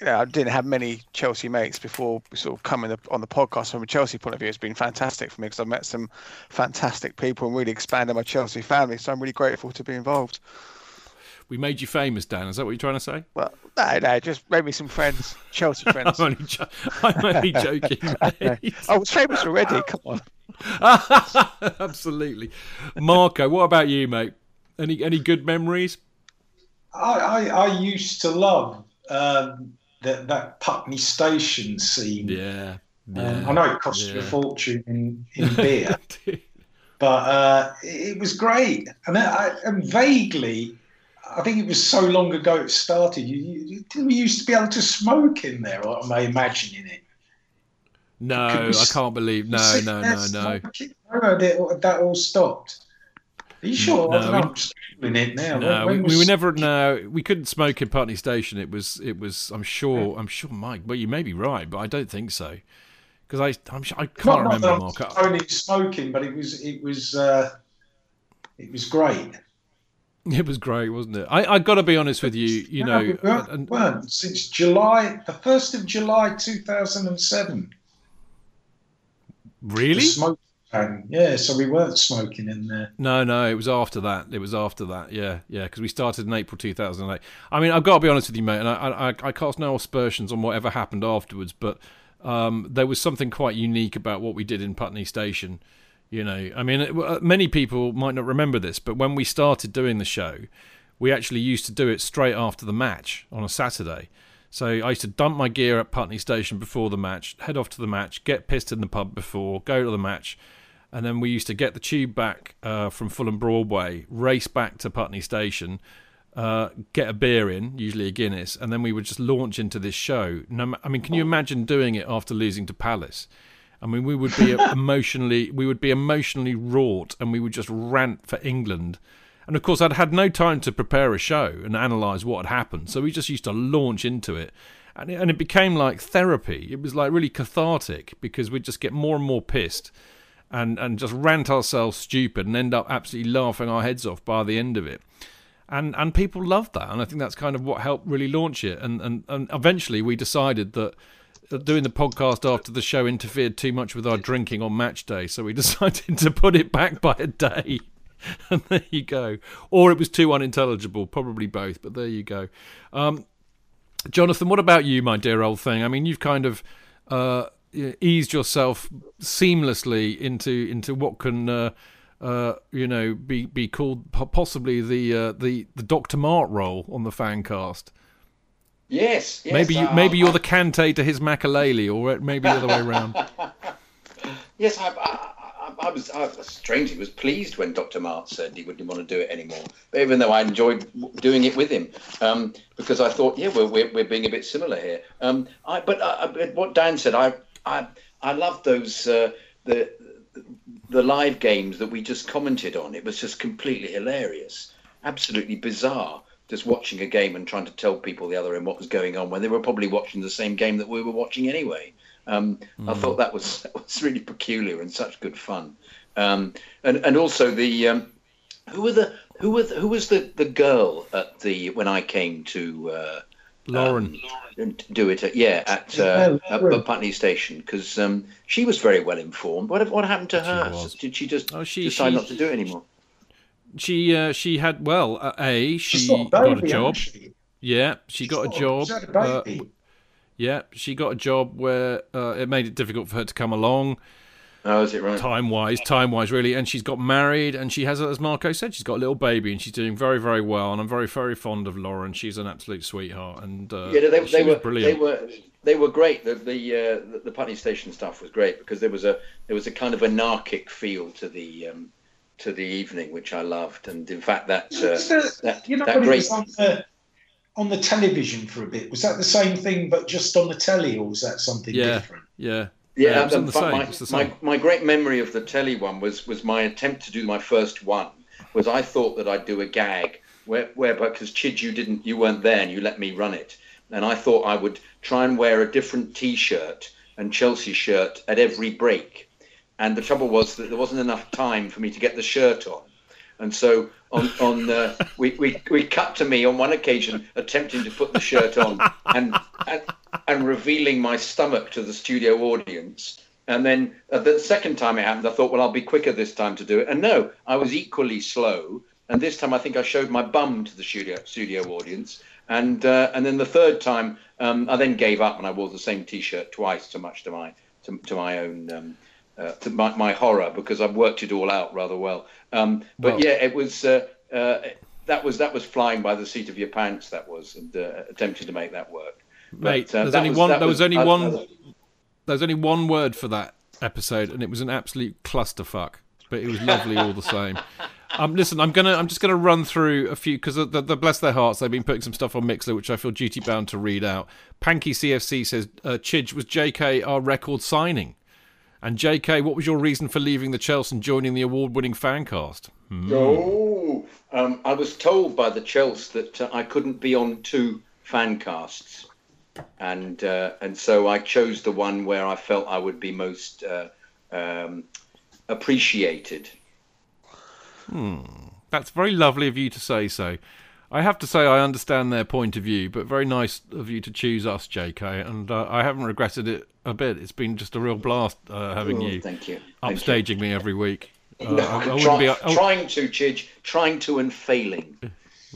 you know, I didn't have many Chelsea mates before we sort of coming on the podcast. From a Chelsea point of view, it's been fantastic for me because I've met some fantastic people and really expanded my Chelsea family. So I'm really grateful to be involved. We made you famous, Dan. Is that what you're trying to say? Well, no, no, just made me some friends, Chelsea friends. I'm only, jo- I'm only joking. Mate. I was famous already. Come on. Absolutely, Marco. What about you, mate? Any any good memories? I I, I used to love um, that that Putney Station scene. Yeah. yeah um, I know it cost yeah. you a fortune in, in beer, but uh, it, it was great. And I, and vaguely. I think it was so long ago it started. You, you, didn't we used to be able to smoke in there? Or am I imagining it? No, I can't believe. No, no, no, no. That all stopped. Are you sure? No, I don't know. I'm just Googling it now. No, when, when we, we were never. No, we couldn't smoke in Putney Station. It was. It was. I'm sure. Yeah. I'm sure, Mike. Well, you may be right, but I don't think so. Because I, I'm. I can't not, remember. Not Mark. I only smoking, but it was. It was. Uh, it was great. It was great, wasn't it? I, I got to be honest with you, you no, know. We weren't, and, weren't. Since July, the first of July two thousand seven. Really? Smoking. Yeah, so we weren't smoking in there. No, no, it was after that. It was after that, yeah, yeah, because we started in April two thousand eight. I mean, I've got to be honest with you, mate, and I, I, I cast no aspersions on whatever happened afterwards, but um, there was something quite unique about what we did in Putney Station. You know, I mean, it, many people might not remember this, but when we started doing the show, we actually used to do it straight after the match on a Saturday. So I used to dump my gear at Putney Station before the match, head off to the match, get pissed in the pub before, go to the match. And then we used to get the tube back uh, from Fulham Broadway, race back to Putney Station, uh, get a beer in, usually a Guinness, and then we would just launch into this show. No, I mean, can you imagine doing it after losing to Palace? I mean, we would be emotionally, we would be emotionally wrought, and we would just rant for England. And of course, I'd had no time to prepare a show and analyse what had happened, so we just used to launch into it, and it, and it became like therapy. It was like really cathartic because we'd just get more and more pissed, and and just rant ourselves stupid and end up absolutely laughing our heads off by the end of it. And and people loved that, and I think that's kind of what helped really launch it. And and, and eventually, we decided that. Doing the podcast after the show interfered too much with our drinking on match day, so we decided to put it back by a day. And there you go. Or it was too unintelligible, probably both, but there you go. Um, Jonathan, what about you, my dear old thing? I mean, you've kind of uh, eased yourself seamlessly into into what can, uh, uh, you know, be, be called possibly the, uh, the the Doctor Mart role on the Fancast. Yes, yes. Maybe, you, uh, maybe you're the Kante to his Makaleli, or maybe the other way around. Yes, I, I, I, I was I, strangely was pleased when Doctor Mart said he wouldn't want to do it anymore, but even though I enjoyed doing it with him, um, because I thought, yeah, we're, we're, we're being a bit similar here. Um, I, but I, what Dan said, I I, I love those uh, the the live games that we just commented on. It was just completely hilarious, absolutely bizarre. Just watching a game and trying to tell people the other end what was going on when they were probably watching the same game that we were watching anyway. Um, mm. I thought that was that was really peculiar and such good fun. Um, and and also the um, who were the who were the, who was the, the girl at the when I came to uh, Lauren. Um, do it, at, yeah, at, uh, at Putney Station, because um, she was very well informed. What what happened to her? She Did she just oh, she, decide she, not to do it anymore? She uh, she had well, uh, a she, she got a, baby, got a job. She? Yeah, she, she got a job. A uh, yeah, she got a job where uh, it made it difficult for her to come along. Oh, is it right? Time wise, time wise, really. And she's got married, and she has, as Marco said, she's got a little baby, and she's doing very, very well. And I'm very, very fond of Lauren. She's an absolute sweetheart, and uh, yeah, they, they were brilliant. They were, they were great. The the, uh, the Putney Station stuff was great because there was a there was a kind of anarchic feel to the um, to the evening, which I loved. And in fact, that uh, that, that, you know, that great. On the television for a bit. Was that the same thing, but just on the telly, or was that something yeah, different? Yeah, yeah. Um, um, my, my, my great memory of the telly one was was my attempt to do my first one. Was I thought that I'd do a gag where where because Chid, you didn't, you weren't there, and you let me run it. And I thought I would try and wear a different T-shirt and Chelsea shirt at every break. And the trouble was that there wasn't enough time for me to get the shirt on. And so on, on uh, we, we we cut to me on one occasion attempting to put the shirt on and and, and revealing my stomach to the studio audience. And then uh, the second time it happened, I thought, well, I'll be quicker this time to do it. And no, I was equally slow. And this time I think I showed my bum to the studio studio audience. And uh, and then the third time um, I then gave up and I wore the same T-shirt twice, so much to my to, to my own. Um, Uh, to my, my horror, because I've worked it all out rather well. Um, but well, yeah, it was uh, uh, that was that was flying by the seat of your pants. That was and uh, attempting to make that work. Mate, but, uh, there's that only was, one. There was, was only uh, one. Uh, there's only one word for that episode, and it was an absolute clusterfuck. But it was lovely all the same. Um, listen, I'm gonna, I'm just gonna run through a few because the, the, the bless their hearts, they've been putting some stuff on Mixler, which I feel duty bound to read out. Panky C F C says, uh, "Chidge was J K our record signing." And J K, what was your reason for leaving the Chelsea and joining the award-winning fan cast? Mm. Oh, um, I was told by the Chelsea that uh, I couldn't be on two fan casts, and uh, and so I chose the one where I felt I would be most uh, um, appreciated. Hmm. That's very lovely of you to say so. I have to say I understand their point of view, but very nice of you to choose us, J K, and uh, I haven't regretted it a bit. It's been just a real blast uh, having oh, you, thank you upstaging thank you. me every week. Uh, no, I, I try, be, I, trying to, Chidge, trying to and failing.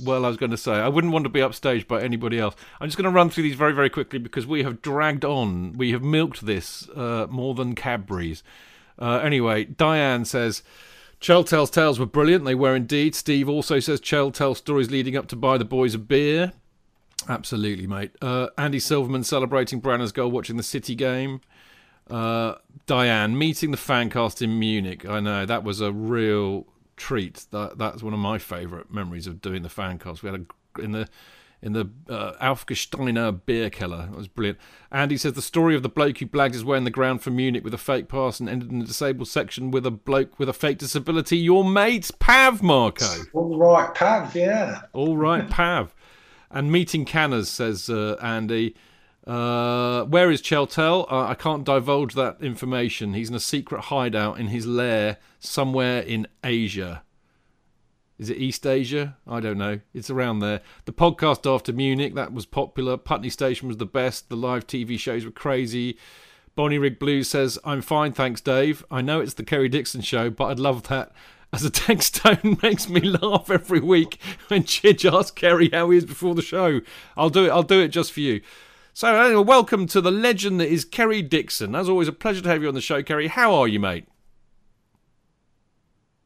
Well, I was going to say, I wouldn't want to be upstaged by anybody else. I'm just going to run through these very, very quickly because we have dragged on. We have milked this uh, more than Cadbury's. Uh, anyway, Diane says... Chell Tell's tales were brilliant. They were indeed. Steve also says Chell Tell stories leading up to buy the boys a beer. Absolutely, mate. Uh, Andy Silverman celebrating Branner's goal, watching the City game. Uh, Diane meeting the fancast in Munich. I know that was a real treat. That that's one of my favourite memories of doing the fancast. We had a in the in the uh, Aufgesteiner beer keller. That was brilliant. Andy says the story of the bloke who blagged his way in the ground for Munich with a fake pass and ended in the disabled section with a bloke with a fake disability. Your mate's Pav, Marco. All right, Pav, yeah. All right, Pav. And meeting Canners, says uh, Andy. Uh, where is Cheltel? Uh, I can't divulge that information. He's in a secret hideout in his lair somewhere in Asia. Is it East Asia? I don't know. It's around there. The podcast after Munich, that was popular. Putney Station was the best. The live T V shows were crazy. Bonnie Rig Blues says, I'm fine, thanks, Dave. I know it's the Kerry Dixon show, but I'd love that as a text tone makes me laugh every week when Chidge asks Kerry how he is before the show. I'll do it. I'll do it just for you. So anyway, welcome to the legend that is Kerry Dixon. As always, a pleasure to have you on the show, Kerry. How are you, mate?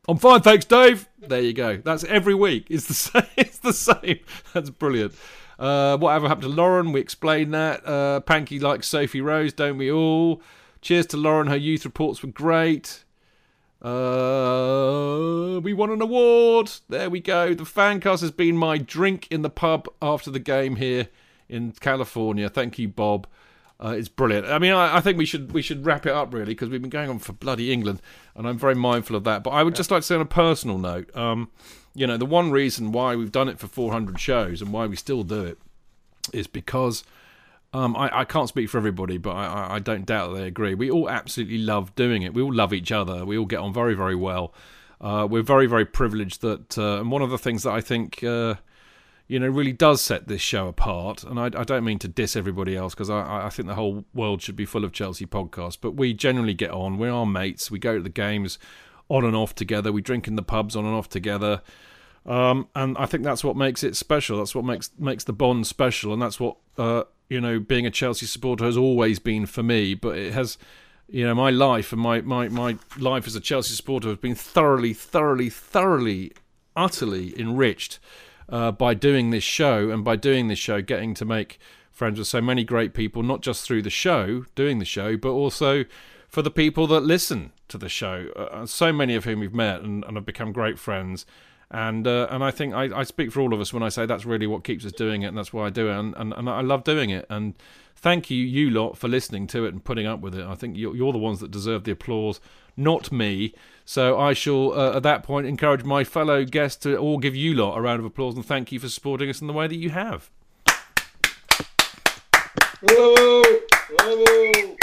I'm fine, thanks, Dave. There you go. That's every week. It's the same. It's the same. That's brilliant. Uh, whatever happened to Lauren? We explained that. Uh, Panky likes Sophie Rose, don't we all? Cheers to Lauren. Her youth reports were great. Uh, we won an award. There we go. The fancast has been my drink in the pub after the game here in California. Thank you, Bob. Uh, it's brilliant. I mean, I, I think we should we should wrap it up, really, because we've been going on for bloody England, and I'm very mindful of that. But I would just like to say on a personal note, um, you know, the one reason why we've done it for four hundred shows and why we still do it is because um, I, I can't speak for everybody, but I, I don't doubt that they agree. We all absolutely love doing it. We all love each other. We all get on very, very well. Uh, we're very, very privileged that... Uh, and one of the things that I think... Uh, you know, really does set this show apart. And I, I don't mean to diss everybody else, because I, I think the whole world should be full of Chelsea podcasts. But we generally get on. We're our mates. We go to the games on and off together. We drink in the pubs on and off together. Um, and I think that's what makes it special. That's what makes makes the bond special. And that's what, uh, you know, being a Chelsea supporter has always been for me. But it has, you know, my life and my, my, my life as a Chelsea supporter has been thoroughly, thoroughly, thoroughly, utterly enriched uh, by doing this show. And by doing this show, getting to make friends with so many great people, not just through the show, doing the show, but also for the people that listen to the show. Uh, so many of whom we've met and, and have become great friends. And uh, and I think I, I speak for all of us when I say that's really what keeps us doing it, and that's why I do it, and, and, and I love doing it. And thank you, you lot, for listening to it and putting up with it. I think you're, you're the ones that deserve the applause, not me. So I shall, uh, at that point, encourage my fellow guests to all give you lot a round of applause and thank you for supporting us in the way that you have. Whoa, whoa.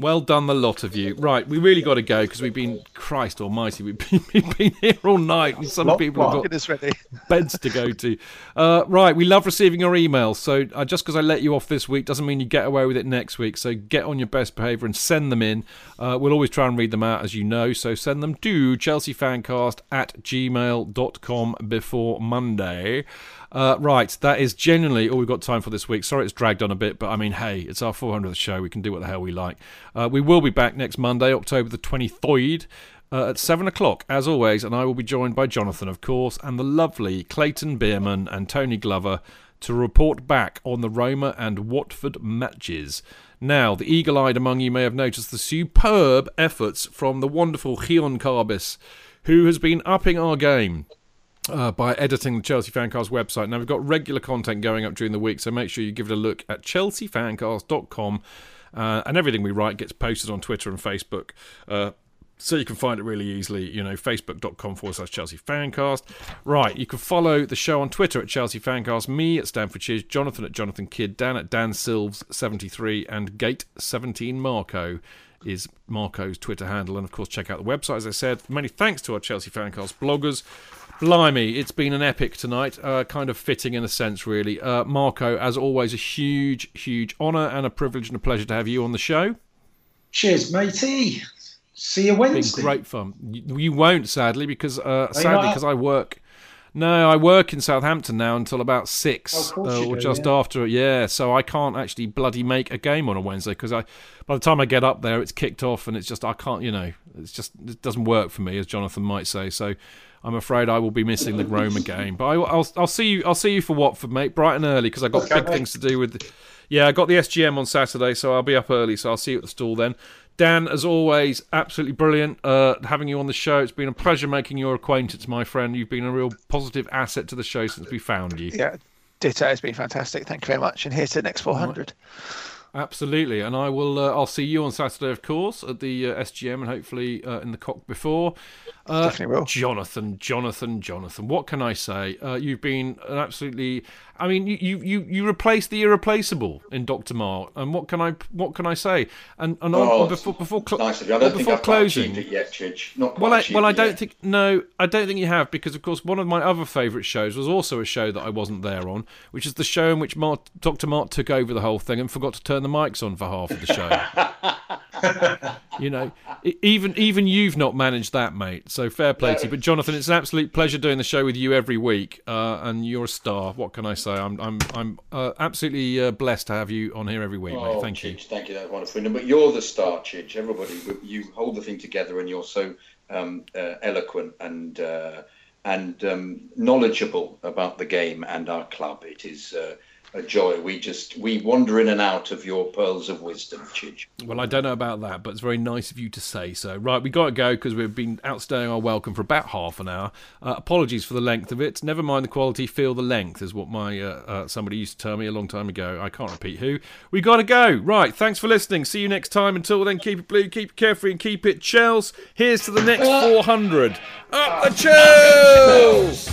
Well done, the lot of you. Right, we really got to go because we've been, Christ almighty, we've been, we've been here all night and some Lock, people have got beds to go to. Uh, right, we love receiving your emails. So uh, just because I let you off this week doesn't mean you get away with it next week. So get on your best behaviour and send them in. Uh, we'll always try and read them out, as you know. So send them to chelseafancast at gmail dot com before Monday. Uh, right, that is genuinely all we've got time for this week. Sorry it's dragged on a bit, but I mean, hey, it's our four hundredth show. We can do what the hell we like. Uh, we will be back next Monday, October the twenty-third, uh, at seven o'clock, as always, and I will be joined by Jonathan, of course, and the lovely Clayton Beerman and Tony Glover to report back on the Roma and Watford matches. Now, the eagle-eyed among you may have noticed the superb efforts from the wonderful Gion Carbis, who has been upping our game Uh, by editing the Chelsea Fancast website. Now, we've got regular content going up during the week, so make sure you give it a look at chelsea fancast dot com, uh, and everything we write gets posted on Twitter and Facebook, uh, so you can find it really easily, you know, facebook dot com forward slash Chelsea Fancast. Right, you can follow the show on Twitter at Chelsea Fancast, me at Stanford Cheers, Jonathan at Jonathan Kidd, Dan at Dan Silves seventy-three, and Gate seventeen Marco is Marco's Twitter handle. And, of course, check out the website, as I said. Many thanks to our Chelsea Fancast bloggers. Blimey, it's been an epic tonight, uh, kind of fitting in a sense, really. Uh, Marco, as always, a huge, huge honour and a privilege and a pleasure to have you on the show. Cheers, matey. See you Wednesday. It's been great fun. You, you won't, sadly, because uh, sadly, because I work... No, I work in Southampton now until about six, oh, uh, or do, just yeah. after. Yeah, so I can't actually bloody make a game on a Wednesday because I, by the time I get up there, it's kicked off and it's just I can't. You know, it's just it doesn't work for me, as Jonathan might say. So I'm afraid I will be missing the Roma game. But I, I'll I'll see you. I'll see you for Watford, mate, bright and early, because I got okay, big mate. things to do with. Yeah, I got the S G M on Saturday, so I'll be up early. So I'll see you at the stall then. Dan, as always, absolutely brilliant uh, having you on the show. It's been a pleasure making your acquaintance, my friend. You've been a real positive asset to the show since we found you. Yeah, ditto. It's been fantastic. Thank you very much. And here's to the next four hundred. Right. Absolutely. And I will, uh, I'll see you on Saturday, of course, at the uh, S G M and hopefully uh, in the cock before. Uh, Definitely will. Jonathan, Jonathan, Jonathan. What can I say? Uh, you've been an absolutely... I mean, you you you replaced the irreplaceable in Doctor Mark, and what can I what can I say? And and oh, on, before before cl- nice of you. I don't think I've closing, quite achieved it yet, Chidge. Not quite well, I, well, I don't yet. think no, I don't think you have, because of course one of my other favourite shows was also a show that I wasn't there on, which is the show in which Mark, Doctor Mark took over the whole thing and forgot to turn the mics on for half of the show. You know, even even you've not managed that, mate. So fair play no. to you. But Jonathan, it's an absolute pleasure doing the show with you every week, uh, and you're a star. What can I say? I'm I'm I'm uh, absolutely uh, blessed to have you on here every week, oh, mate. Thank Chidge, you. Thank you, that's wonderful. But you're the star, Chidge. Everybody, you hold the thing together, and you're so um, uh, eloquent and uh, and um, knowledgeable about the game and our club. It is. Uh, A joy. We just we wander in and out of your pearls of wisdom, Chidge. Well, I don't know about that, but it's very nice of you to say so. Right, we got to go because we've been outstaying our welcome for about half an hour. Uh, apologies for the length of it. Never mind the quality, feel the length is what my uh, uh, somebody used to tell me a long time ago. I can't repeat who. We got to go. Right, thanks for listening. See you next time. Until then, keep it blue, keep it carefree, and keep it Chels. Here's to the next four hundred. Up the Chels!